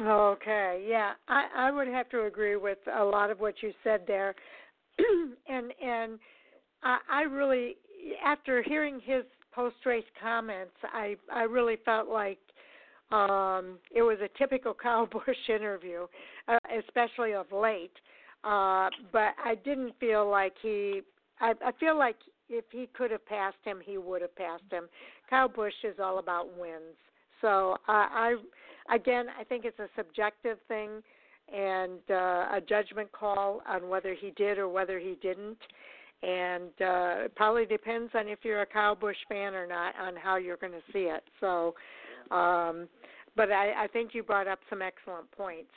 Okay, yeah. I, I would have to agree with a lot of what you said there. and and I, I really, after hearing his post-race comments, I, I really felt like um, it was a typical Kyle Busch interview, uh, especially of late. Uh, but I didn't feel like he – I feel like if he could have passed him, he would have passed him. Kyle Busch is all about wins. So, uh, I again, I think it's a subjective thing and uh, a judgment call on whether he did or whether he didn't. And uh, it probably depends on if you're a Kyle Busch fan or not on how you're going to see it. So, um, but I, I think you brought up some excellent points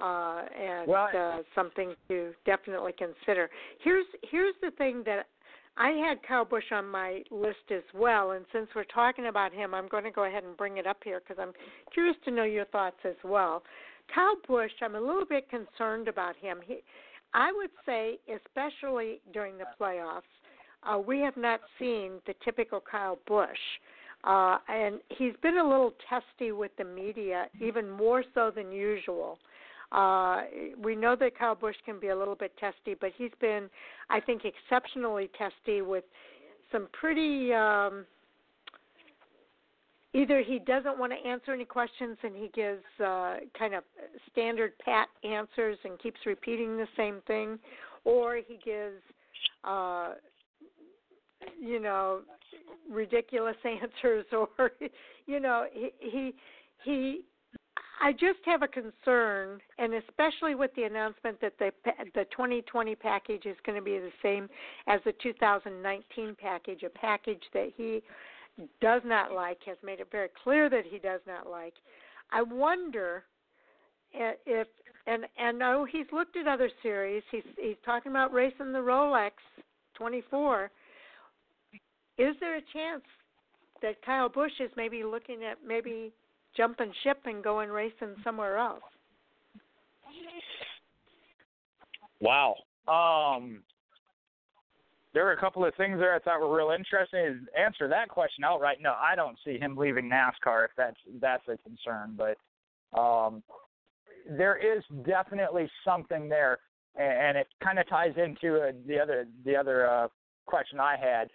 uh, and well, uh, something to definitely consider. Here's here's the thing that I had Kyle Busch on my list as well, and since we're talking about him, I'm going to go ahead and bring it up here because I'm curious to know your thoughts as well. Kyle Busch, I'm a little bit concerned about him. He, I would say, especially during the playoffs, uh, we have not seen the typical Kyle Busch. Uh, and he's been a little testy with the media, even more so than usual. Uh, we know that Kyle Busch can be a little bit testy, but he's been, I think, exceptionally testy with some pretty um, – either he doesn't want to answer any questions and he gives uh, kind of standard pat answers and keeps repeating the same thing, or he gives, uh, you know, ridiculous answers or, you know, he he he – I just have a concern, and especially with the announcement that the the twenty twenty package is going to be the same as the two thousand nineteen package, a package that he does not like, has made it very clear that he does not like. I wonder if, and and no, he's looked at other series. He's he's talking about racing the Rolex twenty-four. Is there a chance that Kyle Busch is maybe looking at maybe jumping ship and going racing somewhere else? Wow. Um, there were a couple of things there I thought were real interesting. Answer that question outright. No, I don't see him leaving NASCAR if that's that's a concern. But um, there is definitely something there, and, and it kind of ties into uh, the other the other uh, question I had.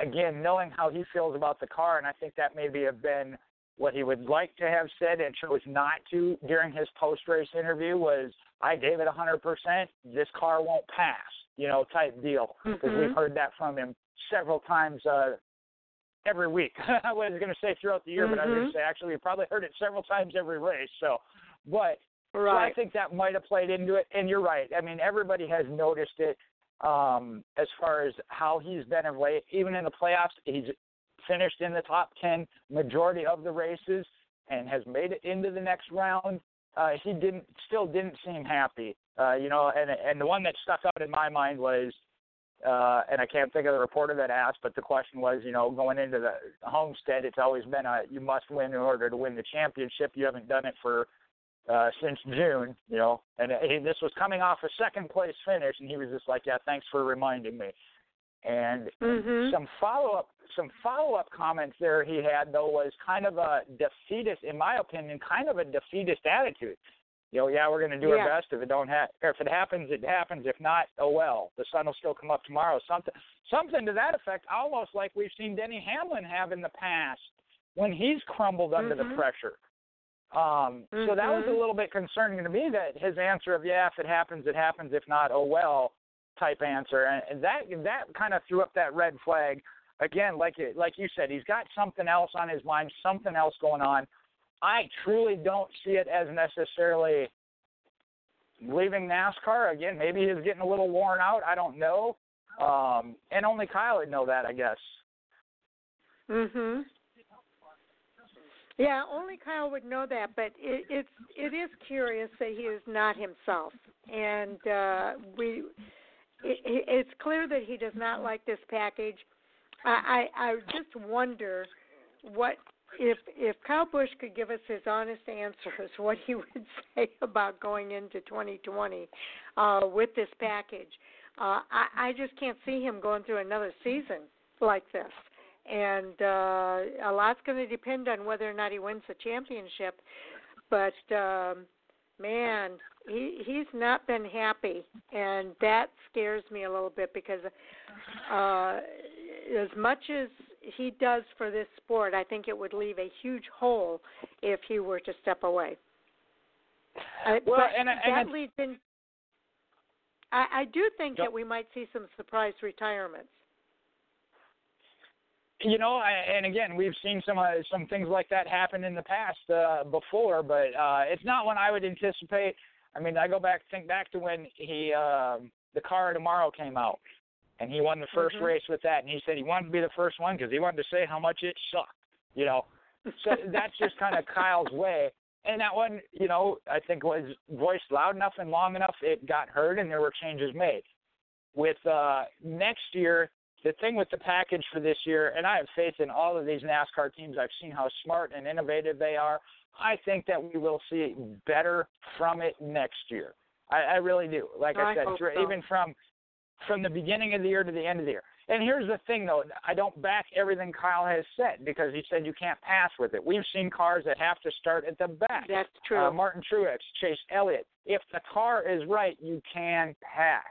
Again, knowing how he feels about the car, and I think that maybe have been what he would like to have said and chose not to during his post-race interview was, I gave it one hundred percent, this car won't pass, you know, type deal. Because mm-hmm. we've heard that from him several times uh, every week. I was going to say throughout the year, mm-hmm. but I was going to say, actually, we probably heard it several times every race. So, but right. so I think that might have played into it. And you're right. I mean, everybody has noticed it um, as far as how he's been of late. Even in the playoffs, he's finished in the top ten majority of the races and has made it into the next round. Uh, he didn't, still didn't seem happy, uh, you know, and and the one that stuck out in my mind was, uh, and I can't think of the reporter that asked, but the question was, you know, going into the Homestead, it's always been a you must win in order to win the championship. You haven't done it for uh, since June, you know, and he, this was coming off a second-place finish, and he was just like, yeah, thanks for reminding me. And mm-hmm. some follow-up some follow-up comments there he had, though, was kind of a defeatist, in my opinion, kind of a defeatist attitude. You know, yeah, we're going to do yeah. our best. If it don't ha- or if it happens, it happens. If not, oh, well, the sun will still come up tomorrow. Something, something to that effect, almost like we've seen Denny Hamlin have in the past when he's crumbled mm-hmm. under the pressure. Um, mm-hmm. So that was a little bit concerning to me, that his answer of, yeah, if it happens, it happens. If not, oh, well, type answer. And, and that that kind of threw up that red flag. Again, like it, like you said, he's got something else on his mind, something else going on. I truly don't see it as necessarily leaving NASCAR. Again, maybe he's getting a little worn out. I don't know. Um, and only Kyle would know that, I guess. Mm-hmm. Yeah, only Kyle would know that, but it, it's it is curious that he is not himself, and uh, we it, it's clear that he does not like this package. I, I I just wonder what if if Kyle Busch could give us his honest answers, what he would say about going into twenty twenty uh, with this package. Uh, I I just can't see him going through another season like this. And uh, a lot's going to depend on whether or not he wins the championship. But, um, man, he he's not been happy, and that scares me a little bit because uh, as much as he does for this sport, I think it would leave a huge hole if he were to step away. Uh, well, but and, and that leads in, I, I do think yep. that we might see some surprise retirements. You know, and again, we've seen some uh, some things like that happen in the past uh, before, but uh, it's not one I would anticipate. I mean, I go back, think back to when he uh, the Car of Tomorrow came out, and he won the first mm-hmm. race with that, and he said he wanted to be the first one because he wanted to say how much it sucked, you know. So that's just kind of Kyle's way. And that one, you know, I think was voiced loud enough and long enough, it got heard, and there were changes made. With uh, next year, the thing with the package for this year, and I have faith in all of these NASCAR teams. I've seen how smart and innovative they are. I think that we will see better from it next year. I, I really do. Like I, I said, so. even from from the beginning of the year to the end of the year. And here's the thing, though. I don't back everything Kyle has said because he said you can't pass with it. We've seen cars that have to start at the back. That's true. Uh, Martin Truex, Chase Elliott. If the car is right, you can pass.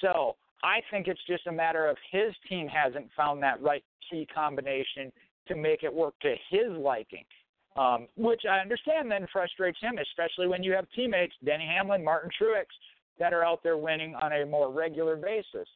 So I think it's just a matter of his team hasn't found that right key combination to make it work to his liking, um, which I understand then frustrates him, especially when you have teammates, Denny Hamlin, Martin Truex, that are out there winning on a more regular basis.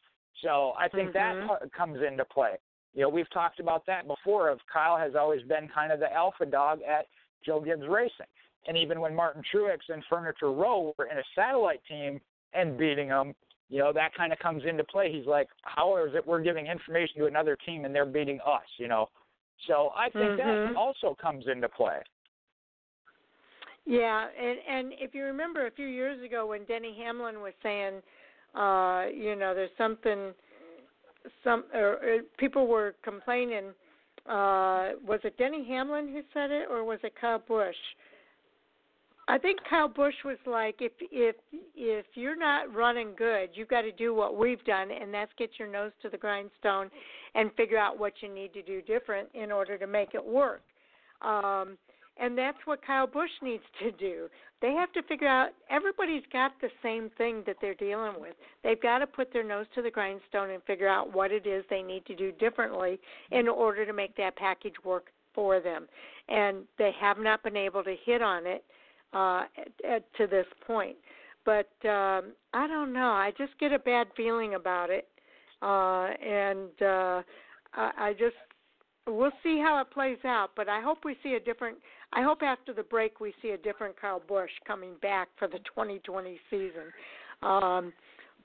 So I think mm-hmm. that comes into play. You know, we've talked about that before of Kyle has always been kind of the alpha dog at Joe Gibbs Racing. And even when Martin Truex and Furniture Row were in a satellite team and beating them, you know, that kind of comes into play. He's like, how is it we're giving information to another team and they're beating us, you know? So I think mm-hmm. that also comes into play. Yeah, and, and if you remember a few years ago when Denny Hamlin was saying, uh, you know, there's something, some or, or people were complaining, uh, was it Denny Hamlin who said it or was it Kyle Busch? I think Kyle Busch was like, if if if you're not running good, you've got to do what we've done, and that's get your nose to the grindstone and figure out what you need to do different in order to make it work. Um, and that's what Kyle Busch needs to do. They have to figure out everybody's got the same thing that they're dealing with. They've got to put their nose to the grindstone and figure out what it is they need to do differently in order to make that package work for them. And they have not been able to hit on it Uh, at, at, to this point. But um, I don't know. I just get a bad feeling about it. Uh, and uh, I, I just, we'll see how it plays out. But I hope we see a different, I hope after the break we see a different Kyle Busch coming back for the twenty twenty season. Um,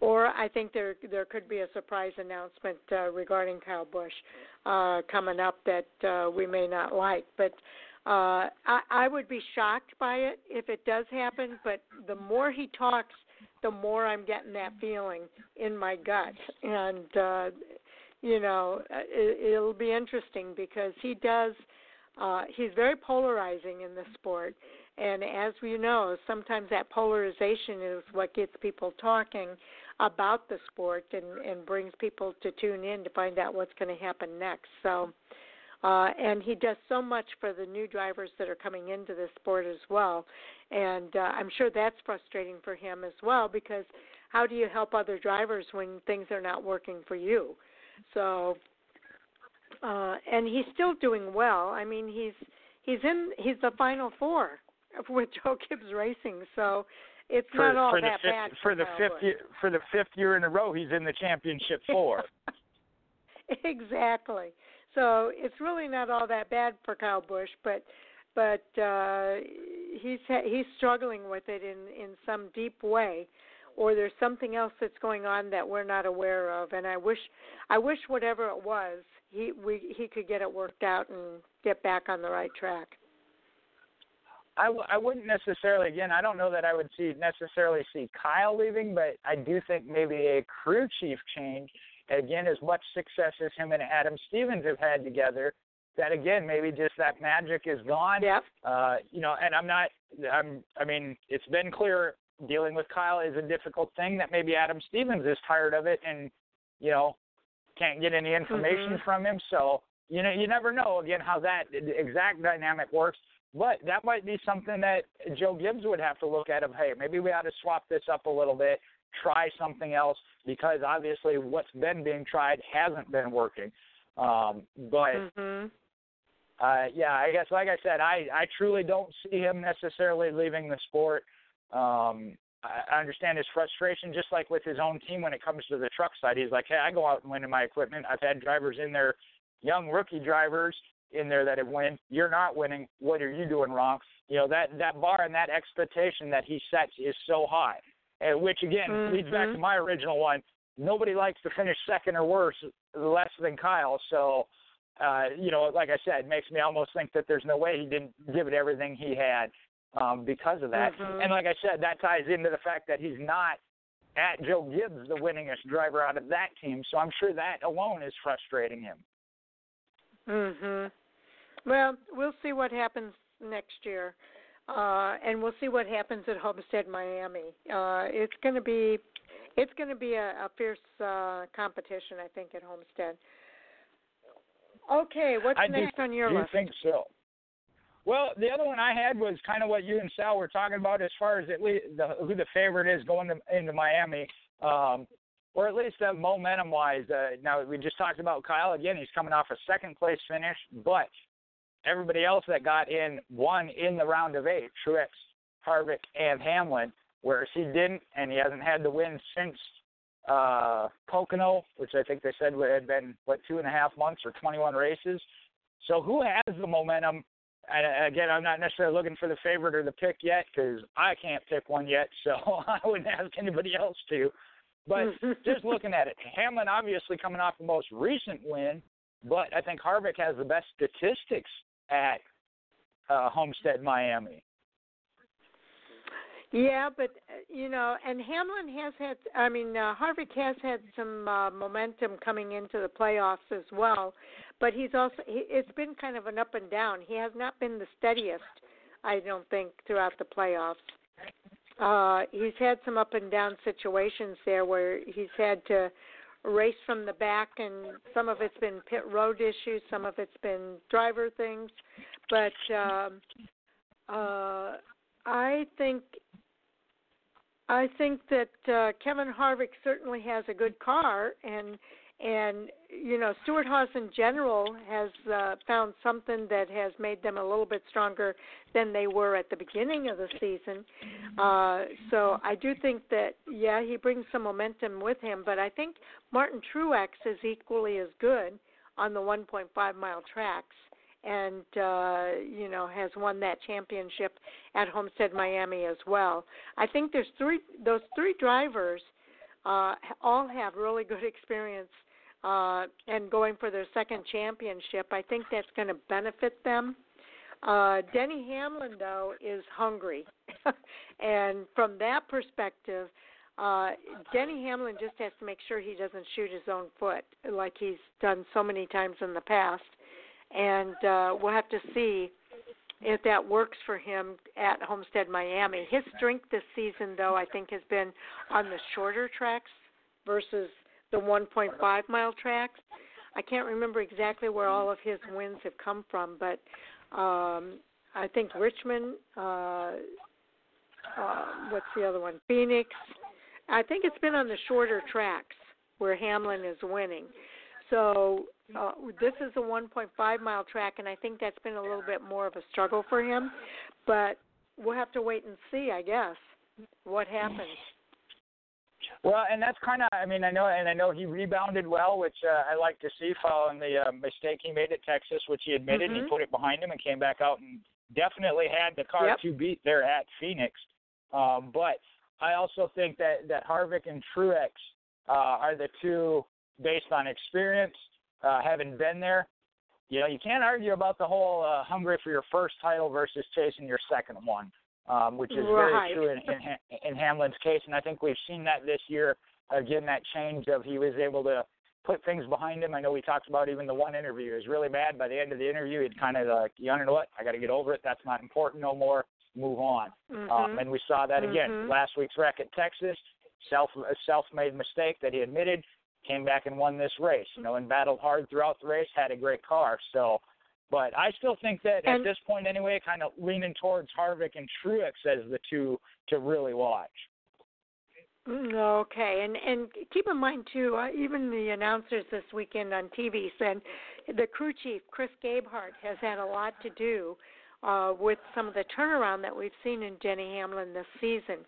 or I think there there could be a surprise announcement uh, regarding Kyle Busch uh, coming up that uh, we may not like. But Uh, I, I would be shocked by it if it does happen, but the more he talks, the more I'm getting that feeling in my gut. And, uh, you know, it, it'll be interesting because he does, uh, he's very polarizing in the sport. And as we know, sometimes that polarization is what gets people talking about the sport and, and brings people to tune in to find out what's going to happen next. So, Uh, and he does so much for the new drivers that are coming into this sport as well. And uh, I'm sure that's frustrating for him as well because how do you help other drivers when things are not working for you? So, uh, and he's still doing well. I mean, he's he's in he's the Final Four with Joe Gibbs Racing, so it's for, not all for that the fifth, bad. For, for the fifth year, for the fifth year in a row, he's in the championship four. Exactly. So it's really not all that bad for Kyle Busch, but but uh, he's ha- he's struggling with it in, in some deep way, or there's something else that's going on that we're not aware of. And I wish I wish whatever it was, he we he could get it worked out and get back on the right track. I, w- I wouldn't necessarily, again, I don't know that I would see necessarily see Kyle leaving, but I do think maybe a crew chief change, again, as much success as him and Adam Stevens have had together, that, again, maybe just that magic is gone. Yep. Uh, you know, and I'm not, I'm, I mean, it's been clear dealing with Kyle is a difficult thing, that maybe Adam Stevens is tired of it and, you know, can't get any information mm-hmm. from him. So, you know, you never know, again, how that exact dynamic works. But that might be something that Joe Gibbs would have to look at of, hey, maybe we ought to swap this up a little bit, try something else, because obviously what's been being tried hasn't been working. Um, but, mm-hmm. uh, yeah, I guess, like I said, I, I truly don't see him necessarily leaving the sport. Um, I understand his frustration, just like with his own team when it comes to the truck side. He's like, hey, I go out and win in my equipment. I've had drivers in there, young rookie drivers, in there that have won. You're not winning. What are you doing wrong? You know, that, that bar and that expectation that he sets is so high, and which, again, mm-hmm. leads back to my original one. Nobody likes to finish second or worse, less than Kyle. So, uh, you know, like I said, makes me almost think that there's no way he didn't give it everything he had um, because of that. Mm-hmm. And like I said, that ties into the fact that he's not, at Joe Gibbs, the winningest driver out of that team. So I'm sure that alone is frustrating him. Mhm. Well, we'll see what happens next year, uh, and we'll see what happens at Homestead Miami. Uh, it's going to be, it's going to be a, a fierce uh, competition, I think, at Homestead. Okay, what's I next do, on your list? I think so. Well, the other one I had was kind of what you and Sal were talking about, as far as at least the, who the favorite is going to, into Miami. Um, Or at least uh, momentum-wise. Uh, now, we just talked about Kyle. Again, he's coming off a second-place finish, but everybody else that got in won in the round of eight, Truex, Harvick, and Hamlin, whereas he didn't, and he hasn't had the win since uh, Pocono, which I think they said had been, what, two and a half months or twenty-one races. So who has the momentum? And again, I'm not necessarily looking for the favorite or the pick yet, because I can't pick one yet, so I wouldn't ask anybody else to. But just looking at it, Hamlin obviously coming off the most recent win, but I think Harvick has the best statistics at uh, Homestead Miami. Yeah, but, you know, and Hamlin has had, I mean, uh, Harvick has had some uh, momentum coming into the playoffs as well, but he's also, he, it's been kind of an up and down. He has not been the steadiest, I don't think, throughout the playoffs. Uh, he's had some up and down situations there where he's had to race from the back, and some of it's been pit road issues, some of it's been driver things. But um, uh, I think I think that uh, Kevin Harvick certainly has a good car, and and you know Stewart Haas in general has uh, found something that has made them a little bit stronger than they were at the beginning of the season. Uh, so I do think that, yeah, he brings some momentum with him, but I think Martin Truex is equally as good on the one point five mile tracks, and uh, you know has won that championship at Homestead Miami as well. I think there's three; those three drivers uh, all have really good experience. Uh, and going for their second championship, I think that's going to benefit them. Uh, Denny Hamlin, though, is hungry. And from that perspective, uh, Denny Hamlin just has to make sure he doesn't shoot his own foot like he's done so many times in the past. And uh, we'll have to see if that works for him at Homestead Miami. His strength this season, though, I think has been on the shorter tracks versus the one point five mile tracks. I can't remember exactly where all of his wins have come from, but um, I think Richmond, uh, uh, what's the other one? Phoenix. I think it's been on the shorter tracks where Hamlin is winning. So uh, this is a one point five mile track, and I think that's been a little bit more of a struggle for him. But we'll have to wait and see, I guess, what happens. Well, and that's kind of, I mean, I know, and I know he rebounded well, which uh, I like to see following the uh, mistake he made at Texas, which he admitted. Mm-hmm. He put it behind him and came back out and definitely had the car yep. to beat there at Phoenix. Um, but I also think that, that Harvick and Truex uh, are the two, based on experience, uh, having been there. You know, you can't argue about the whole uh, hungry for your first title versus chasing your second one, um, which is right. very true in, in, in Hamlin's case. And I think we've seen that this year, again, that change of he was able to put things behind him. I know we talked about even the one interview. He was really mad. By the end of the interview, he'd kind of like, you know what, I got to get over it. That's not important no more. Move on. Mm-hmm. Um, and we saw that again. Mm-hmm. Last week's wreck at Texas, self, a self-made mistake that he admitted. Came back and won this race, you know, and battled hard throughout the race, had a great car. So, but I still think that and, at this point anyway, kind of leaning towards Harvick and Truex as the two to really watch. Okay, and, and keep in mind, too, uh, even the announcers this weekend on T V said the crew chief, Chris Gabehart, has had a lot to do uh, with some of the turnaround that we've seen in Denny Hamlin this season.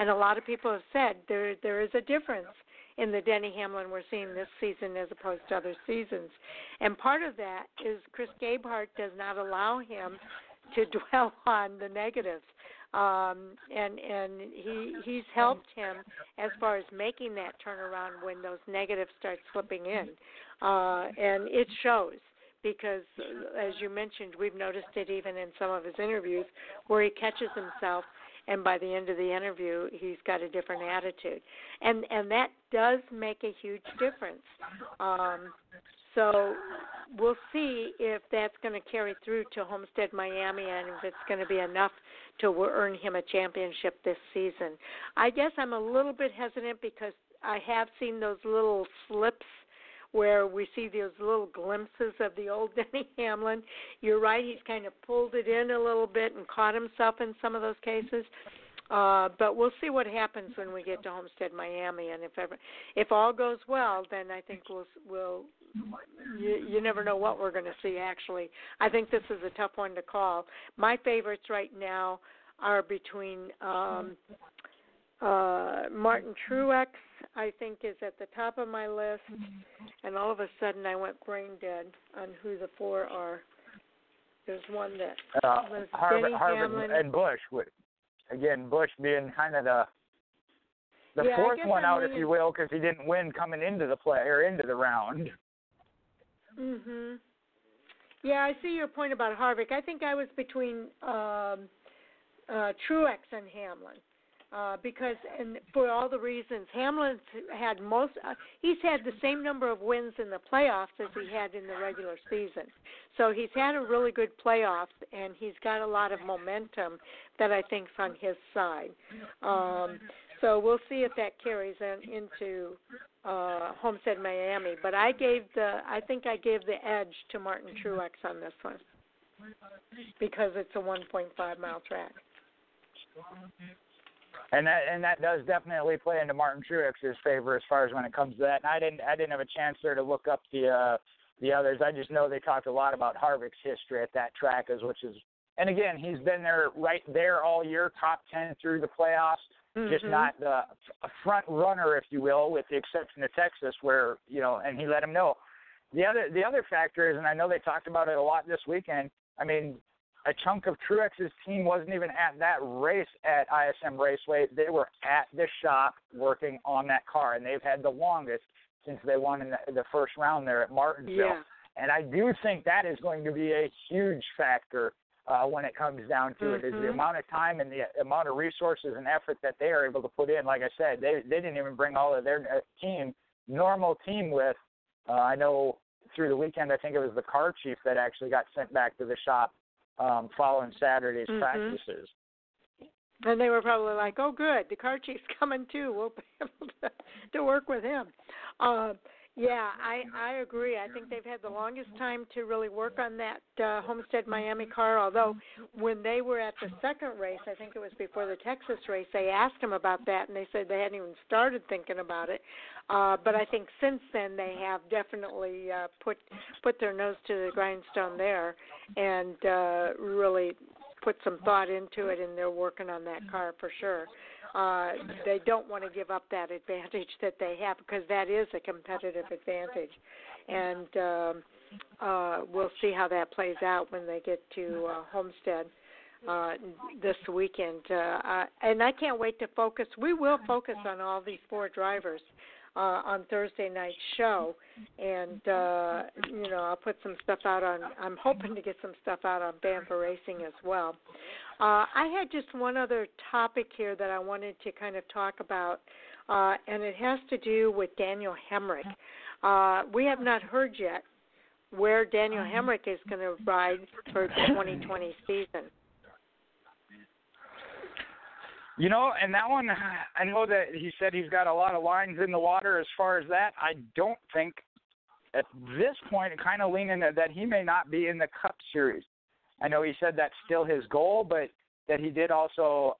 And a lot of people have said there there is a difference in the Denny Hamlin we're seeing this season as opposed to other seasons. And part of that is Chris Gabehart does not allow him to dwell on the negatives. Um, and and he he's helped him as far as making that turnaround when those negatives start slipping in. Uh, and it shows because, as you mentioned, we've noticed it even in some of his interviews where he catches himself, and by the end of the interview, he's got a different attitude. And and that does make a huge difference. Um, so we'll see if that's going to carry through to Homestead Miami and if it's going to be enough to earn him a championship this season. I guess I'm a little bit hesitant because I have seen those little slips where we see those little glimpses of the old Denny Hamlin. You're right, he's kind of pulled it in a little bit and caught himself in some of those cases. Uh, but we'll see what happens when we get to Homestead, Miami. And if ever, if all goes well, then I think we'll, we'll you, you never know what we're going to see, actually. I think this is a tough one to call. My favorites right now are between um, uh, Martin Truex, I think, is at the top of my list, and all of a sudden I went brain dead on who the four are. There's one that uh, was Harvard, Harvard and Busch. Again, Busch being kind of the the yeah, fourth one I'm out, leaning, if you will, because he didn't win coming into the play or into the round. Mhm. Yeah, I see your point about Harvick. I think I was between um, uh, Truex and Hamlin. Uh, because, and for all the reasons, Hamlin's had most, uh, he's had the same number of wins in the playoffs as he had in the regular season. So he's had a really good playoff, and he's got a lot of momentum that I think's on his side. Um, so we'll see if that carries in, into uh, Homestead Miami. But I gave the, I think I gave the edge to Martin Truex on this one because it's a one point five mile track. And that and that does definitely play into Martin Truex's favor as far as when it comes to that. And I didn't I didn't have a chance there to look up the uh, the others. I just know they talked a lot about Harvick's history at that track, as which is, and again, he's been there right there all year, top ten through the playoffs, mm-hmm. just not the a front runner, if you will, with the exception of Texas, where you know, and he let him know. The other the other factor is, and I know they talked about it a lot this weekend. I mean, a chunk of Truex's team wasn't even at that race at I S M Raceway. They were at the shop working on that car, and they've had the longest since they won in the, the first round there at Martinsville. Yeah. And I do think that is going to be a huge factor uh, when it comes down to mm-hmm. it, is the amount of time and the amount of resources and effort that they are able to put in. Like I said, they they didn't even bring all of their team, normal team with, uh, I know through the weekend, I think it was the car chief that actually got sent back to the shop Um, following Saturday's mm-hmm. practices. And they were probably like, oh, good, the car chief's coming too. We'll be able to, to work with him. Uh, yeah, I, I agree. I think they've had the longest time to really work on that uh, Homestead Miami car, although when they were at the second race, I think it was before the Texas race, they asked them about that, and they said they hadn't even started thinking about it. Uh, but I think since then they have definitely uh, put put their nose to the grindstone there and uh, really put some thought into it, and they're working on that car for sure. Uh, they don't want to give up that advantage that they have, because that is a competitive advantage. And um, uh, we'll see how that plays out when they get to uh, Homestead uh, this weekend. Uh, uh, and I can't wait to focus. We will focus on all these four drivers Uh, on Thursday night's show, and uh, you know, I'll put some stuff out on, I'm hoping to get some stuff out on Bamper Racing as well. Uh, I had just one other topic here that I wanted to kind of talk about, uh, and it has to do with Daniel Hemric. Uh, we have not heard yet where Daniel Hemric is going to ride for the twenty twenty season. You know, and that one, I know that he said he's got a lot of lines in the water as far as that. I don't think at this point, kind of leaning that he may not be in the Cup Series. I know he said that's still his goal, but that he did also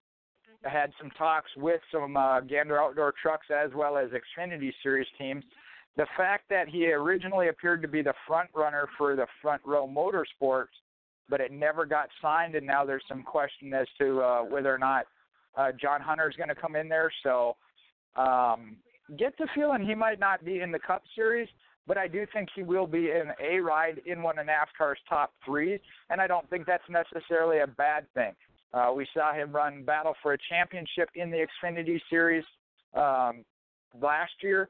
had some talks with some uh, Gander Outdoor Trucks as well as Xfinity Series teams. The fact that he originally appeared to be the front runner for the Front Row Motorsports, but it never got signed, and now there's some question as to uh, whether or not Uh, John Hunter is going to come in there, so um, get the feeling he might not be in the Cup Series, but I do think he will be in a ride in one of NASCAR's top threes, and I don't think that's necessarily a bad thing. Uh, we saw him run battle for a championship in the Xfinity Series um, last year,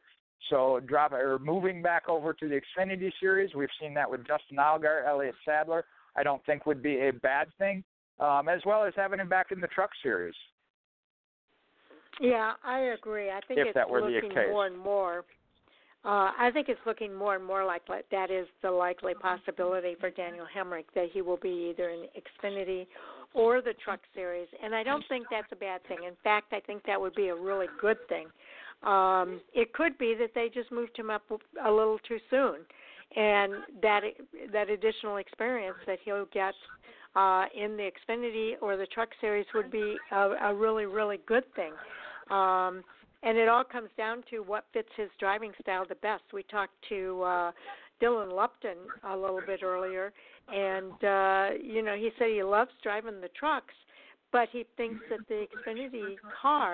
so drop or moving back over to the Xfinity Series. We've seen that with Justin Allgaier, Elliott Sadler. I don't think would be a bad thing, um, as well as having him back in the Truck Series. Yeah, I agree. I think if it's looking more and more. Uh, I think it's looking more and more like that is the likely possibility for Daniel Hemric, that he will be either in Xfinity or the Truck Series. And I don't think that's a bad thing. In fact, I think that would be a really good thing. Um, it could be that they just moved him up a little too soon, and that that additional experience that he'll get uh, in the Xfinity or the Truck Series would be a, a really, really good thing. Um, and it all comes down to what fits his driving style the best. We talked to uh, Dylan Lupton a little bit earlier, and, uh, you know, he said he loves driving the trucks, but he thinks that the Xfinity car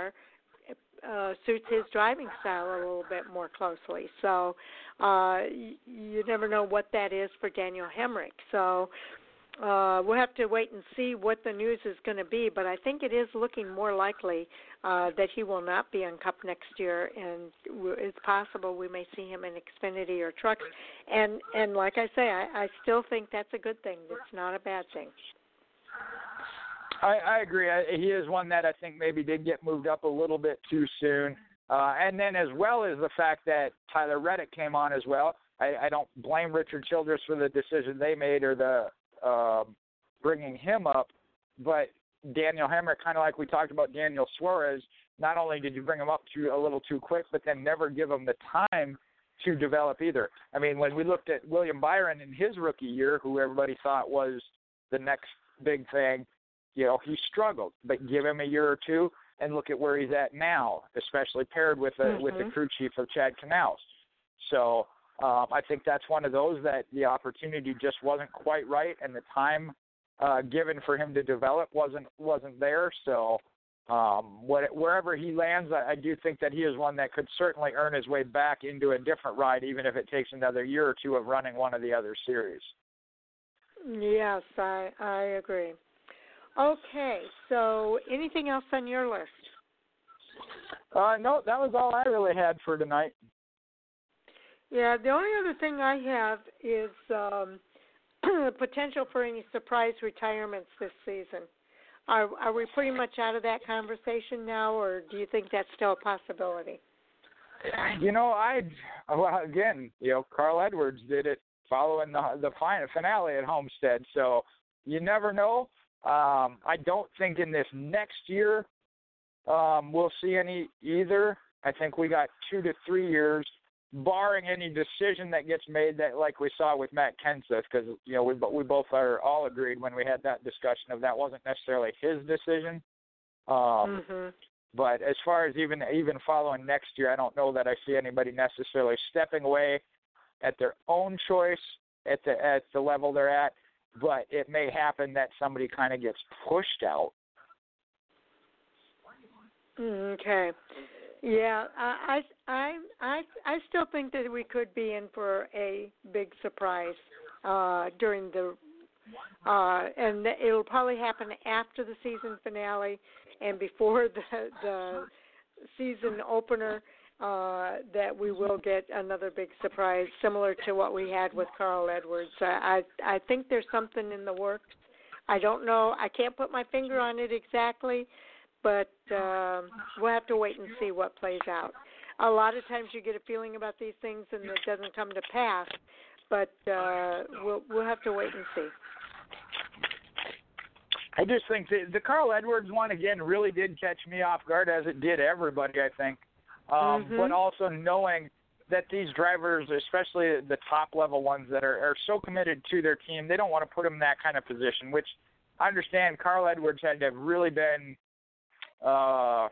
uh, suits his driving style a little bit more closely. So uh, you, you never know what that is for Daniel Hemric. So Uh, we'll have to wait and see what the news is going to be, but I think it is looking more likely uh, that he will not be on Cup next year, and it's possible we may see him in Xfinity or Trucks. And and like I say, I, I still think that's a good thing. It's not a bad thing. I, I agree. I, he is one that I think maybe did get moved up a little bit too soon. Uh, and then as well as the fact that Tyler Reddick came on as well. I, I don't blame Richard Childress for the decision they made or the Uh, bringing him up, but Daniel Hemric, kind of like we talked about Daniel Suarez, not only did you bring him up to a little too quick, but then never give him the time to develop either. I mean, when we looked at William Byron in his rookie year, who everybody thought was the next big thing, you know, he struggled, but give him a year or two and look at where he's at now, especially paired with, a, mm-hmm. with the crew chief of Chad Canals. So Um, I think that's one of those that the opportunity just wasn't quite right, and the time uh, given for him to develop wasn't wasn't there. So um, what, wherever he lands, I, I do think that he is one that could certainly earn his way back into a different ride, even if it takes another year or two of running one of the other series. Yes, I, I agree. Okay, so anything else on your list? Uh, no, that was all I really had for tonight. Yeah, the only other thing I have is um, the potential for any surprise retirements this season. Are, are we pretty much out of that conversation now, or do you think that's still a possibility? You know, I well, again, you know, Carl Edwards did it following the the final finale at Homestead, so you never know. Um, I don't think in this next year um, we'll see any either. I think we got two to three years. Barring any decision that gets made, that like we saw with Matt Kenseth, because you know we we both are all agreed when we had that discussion of that wasn't necessarily his decision. Um, mm-hmm. But as far as even even following next year, I don't know that I see anybody necessarily stepping away at their own choice at the at the level they're at. but it may happen that somebody kind of gets pushed out. Okay. Yeah, I, I, I, I still think that we could be in for a big surprise uh, during the uh, – and it'll probably happen after the season finale and before the, the season opener uh, that we will get another big surprise similar to what we had with Carl Edwards. I, I, I think there's something in the works. I don't know. I can't put my finger on it exactly. But um, we'll have to wait and see what plays out. A lot of times you get a feeling about these things and it doesn't come to pass, but uh, we'll, we'll have to wait and see. I just think the, the Carl Edwards one, again, really did catch me off guard, as it did everybody, I think. Um, mm-hmm. But also knowing that these drivers, especially the top-level ones that are, are so committed to their team, they don't want to put them in that kind of position, which I understand Carl Edwards had to have really been Uh,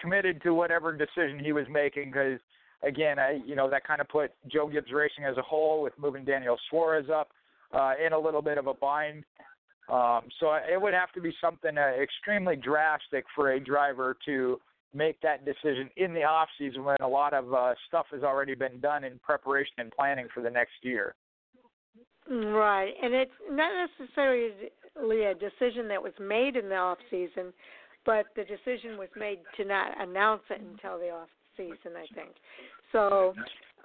committed to whatever decision he was making, because again, I you know that kind of put Joe Gibbs Racing as a whole, with moving Daniel Suarez up, uh, in a little bit of a bind. Um, so it would have to be something uh, extremely drastic for a driver to make that decision in the off season, when a lot of uh, stuff has already been done in preparation and planning for the next year. Right, and it's not necessarily a decision that was made in the off season, but the decision was made to not announce it until the off season, I think. So,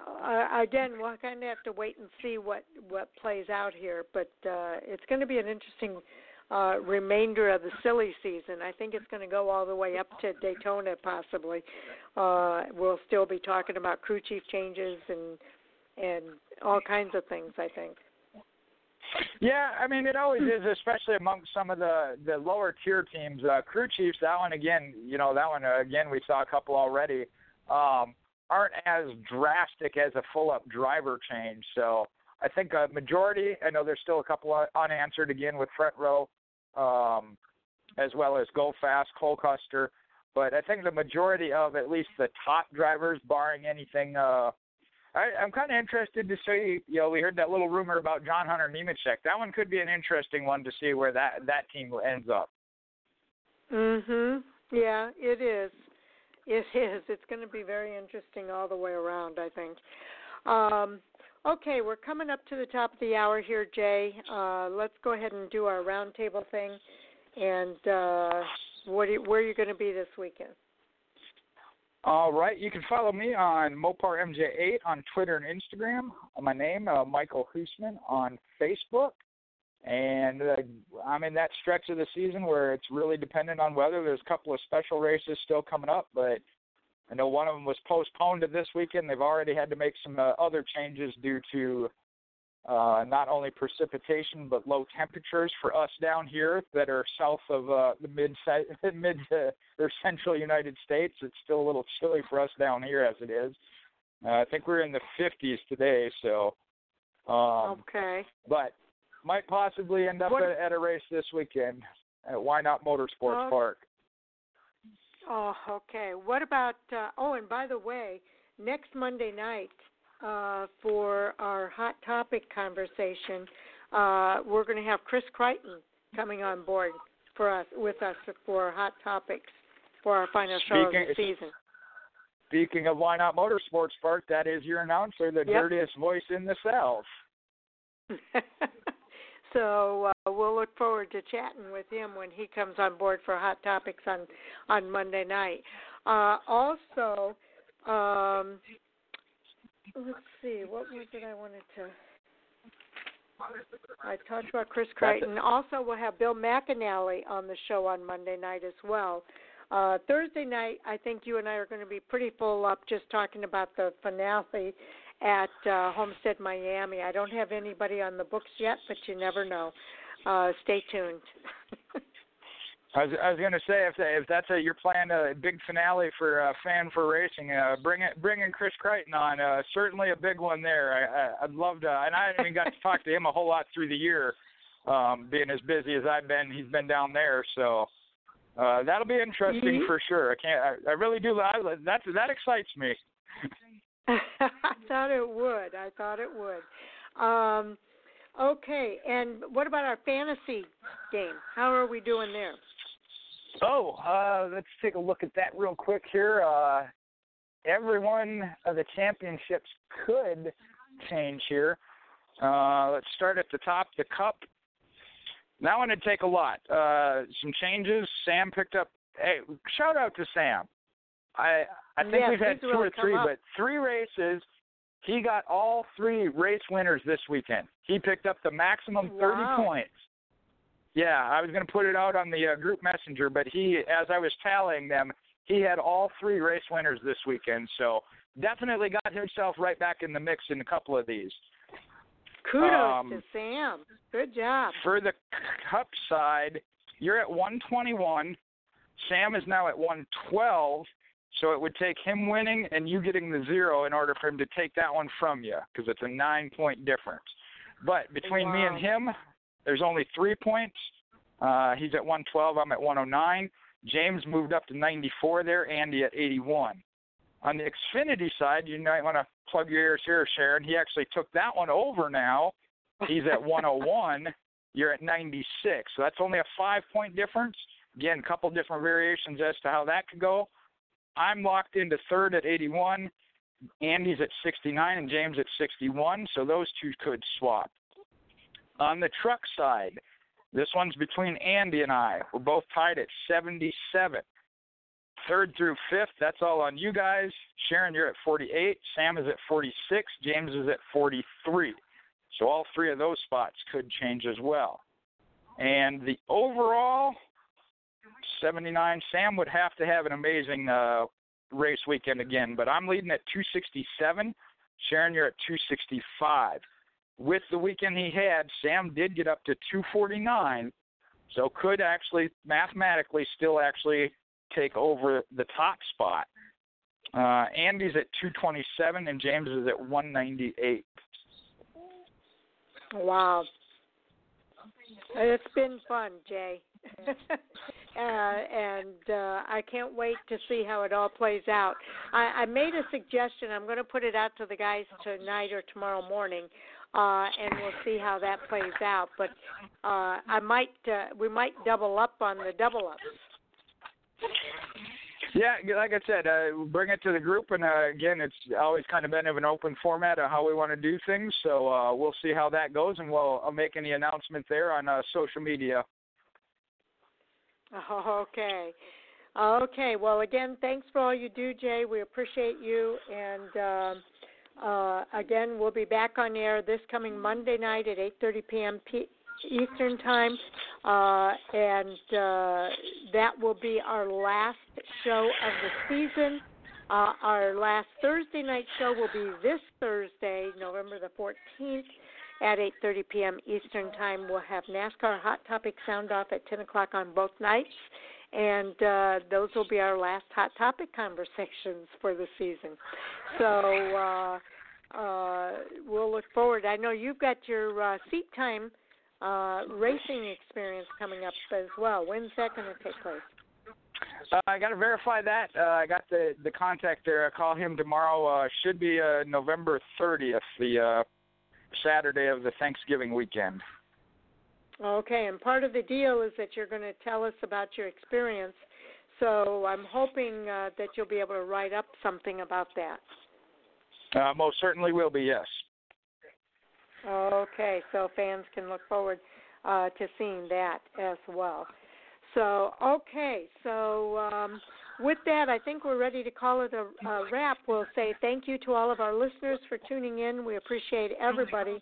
uh, again, we'll kind of have to wait and see what, what plays out here. But uh, it's going to be an interesting uh, remainder of the silly season. I think it's going to go all the way up to Daytona, possibly. Uh, we'll still be talking about crew chief changes and and all kinds of things, I think. Yeah, I mean, it always is, especially among some of the, the lower-tier teams. Uh, crew chiefs, that one, again, you know, that one, again, we saw a couple already, um, aren't as drastic as a full-up driver change. So I think a majority, I know there's still a couple unanswered, again, with Fret Row, um, as well as Go Fast, Cole Custer. But I think the majority of at least the top drivers, barring anything uh, – I, I'm kind of interested to see, you know, we heard that little rumor about John Hunter Nemechek. That one could be an interesting one to see where that, that team ends up. Mm-hmm. Yeah, it is. It is. It's going to be very interesting all the way around, I think. Um, okay, we're coming up to the top of the hour here, Jay. Uh, let's go ahead and do our roundtable thing. And uh, what do, where are you going to be this weekend? All right, you can follow me on Mopar M J eight on Twitter and Instagram. My name, uh, Michael Hoosman, on Facebook. And uh, I'm in that stretch of the season where it's really dependent on weather. There's a couple of special races still coming up, but I know one of them was postponed to this weekend. They've already had to make some uh, other changes due to uh, not only precipitation but low temperatures for us down here that are south of uh, the mid mid to their central United States. It's still a little chilly for us down here as it is. Uh, I think we're in the fifties today, so um, okay. But might possibly end up what, at, at a race this weekend at Why Not Motorsports uh, Park. Oh, okay. What about? Uh, oh, and by the way, next Monday night. Uh, for our hot topic conversation, uh, we're going to have Chris Crichton coming on board for us with us for hot topics for our final show speaking, of the season. Speaking of Why Not Motorsports Park, that is your announcer, the yep. dirtiest voice in the South. So uh, we'll look forward to chatting with him when he comes on board for hot topics on on Monday night. Uh, also. Um, Let's see, what more did I wanted to... I talked about Chris Crichton. Also, we'll have Bill McAnally on the show on Monday night as well. Uh, Thursday night, I think you and I are going to be pretty full up just talking about the finale at uh, Homestead Miami. I don't have anybody on the books yet, but you never know. Uh, stay tuned. I was, I was going to say, if, if that's a, your plan, a big finale for uh, Fan for Racing, uh, bring it, bringing Chris Crichton on, uh, certainly a big one there. I, I, I'd love to, and I haven't even got to talk to him a whole lot through the year, um, being as busy as I've been. He's been down there, so uh, that'll be interesting mm-hmm. for sure. I can't, I, I really do. I, that that excites me. I thought it would. I thought it would. Um, Okay, and what about our fantasy game? How are we doing there? Oh, uh, let's take a look at that real quick here. Uh, every one of the championships could change here. Uh, let's start at the top, the Cup. That one would take a lot. Uh, some changes. Sam picked up. Hey, shout out to Sam. I I think yeah, we've had two or three, up. but three races. He got all three race winners this weekend. He picked up the maximum thirty wow. points. Yeah, I was going to put it out on the uh, group messenger, but he, as I was tallying them, he had all three race winners this weekend. So definitely got himself right back in the mix in a couple of these. Kudos um, to Sam. Good job. For the Cup side, you're at one twenty-one. Sam is now at one twelve. So it would take him winning and you getting the zero in order for him to take that one from you, because it's a nine-point difference. But between wow. me and him, there's only three points. Uh, he's at one twelve. I'm at one oh nine. James moved up to ninety-four there, Andy at eighty-one. On the Xfinity side, you might want to plug your ears here, Sharon. He actually took that one over now. He's at one oh one. You're at ninety-six. So that's only a five-point difference. Again, a couple different variations as to how that could go. I'm locked into third at eighty-one, Andy's at sixty-nine, and James at sixty-one, so those two could swap. On the truck side, this one's between Andy and I. We're both tied at seventy-seven. Third through fifth, that's all on you guys. Sharon, you're at forty-eight. Sam is at forty-six. James is at forty-three. So all three of those spots could change as well. And the overall... seventy-nine. Sam would have to have an amazing uh, race weekend again, but I'm leading at two sixty-seven. Sharon, you're at two sixty-five. With the weekend he had, Sam did get up to two forty-nine, so could actually mathematically still actually take over the top spot. Uh, Andy's at two twenty-seven, and James is at one ninety-eight. Wow. It's been fun, Jay. uh, and uh, I can't wait to see how it all plays out. I, I made a suggestion. I'm going to put it out to the guys tonight or tomorrow morning, uh, and we'll see how that plays out. But uh, I might, uh, we might double up on the double ups. Yeah, like I said, uh, bring it to the group, and uh, again, it's always kind of been of an open format of how we want to do things. So uh, we'll see how that goes, and we'll I'll make any announcement there on uh, social media. Okay. Okay. Well, again, thanks for all you do, Jay. We appreciate you. And uh, uh, again, we'll be back on air this coming Monday night at eight thirty p.m. P- Eastern Time. Uh, and uh, that will be our last show of the season. Uh, our last Thursday night show will be this Thursday, November the fourteenth. At eight thirty p.m. Eastern Time, we'll have NASCAR Hot Topic sound-off at ten o'clock on both nights, and uh, those will be our last Hot Topic conversations for the season. So uh, uh, we'll look forward. I know you've got your uh, seat time uh, racing experience coming up as well. When's that going to take place? Uh, I got to verify that. Uh, I got the, the contact there. I call him tomorrow. Uh, should be uh, November thirtieth, the uh, Saturday of the Thanksgiving weekend. Okay, and part of the deal is that you're going to tell us about your experience, so I'm hoping uh, that you'll be able to write up something about that. Uh, most certainly will be, yes. Okay, so fans can look forward uh, to seeing that as well. So, okay, so um, with that, I think we're ready to call it a, a wrap. We'll say thank you to all of our listeners for tuning in. We appreciate everybody,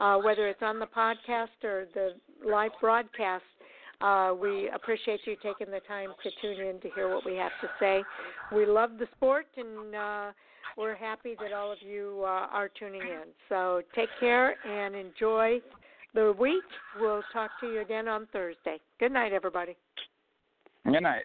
uh, whether it's on the podcast or the live broadcast. Uh, we appreciate you taking the time to tune in to hear what we have to say. We love the sport, and uh, we're happy that all of you uh, are tuning in. So take care and enjoy the week. We'll talk to you again on Thursday. Good night, everybody. Good night. My